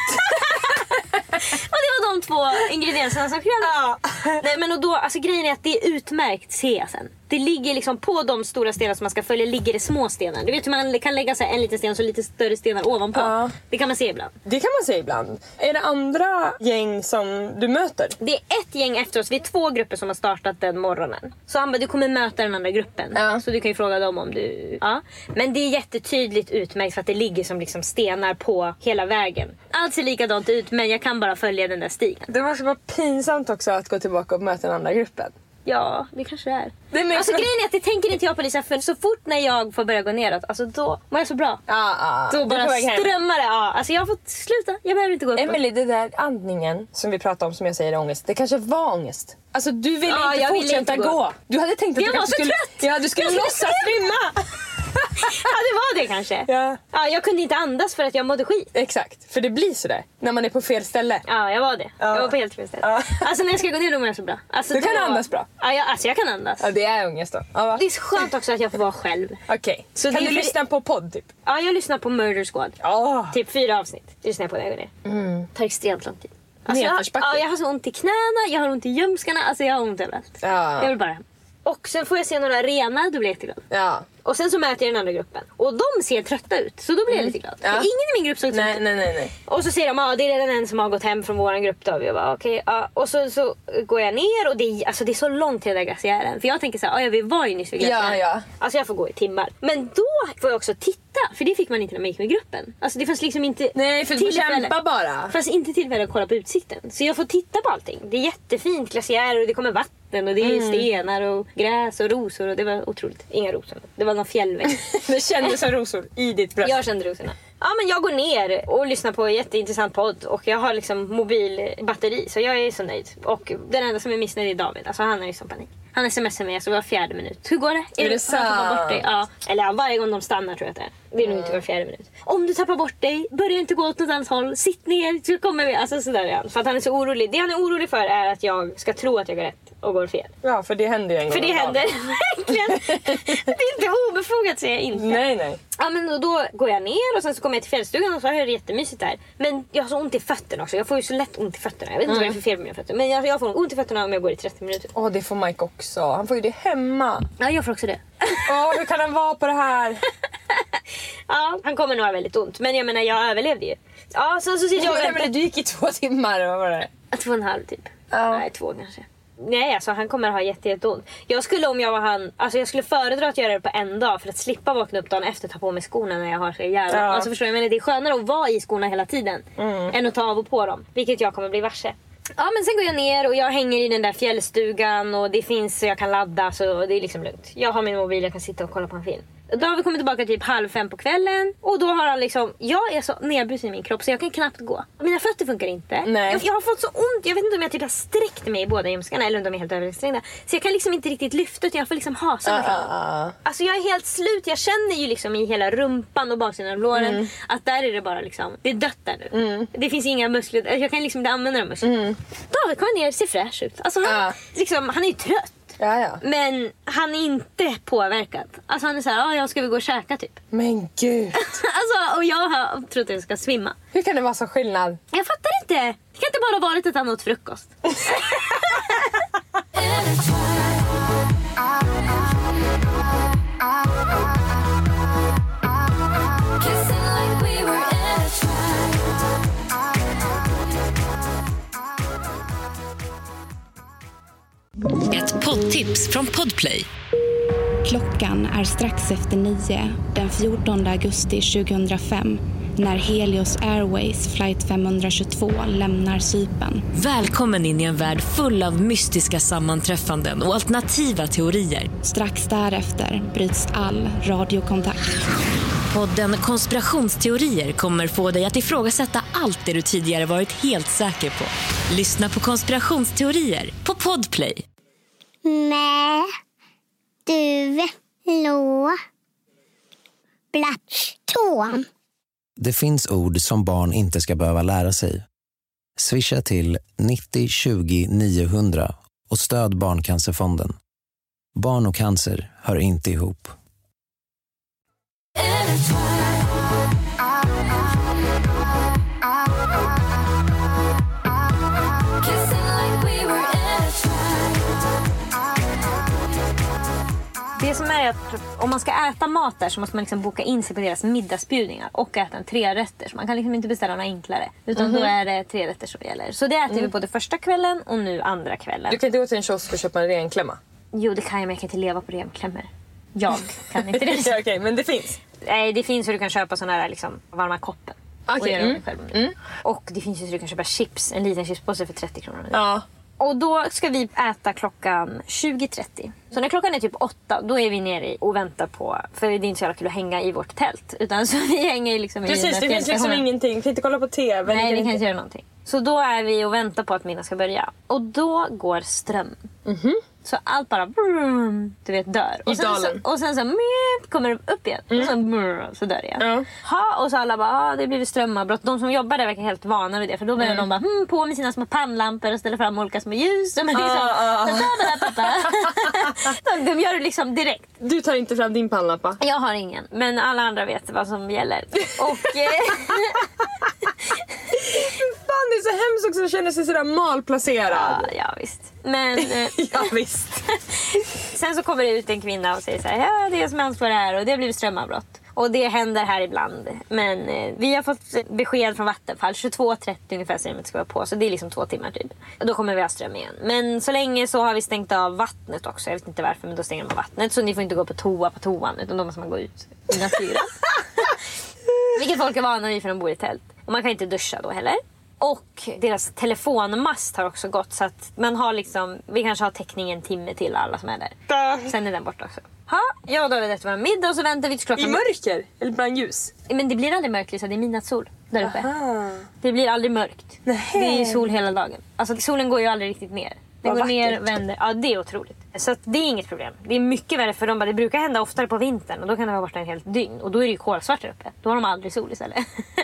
Och det var de två ingredienserna som krävdes. Ja. Nej, men och då, alltså grejen är att det är utmärkt, ser jag sen. Det ligger liksom på de stora stenar som man ska följa, ligger det små stenar. Du vet hur man kan lägga så här en liten sten och så lite större stenar ovanpå. Ja. Det kan man se ibland. Det kan man se ibland. Är det andra gäng som du möter? Det är ett gäng efter oss. Vi är två grupper som har startat den morgonen. Så han bara, du kommer möta den andra gruppen. Ja. Så du kan ju fråga dem om du... Ja. Men det är jättetydligt utmärkt för att det ligger som liksom stenar på hela vägen. Allt ser likadant ut, men jag kan bara följa den där stigen. Det måste vara pinsamt också att gå tillbaka och möta den andra gruppen. Ja, det kanske är. Det är alltså grejen är att det tänker inte jag på Lisa, för så fort när jag får börja gå neråt, alltså då mår jag så bra. Ja, ja. Då bara strömmar det. Ja, alltså jag har fått sluta. Jag behöver inte gå upp. Emily, det där andningen som vi pratade om som jag säger är ångest. Det kanske var ångest. Alltså du ville ja, inte fortsätta ville inte gå. gå. Du hade tänkt att jag du skulle... Ja, du skulle låtsas svimma. Ja, det var det kanske. Ja. Ja, jag kunde inte andas för att jag mådde skit. Exakt, för det blir så där när man är på fel ställe. Ja, jag var det. Ja. Jag var på helt fel ställe. Ja. Alltså när jag ska gå ner då mår jag så bra. Alltså, du kan då... andas bra? Ja, jag, alltså jag kan andas. Ja, det är ångest då. Ja, det är skönt också att jag får vara själv. Okej, okay. Så kan du för... lyssna på podd typ? Ja, jag lyssnar på Murder Squad. Oh. Typ fyra avsnitt. Jag lyssnar på det jag går ner. Mm. Tar extremt lång tid. Alltså, jag, har, ja, jag har så ont i knäna, jag har ont i ljumskarna. Alltså jag har ont överallt. Ja. Jag vill bara. Och sen får jag se några rena, då blir jag lite glad. Ja. Och sen så möter jag den andra gruppen. Och de ser trötta ut, så då blir jag lite glad. Ja. För ingen i min grupp såg nej, nej, nej, nej. Och så säger de, ja ah, det är redan en som har gått hem från våran grupp då. Och jag bara, okej, okay, ah. Och så, så går jag ner och det är, alltså, det är så långt till den där glaciären. För jag tänker så här, ah, jag var ju nyss vid glaciären. Ja, ja. Alltså jag får gå i timmar. Men då får jag också titta, för det fick man inte när man gick med gruppen. Alltså det fanns liksom inte nej, för du kämpa bara. Det fanns inte tillfälle att kolla på utsikten. Så jag får titta på allting. Det är jättefint glaciärer och det kommer vatten. Och det är mm. stenar och gräs och rosor. Och det var otroligt, inga rosor. Det var någon fjällväg. Det kändes som rosor i ditt bröst. Jag kände rosorna. Ja, men jag går ner och lyssnar på en jätteintressant podd. Och jag har liksom mobilbatteri, så jag är så nöjd. Och den enda som är missnöjd är David. Alltså han är ju som panik. Han smsar mig alltså var fjärde minut. Hur går det? Är, är det sant? Bort dig? Ja. Eller ja, varje gång de stannar tror jag att det är. Det är nog inte var fjärde minut. Om du tappar bort dig, börja inte gå åt något annat håll. Sitt ner, så kommer vi. Alltså sådär är han. För att han är så orolig. Det han är orolig för är att jag ska tro att jag går rätt och går fel. Ja, för det händer ju en gång. För det händer verkligen. Det är inte obefogat säger jag inte. Nej, nej. Ja, men då, då går jag ner och sen så kommer jag till fjällstugan och så har jag det jättemysigt där. Men jag har så ont i fötterna också. Jag får ju så lätt ont i fötterna. Jag vet inte mm. vad det är för fel med mina fötter. Men jag, jag får ont i fötterna om jag går i trettio minuter. Åh, oh, det får Mike också. Han får ju det hemma. Ja, jag får också det. Åh, oh, hur kan han vara på det här? Ja, han kommer nog ha väldigt ont. Men jag menar, jag överlevde ju. Ja, sen så sitter jag och väntar. Du gick i två timmar, vad var det? Två och en halv typ. Oh. Nej, två kanske. Nej, alltså han kommer ha jätte, jätte ont. Jag skulle om jag var han, alltså jag skulle föredra att göra det på en dag för att slippa vakna upp dagen efter ta på mig skorna när jag har så jävla. Ja. Alltså förstår jag, men det är skönare att vara i skorna hela tiden mm. än att ta av och på dem, vilket jag kommer bli varse. Ja, men sen går jag ner och jag hänger i den där fjällstugan och det finns så jag kan ladda så det är liksom lugnt. Jag har min mobil, jag kan sitta och kolla på en film. Då har vi kommit tillbaka typ halv fem på kvällen. Och då har han liksom, jag är så nedbruten i min kropp så jag kan knappt gå. Mina fötter funkar inte. Nej. Jag, jag har fått så ont, jag vet inte om jag typ har sträckt mig i båda ljumskarna. Eller om de är helt översträngda. Så jag kan liksom inte riktigt lyfta utan jag får liksom hasa mig uh, uh, uh. Alltså jag är helt slut, jag känner ju liksom i hela rumpan och baksidan av låren mm. att där är det bara liksom, det är dött där nu mm. Det finns inga muskler, jag kan liksom inte använda de musklerna mm. David kommer ner, ser fräsch ut. Alltså han, uh. liksom, han är ju trött. Ja, ja. Men han är inte påverkad. Alltså han är så här, ja, jag ska vi gå och käka typ. Men gud. Alltså, och jag har trott att jag ska svimma. Hur kan det vara så skillnad? Jag fattar inte. Det kan inte bara ha varit att han åt frukost. Ett poddtips från Podplay. Klockan är strax efter nio den fjortonde augusti tjugohundrafem när Helios Airways flight femhundratjugotvå lämnar Cypern. Välkommen in i en värld full av mystiska sammanträffanden och alternativa teorier. Strax därefter bryts all radiokontakt. Podden Konspirationsteorier kommer få dig att ifrågasätta allt det du tidigare varit helt säker på. Lyssna på Konspirationsteorier på Podplay. Nej, du lå platstån. Det finns ord som barn inte ska behöva lära sig. Swisha till nittio tjugo niohundra och stöd Barncancerfonden. Barn och cancer hör inte ihop. Det som är att om man ska äta mat där så måste man liksom boka in sig på deras middagsbjudningar och äta en trerätter. Så man kan liksom inte beställa något enklare. Utan mm-hmm. då är det trerätter som gäller. Så det äter mm. vi både första kvällen och nu andra kvällen. Du kan inte gå till en kiosk och köpa en renklämma? Jo, det kan jag, men jag kan inte leva på renklämmor. Jag kan inte det. Okej, okay, men det finns? Nej, det finns hur du kan köpa sådana här liksom, varma koppen. Okej. Okay, mm. och, mm. och det finns ju hur du kan köpa chips, en liten chipspåse för trettio kronor. Ja. Och då ska vi äta klockan tjugo trettio. Så när klockan är typ åtta, då är vi nere och väntar på... För det är inte så jävla kul att hänga i vårt tält. Utan så vi hänger liksom precis, i... Precis, det finns liksom ingenting. Vi kan inte kolla på tv. Nej, vi kan inte göra någonting. Så då är vi och väntar på att middagen ska börja. Och då går strömmen. Mhm. Så allt bara brum, du vet, dör. Och sen, så, och sen så mjö, kommer det upp igen. Mm. Och sen, brum, så dör igen. Mm. Ha, och så alla bara, ah, det blir strömavbrott. De som jobbar där verkar helt vana vid det. För då börjar mm. de bara, hm, på med sina små pannlampor och ställer fram olika små ljus. Men liksom, uh, uh. så där, där, pappa. De gör det liksom direkt. Du tar inte fram din pannlampa? Jag har ingen. Men alla andra vet vad som gäller. Och... Eh, fan, det är så hemskt också att känna sig sådär malplacerad. Ja, ja visst. Men... Eh, ja, visst. Sen så kommer det ut en kvinna och säger så här, ja, det är som ansvar här och det har blivit strömavbrott. Och det händer här ibland. Men eh, vi har fått besked från Vattenfall, tjugotvå trettio ungefär strömmet ska vara på. Så det är liksom två timmar typ. Och då kommer vi ha ström igen. Men så länge så har vi stängt av vattnet också. Jag vet inte varför, men då stänger man vattnet. Så ni får inte gå på toa på toan, utan då måste man gå ut i naturen. Vilket folk är vana vid för de bor i tält. Och man kan inte duscha då heller. Och deras telefonmast har också gått. Så att man har liksom... Vi kanske har täckning en timme till alla som är där. Da. Sen är den borta också. Ha, ja, då är det efter middag och så väntar vi till klockan... I mörker? Eller bland ljus? Men det blir aldrig mörkt, så det är midnattssol där uppe. Aha. Det blir aldrig mörkt. Nej. Det är sol hela dagen. Alltså solen går ju aldrig riktigt ner. Den går ner och vänder. Ja, det är otroligt. Så att det är inget problem. Det är mycket värre för dem. Det brukar hända oftare på vintern. Och då kan det vara borta en hel dygn. Och då är det ju kolsvart där uppe. Då har de aldrig sol istället.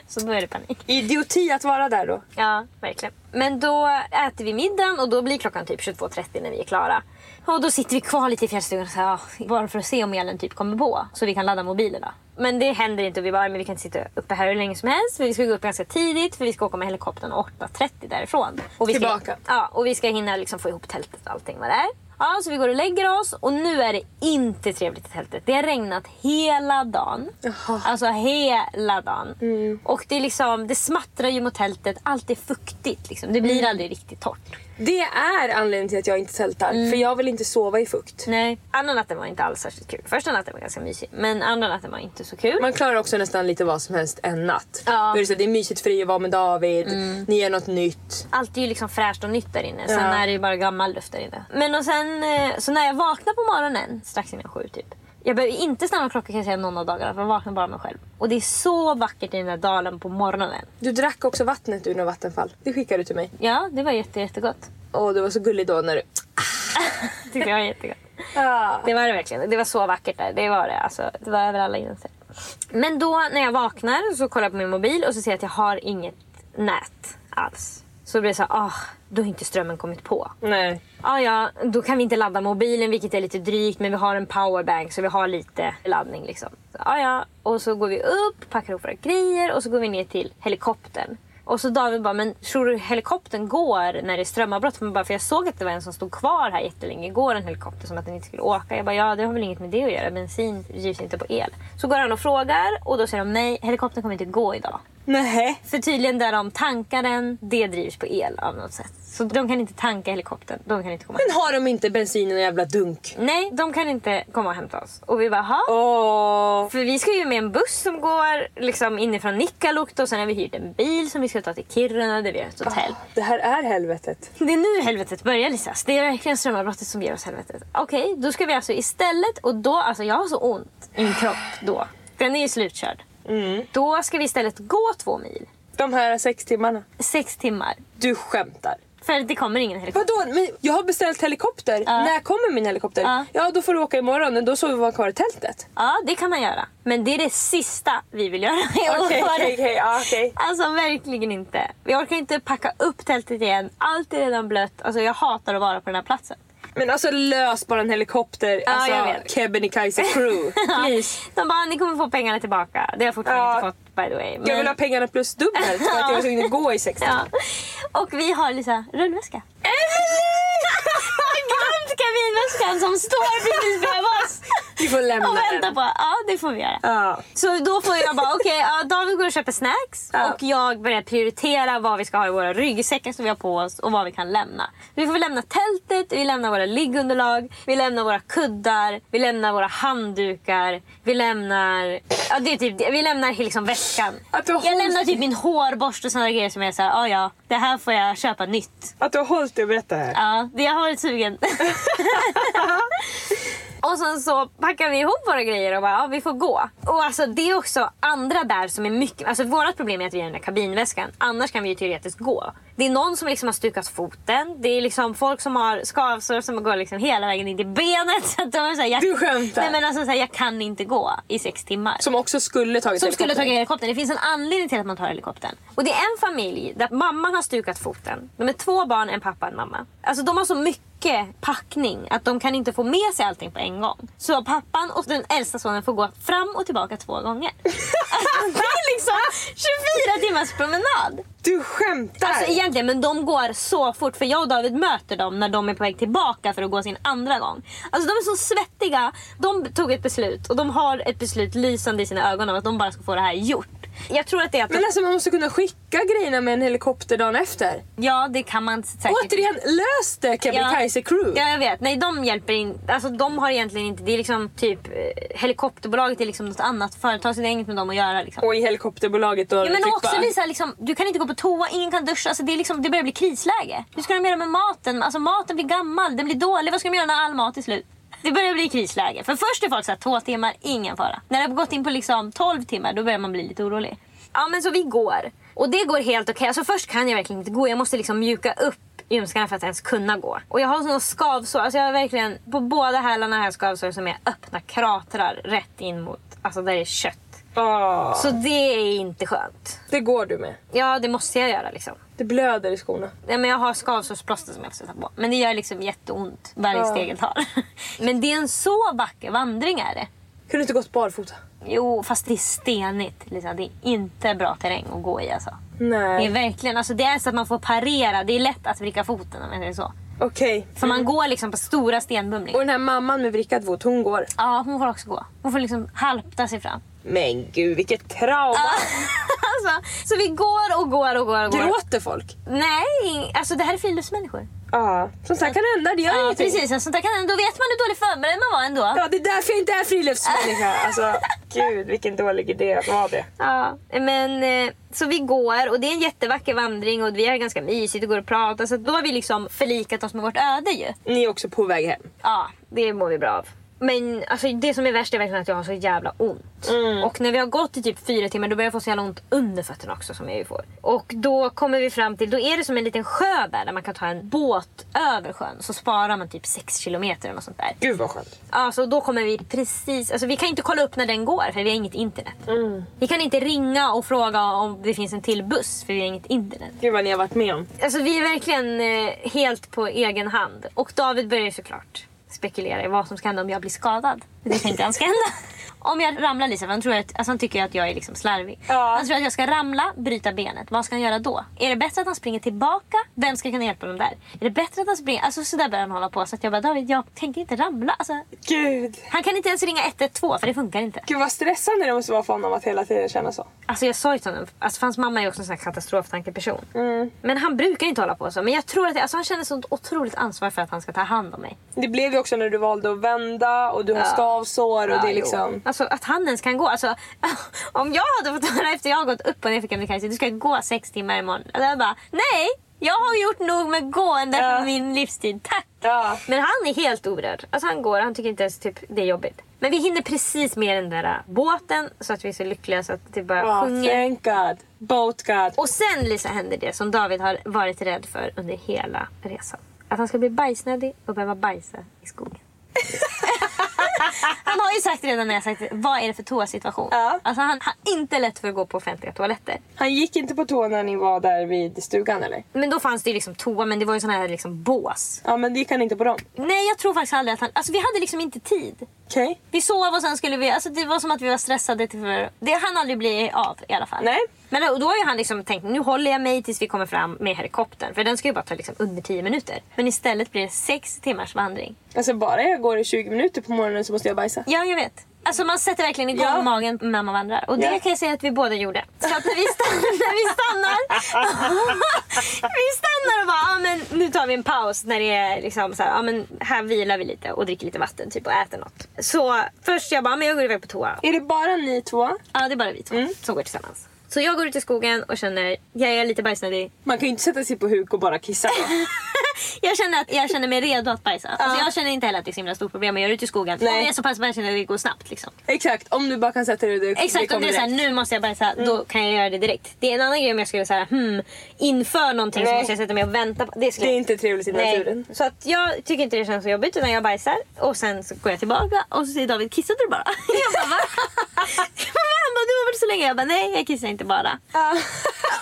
Så då är det panik. Idioti att vara där då. Ja, verkligen. Men då äter vi middagen. Och då blir klockan typ tjugotvå trettio när vi är klara. Och då sitter vi kvar lite i fjärrstugan och säger, bara för att se om elen typ kommer på. Så vi kan ladda mobilerna. Men det händer inte. Och vi bara, men vi kan inte sitta uppe här hur länge som helst. För vi ska gå upp ganska tidigt. För vi ska åka med helikoptern åtta trettio därifrån. Och vi ska, tillbaka. Ja, och vi ska hinna liksom få ihop tältet och allting vad det är. Ja, så vi går och lägger oss. Och nu är det inte trevligt i tältet. Det har regnat hela dagen. Jaha. Alltså hela dagen. Mm. Och det är liksom, det smattrar ju mot tältet. Allt är fuktigt liksom. Det blir mm. aldrig riktigt torrt. Det är anledningen till att jag inte tältar. Mm. För jag vill inte sova i fukt. Nej, andra natten var inte alls särskilt kul. Första natten var ganska mysig. Men andra natten var inte så kul. Man klarar också nästan lite vad som helst en natt. Ja. Det är, så, det är mysigt för dig att vara med David. Mm. Ni gör något nytt. Allt är ju liksom fräscht och nytt där inne. Sen ja. är det ju bara gammal luft där inne. Men och sen, så när jag vaknar på morgonen, strax innan sju typ. Jag behöver inte stanna klockan kan jag säga någon av dagarna. För jag vaknar bara mig själv. Och det är så vackert i den där dalen på morgonen. Du drack också vattnet ur något vattenfall. Det skickade du till mig. Ja, det var jätte, jättegott. Åh, det var så gulligt då när du... Tyckte jag var jättegott. Ah. Det var det verkligen. Det var så vackert där. Det var det. Alltså, det var över alla gränser. Men då när jag vaknar så kollar jag på min mobil. Och så ser jag att jag har inget nät alls. Så blir det så här, ah, då har inte strömmen kommit på. Nej. Ah, ja, då kan vi inte ladda mobilen, vilket är lite drygt. Men vi har en powerbank, så vi har lite laddning liksom. Så, ah, ja, och så går vi upp, packar ihop våra grejer och så går vi ner till helikoptern. Och så David bara, men tror du helikoptern går när det är strömavbrott? För, bara, för jag såg att det var en som stod kvar här jättelänge. Går en helikopter som att den inte skulle åka? Jag bara, ja, det har väl inget med det att göra. Bensin drivs inte på el. Så går han och frågar och då säger de, nej, helikoptern kommer inte gå idag. Nej. För tydligen där de tankar den, det drivs på el av något sätt. Så de kan inte tanka helikoptern, de kan inte komma. Men har de inte bensin och jävla dunk? Nej, de kan inte komma och hämta oss. Och vi bara, ha? Oh. För vi ska ju med en buss som går liksom inifrån Nikkaluokta. Och sen har vi hyrt en bil som vi ska ta till Kiruna, där vi har ett hotell. Oh, det här är helvetet. Det är nu helvetet börjar, Lisa. Det är verkligen strömavbrottet som ger oss helvetet. Okej, okay, då ska vi alltså istället, och då, alltså jag har så ont i min kropp då. Den är ju slutkörd. Mm. Då ska vi istället gå två mil. De här sex timmarna. Sex timmar. Du skämtar. För det kommer ingen helikopter. Vadå? Men jag har beställt helikopter. Ja. När kommer min helikopter? Ja. ja, då får du åka imorgon. Då sover vi bara kvar i tältet. Ja, det kan man göra. Men det är det sista vi vill göra. Okej, okej, okej. Alltså verkligen inte. Vi orkar inte packa upp tältet igen. Allt är redan blött. Alltså jag hatar att vara på den här platsen. Men alltså lös bara en helikopter. Ja, alltså Kebnekaise crew. Please. De bara, ni kommer få pengarna tillbaka. Det har jag fortfarande ja. inte fått, by the way. Men... Jag vill ha pengarna plus dubbelt. För att jag var tvungen att gå i sex timmar. Ja. Och vi har Lisa rullväska. Glömt kabinväskan som står precis bredvid oss. Vi får lämna och vänta den. På. Ja, det får vi göra. Ja. Så då får jag bara, okej, okay, ja, David går och köper snacks. Ja. Och jag börjar prioritera vad vi ska ha i våra ryggsäckar som vi har på oss. Och vad vi kan lämna. Vi får lämna tältet, vi lämnar våra liggunderlag. Vi lämnar våra kuddar. Vi lämnar våra handdukar. Vi lämnar... Ja, det är typ det. Vi lämnar liksom väskan. Jag lämnar typ min hårborst och sådana grejer som är så här, ja, ja, det här får jag köpa nytt. Att du har hållit dig och berättat här. Ja, det har varit sugen. Och sen så packar vi ihop våra grejer och bara, ja, vi får gå. Och alltså det är också andra där som är mycket, alltså vårat problem är att vi är den där kabinväskan. Annars kan vi ju teoretiskt gå. Det är någon som liksom har stukat foten. Det är liksom folk som har skavsår som går liksom hela vägen in i benet. Så att de är så här, jag, du skämtar. Nej men alltså så här, jag kan inte gå i sex timmar. Som också skulle tagit som helikoptern. Som skulle tagit helikoptern. Det finns en anledning till att man tar helikoptern. Och det är en familj där mamman har stukat foten. De är två barn, en pappa och en mamma. Alltså de har så mycket packning att de kan inte få med sig allting på en gång. Så pappan och den äldsta sonen får gå fram och tillbaka två gånger. Alltså, det är liksom tjugofyra timmars promenad. Du skämtar. Alltså egentligen, men de går så fort. För jag och David möter dem när de är på väg tillbaka för att gå sin andra gång. Alltså de är så svettiga. De tog ett beslut och de har ett beslut lysande i sina ögon om att de bara ska få det här gjort. Jag tror att det är att men alltså man måste kunna skicka grejerna med en helikopter dagen efter. Ja, det kan man säkert. Återigen, lös det Kebnekaise crew. Ja, jag vet. Nej, de hjälper in. Alltså de har egentligen inte, det är liksom typ helikopterbolaget är liksom något annat företag så det är inget med dem att göra liksom. Och i helikopterbolaget då ja, men också bara... Lisa liksom, du kan inte gå på toa, ingen kan duscha. Alltså det är liksom, det börjar bli krisläge. Hur ska de göra med maten? Alltså maten blir gammal, den blir dålig. Vad ska de göra när all mat är slut? Det börjar bli krisläge. För först är folk så här, två timmar, ingen fara. När det har gått in på liksom tolv timmar, då börjar man bli lite orolig. Ja, men så vi går. Och det går helt okej. Okay. Alltså först kan jag verkligen inte gå. Jag måste liksom mjuka upp ljumskarna för att ens kunna gå. Och jag har sådana skavsår. Alltså jag har verkligen, på båda hälarna här skavsår som är öppna kratrar rätt in mot. Alltså där är kött. Oh. Så det är inte skönt. Det går du med? Ja, det måste jag göra liksom. Det blöder i skorna. Ja, men jag har skavsårsplåster som jag måste ta på. Men det gör liksom jätteont varje oh. steg jag tar. Men det är en så vacker vandring är det. Kunde du inte gått barfota? Jo, fast det är stenigt liksom. Det är inte bra terräng att gå i alltså. Nej. Det är verkligen, alltså det är så att man får parera. Det är lätt att vricka foten om det är så. Okej. Okay. För man går liksom på stora stenbumlingar. Och den här mamman med vrickad fot, hon går? Ja, hon får också gå. Hon får liksom halpta sig fram. Men gud, vilket trauma. Alltså, så vi går och går och går och går. Gråter folk? Nej, alltså det här är friluftsmänniskor. Ja, sånt där kan hända, det gör ja, ingenting. Ja, precis, sånt där kan hända. Då vet man hur dålig förberedd man var ändå. Ja, det är därför jag inte är friluftsmänniska. Alltså, gud, vilken dålig idé att vara det. Ja, men så vi går och det är en jättevacker vandring och vi är ganska mysigt och går och pratar. Så då har vi liksom förlikat oss med vårt öde ju. Ni är också på väg hem. Ja, det mår vi bra av. Men alltså, det som är värst är verkligen att jag har så jävla ont. Mm. Och när vi har gått i typ fyra timmar, då börjar jag få så jävla ont under fötterna också som jag ju får. Och då kommer vi fram till, då är det som en liten sjö där, där man kan ta en båt över sjön. Så sparar man typ sex kilometer eller sånt där. Gud vad skönt. Alltså då kommer vi precis, alltså vi kan inte kolla upp när den går för vi har inget internet. Mm. Vi kan inte ringa och fråga om det finns en till buss för vi har inget internet. Gud vad ni har varit med om. Alltså vi är verkligen eh, helt på egen hand. Och David börjar ju såklart spekulera i vad som ska hända om jag blir skadad. Det tänkte han ska hända. Om jag ramlar Lisa, han, tror att, alltså han tycker att jag är liksom slarvig. Ja. Han tror att jag ska ramla, bryta benet. Vad ska han göra då? Är det bättre att han springer tillbaka? Vem ska kunna hjälpa dem där? Är det bättre att han springer? Alltså så där börjar han hålla på. Så att jag bara, David, jag tänker inte ramla. Alltså, Gud. Han kan inte ens ringa ett ett två för det funkar inte. Gud vad stressande det måste vara för honom att hela tiden känna så. Alltså jag sa ju till honom, alltså hans mamma är också en sån här katastroftankeperson. Mm. Men han brukar inte hålla på så. Men jag tror att det, alltså han känner sånt otroligt ansvar för att han ska ta hand om mig. Det blev ju också när du valde att vända och du har ja. skavsår och ja, det är liksom... Jo. Alltså att han ens kan gå, alltså om jag hade fått höra efter jag har gått upp och ner för Kebnekaise, du ska gå sex timmar imorgon. Alltså jag bara, nej, jag har gjort nog med gående ja. för min livstid, tack. Ja. Men han är helt oberörd, alltså han går, han tycker inte ens typ det är jobbigt. Men vi hinner precis med den där båten så att vi är så lyckliga så att det bara oh, sjunger. Thank God, boat God. Och sen Lisa händer det som David har varit rädd för under hela resan. Att han ska bli bajsnödig och behöva bajsa i skogen. Han har ju sagt redan när jag sagt vad är det för toasituation. Ja. Alltså han har inte lätt för att gå på offentliga toaletter. Han gick inte på toa när ni var där vid stugan eller? Men då fanns det ju liksom toa, men det var ju sån här liksom bås. Ja, men det gick han inte på dem. Nej, jag tror faktiskt aldrig att han, alltså vi hade liksom inte tid. Okej. Okay. Vi sov och sen skulle vi, alltså det var som att vi var stressade till för det hann aldrig bli av i alla fall. Nej. Men då, då har ju han liksom tänkt, nu håller jag mig tills vi kommer fram med helikoptern. För den ska ju bara ta liksom under tio minuter. Men istället blir det sex timmars vandring. Alltså bara jag går i tjugo minuter på morgonen så måste jag bajsa. Ja, jag vet. Alltså man sätter verkligen igång ja. magen när man vandrar. Och det ja. kan jag säga att vi båda gjorde. Så att när vi stannar, när vi stannar, vi stannar och bara, ja ah, men nu tar vi en paus när det är liksom så här, ja ah, men här vilar vi lite och dricker lite vatten typ och äter något. Så först jag bara, men jag går iväg på toa. Är det bara ni två? Ja, det är bara vi två mm. som går tillsammans. Så jag går ut i skogen och känner, jag är lite bajsnödig. Man kan ju inte sätta sig på huk och bara kissa. jag, känner att, jag känner mig redo att bajsa. Ja. Alltså jag känner inte heller att det är så himla stort problem. Men jag är ute i skogen. Nej. Om jag är så pass bajsen att det går snabbt liksom. Exakt, om du bara kan sätta dig det, det. Exakt, om det är såhär, nu måste jag bajsa. Mm. Då kan jag göra det direkt. Det är en annan grej om jag skulle säga, hmm, inför någonting. Nej. Så måste jag sätta mig och vänta på det, skulle... det är inte trevligt i naturen. Nej. Så att jag tycker inte det känns så jobbigt. Utan jag bajsar och sen så går jag tillbaka. Och så säger David, kissade du bara? Jag bara, va? Han bara, du har varit så länge. Jag bara, nej jag kissar inte bara. Ja.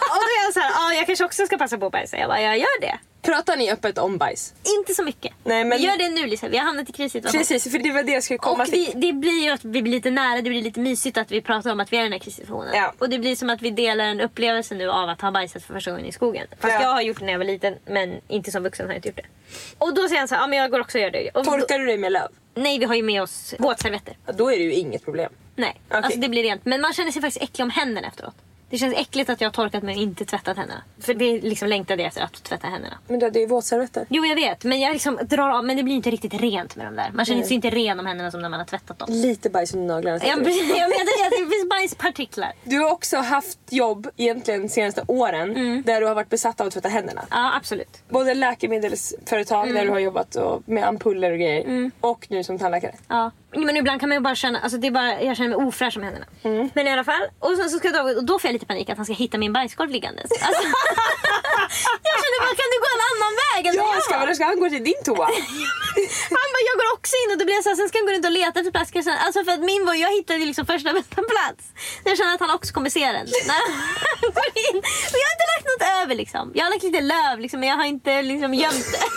Och då är jag såhär, ja jag kanske också ska passa på att bajsa. Jag bara, jag gör det. Pratar ni öppet om bajs? Inte så mycket. Nej, men... Gör det nu Lisa, vi har hamnat i kriset. Precis, för det var det jag skulle komma och till. Vi, det blir ju att vi blir lite nära, det blir lite mysigt att vi pratar om att vi är i den här krissituationen. Ja. Och det blir som att vi delar en upplevelse nu av att ha bajsat för första gången i skogen. Fast ja. jag har gjort det när jag var liten, men inte som vuxen har jag inte gjort det. Och då säger han så här, ja men jag går också och gör det. Och torkar då... du dig med löv? Nej, vi har ju med oss våtservetter. Ja, då är det ju inget problem. Nej, okay. Alltså det blir rent. Men man känner sig faktiskt äcklig om händerna efteråt. Det känns äckligt att jag har torkat men inte tvättat händerna. För det liksom längtade jag efter att tvätta händerna. Men det är ju våtservetter. Jo jag vet, men jag liksom drar av. Men det blir inte riktigt rent med dem där. Man känner mm. sig inte ren om händerna som när man har tvättat dem. Lite bajs i naglarna. Jag, jag menar att det finns bajspartiklar. Du har också haft jobb egentligen de senaste åren mm. där du har varit besatt av att tvätta händerna. Ja absolut. Både läkemedelsföretag mm. där du har jobbat och med ampuller och grejer mm. och nu som tandläkare. Ja. Men ibland kan man ju bara känna, alltså det är bara, jag känner mig ofräsch om händerna. Mm. Men i alla fall, och sen så ska jag dra, och då får jag lite panik att han ska hitta min bajskorv liggandes. Alltså, jag känner bara, kan du gå en annan väg än jag? Ska, då ska han gå till din toa. Han bara, jag går också in och då blir jag såhär, sen ska han gå runt och leta efter plats. Alltså för att min var, jag hittade liksom första bästa plats. Så jag känner att han också kommer se den. När han går in. Och jag har inte lagt något över liksom. Jag har lagt lite löv liksom, men jag har inte liksom gömt det.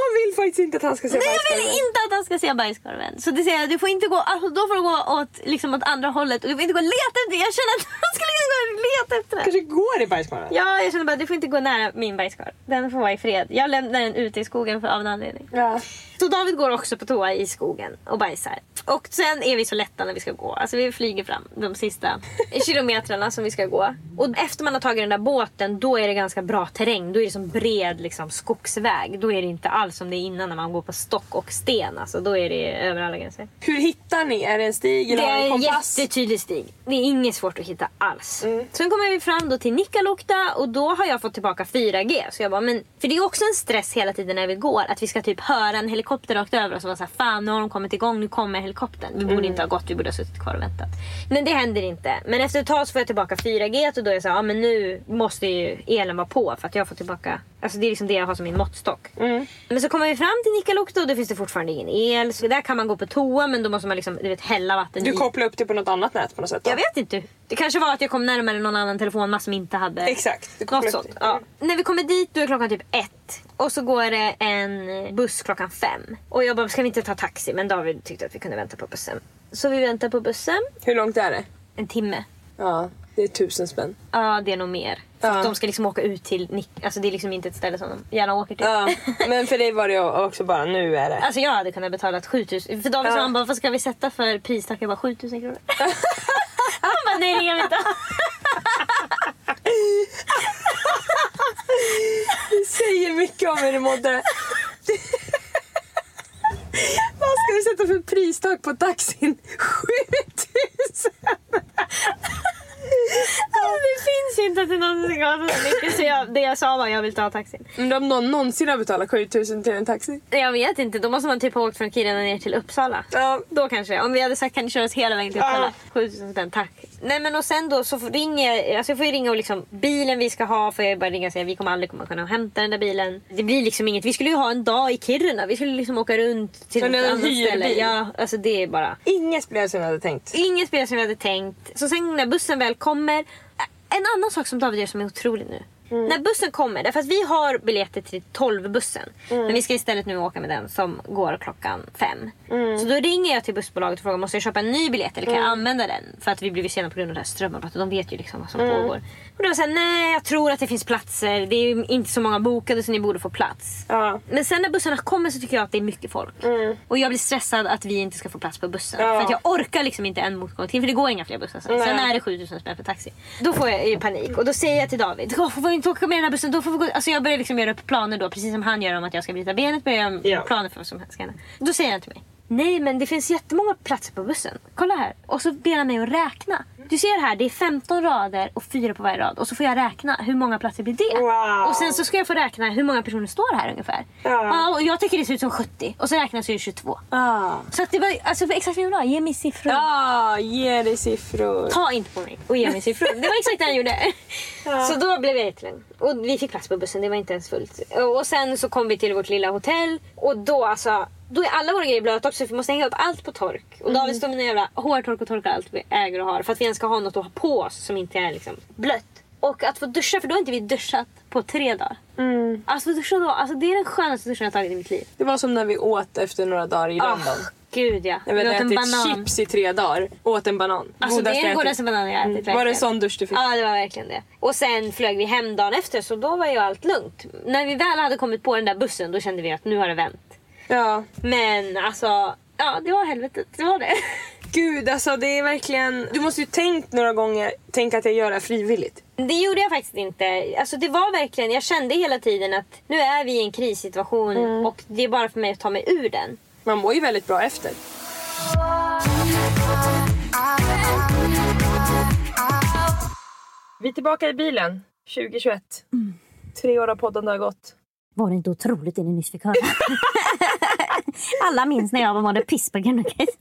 Man vill faktiskt inte att han ska se bajskorven. Nej, jag vill inte att han ska se bajskorven. Så det säger jag, du får inte gå, alltså, då får du gå åt, liksom, åt andra hållet. Och du får inte gå och leta efter det. Jag känner att han ska liksom gå och leta efter det. Kanske går i bajskorven. Ja, jag känner bara, du får inte gå nära min bajskorv. Den får vara i fred. Jag lämnar den ute i skogen för, av en anledning. Ja. Så David går också på toa i skogen och bajsar. Och sen är vi så lätta när vi ska gå. Alltså vi flyger fram de sista kilometrarna som vi ska gå. Och efter man har tagit den där båten, då är det ganska bra terräng. Då är det som bred liksom, skogsväg. Då är det inte alls som det är innan när man går på stock och sten. Alltså då är det över alla gränser. Hur hittar ni? Är det en stig eller en kompass? Det är en jättetydlig stig. Det är inget svårt att hitta alls. Mm. Sen kommer vi fram då till Nikkaluokta och då har jag fått tillbaka fyra G. Så jag bara, men... För det är också en stress hela tiden när vi går. Att vi ska typ höra en helikopter rakt över och så var så här, fan nu har de kommit igång, nu kommer helikoptern. Vi borde mm. inte ha gått, vi borde ha suttit kvar och väntat. Men det händer inte. Men efter ett tag så får jag tillbaka fyra G och då är jag så här, ja men nu måste ju elen vara på för att jag får tillbaka, alltså det är liksom det jag har som min måttstock. Mm. Men så kommer vi fram till Nikkaluokta och då finns det fortfarande ingen el. Så där kan man gå på toa men då måste man liksom, du vet, hälla vatten. Du kopplar upp det på något annat nät på något sätt då? Jag vet inte. Det kanske var att jag kom närmare någon annan telefonmast som inte hade. Exakt, du kopplar upp det. Ja. Mm. När vi kommer dit då är klockan typ ett. Och så går det en buss klockan fem. Och jag bara, ska vi inte ta taxi? Men David tyckte att vi kunde vänta på bussen. Så vi väntar på bussen. Hur långt är det? En timme. Ja, det är tusen spänn. Ja, det är nog mer. Ja. De ska liksom åka ut till Nick. Alltså det är liksom inte ett ställe som de gärna åker till. Ja, men för dig var det också bara, nu är det. Alltså jag hade kunnat betala sjutusen. För David ja. sa han bara, vad ska vi sätta för pristack? Jag bara, sjutusen kronor. Han bara, nej jag vet inte. Du säger mycket om er i modden. Vad ska vi sätta för pristag på taxin? sjutusen! Alltså det finns inte till någonsin gott så mycket. Så jag, det jag sa var jag vill ta taxin. Men om någon någonsin har betalat sjutusen till en taxi? Jag vet inte, då måste man typ ha åkt från Kiruna ner till Uppsala. Ja. Då kanske, om vi hade sagt kan ni köra oss hela vägen till Uppsala. Ja. sjutusen spänn, tack. Nej men och sen då så ringer, alltså jag får ju ringa och liksom bilen vi ska ha, för jag bara ringa och säga vi kommer aldrig komma kunna hämta den där bilen. Det blir liksom inget, vi skulle ju ha en dag i Kiruna, vi skulle liksom åka runt till ett annat ställe. Ja, alltså det är bara. Inget spel som jag hade tänkt. Inget spel som jag hade tänkt. Så sen när bussen väl kommer, en annan sak som David gör som är otrolig nu. Mm. När bussen kommer, därför att vi har biljetter till tolv-bussen. Mm. Men vi ska istället nu åka med den som går klockan fem. Mm. Så då ringer jag till bussbolaget och frågar, måste jag köpa en ny biljett eller kan mm. jag använda den? För att vi blev sena på grund av det här strömavbrottet. De vet ju liksom vad som mm. pågår. Och då var så här, nej jag tror att det finns platser. Det är ju inte så många bokade så ni borde få plats. Ja. Men sen när bussarna kommer så tycker jag att det är mycket folk. Mm. Och jag blir stressad att vi inte ska få plats på bussen. Ja. För att jag orkar liksom inte en motgång till. För det går inga fler bussar sen. Nej. Sen är det sjutusen spänn för taxi. Då får jag ju panik. Och då säger jag till David, då åka med den här bussen, då får vi gå. Alltså jag börjar liksom göra upp planer då, precis som han gör om att jag ska bryta benet, börjar jag göra yeah. planer för vad som ska hända. Då säger han till mig, nej men det finns jättemånga platser på bussen. Kolla här. Och så ber han mig att räkna. Du ser här, det är femton rader och fyra på varje rad. Och så får jag räkna hur många platser blir det. Wow. Och sen så ska jag få räkna hur många personer står här ungefär. Ja. Och jag tycker det ser ut som sjuttio. Och så räknas det ju tjugotvå. Ja. Så att det var alltså, exakt hur bra. Ge mig siffror. Ja, ge dig siffror. Ta inte på mig och ge mig siffror. Det var exakt det han gjorde. Ja. Så då blev jag jättelugn. Och vi fick plats på bussen, det var inte ens fullt. Och sen så kom vi till vårt lilla hotell. Och då alltså... Då är alla våra grejer blöt också, för vi måste hänga upp allt på tork. Och David står med en jävla hårtork och torkar allt vi äger och har. För att vi ens ska ha något att ha på oss som inte är liksom blött. Och att få duscha, för då har inte vi duschat på tre dagar. Mm. Alltså duscha då, alltså det är den skönaste duschen jag tagit i mitt liv. Det var som när vi åt efter några dagar i London. Oh, gud ja. Jag vet, vi åt en banan. Chips i tre dagar, åt en banan. Alltså godaste det är den godaste banan jag ätit. Mm. Var det en sån dusch du fick? Ja, det var verkligen det. Och sen flög vi hem dagen efter, så då var ju allt lugnt. När vi väl hade kommit på den där bussen, då kände vi att nu har det vänt. Ja. Men alltså, ja det var helvetet, det var det. Gud alltså det är verkligen, du måste ju tänkt några gånger, tänk att jag gör det frivilligt. Det gjorde jag faktiskt inte, alltså det var verkligen, jag kände hela tiden att nu är vi i en krissituation mm. och det är bara för mig att ta mig ur den. Man mår ju väldigt bra efter. Vi är tillbaka i bilen, tjugohundratjugoett. Mm. Tre år av podden har gått. Var det inte otroligt det ni nyss fick höra? Alla minns när jag var mådde piss på Kebnekaise.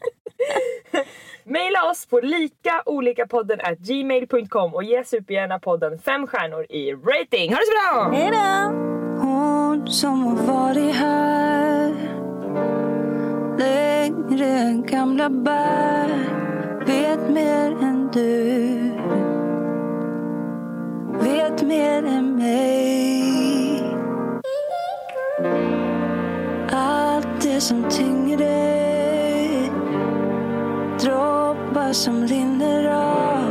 Maila oss på likaolikapodden at gmail dot com och ge supergärna podden fem stjärnor i rating. Ha det så bra! Hej då! Hon som har varit här längre än gamla bär vet mer än du, vet mer än mig. Allt det som tynger dig, droppar som rinner av,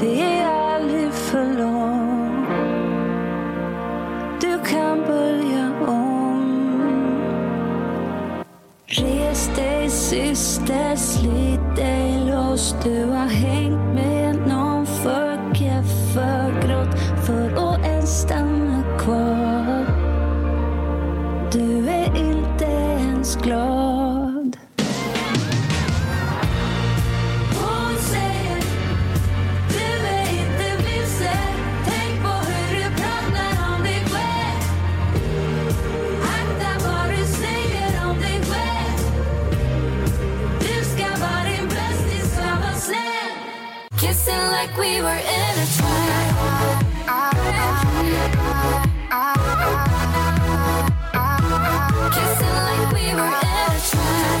det är aldrig för långt. Du kan börja om. Res dig syster, slit dig loss. Du har hängt med någon för kär, för grått, för att ens stanna kvar. Du är inte ens glad. Hon säger du är inte vilsen. Tänk på hur du pratar om dig själv. Akta vad du säger om dig själv. Du ska vara din bästis, fan var snäll. Kissing like we were in a trap. Kissing like we were in a trap.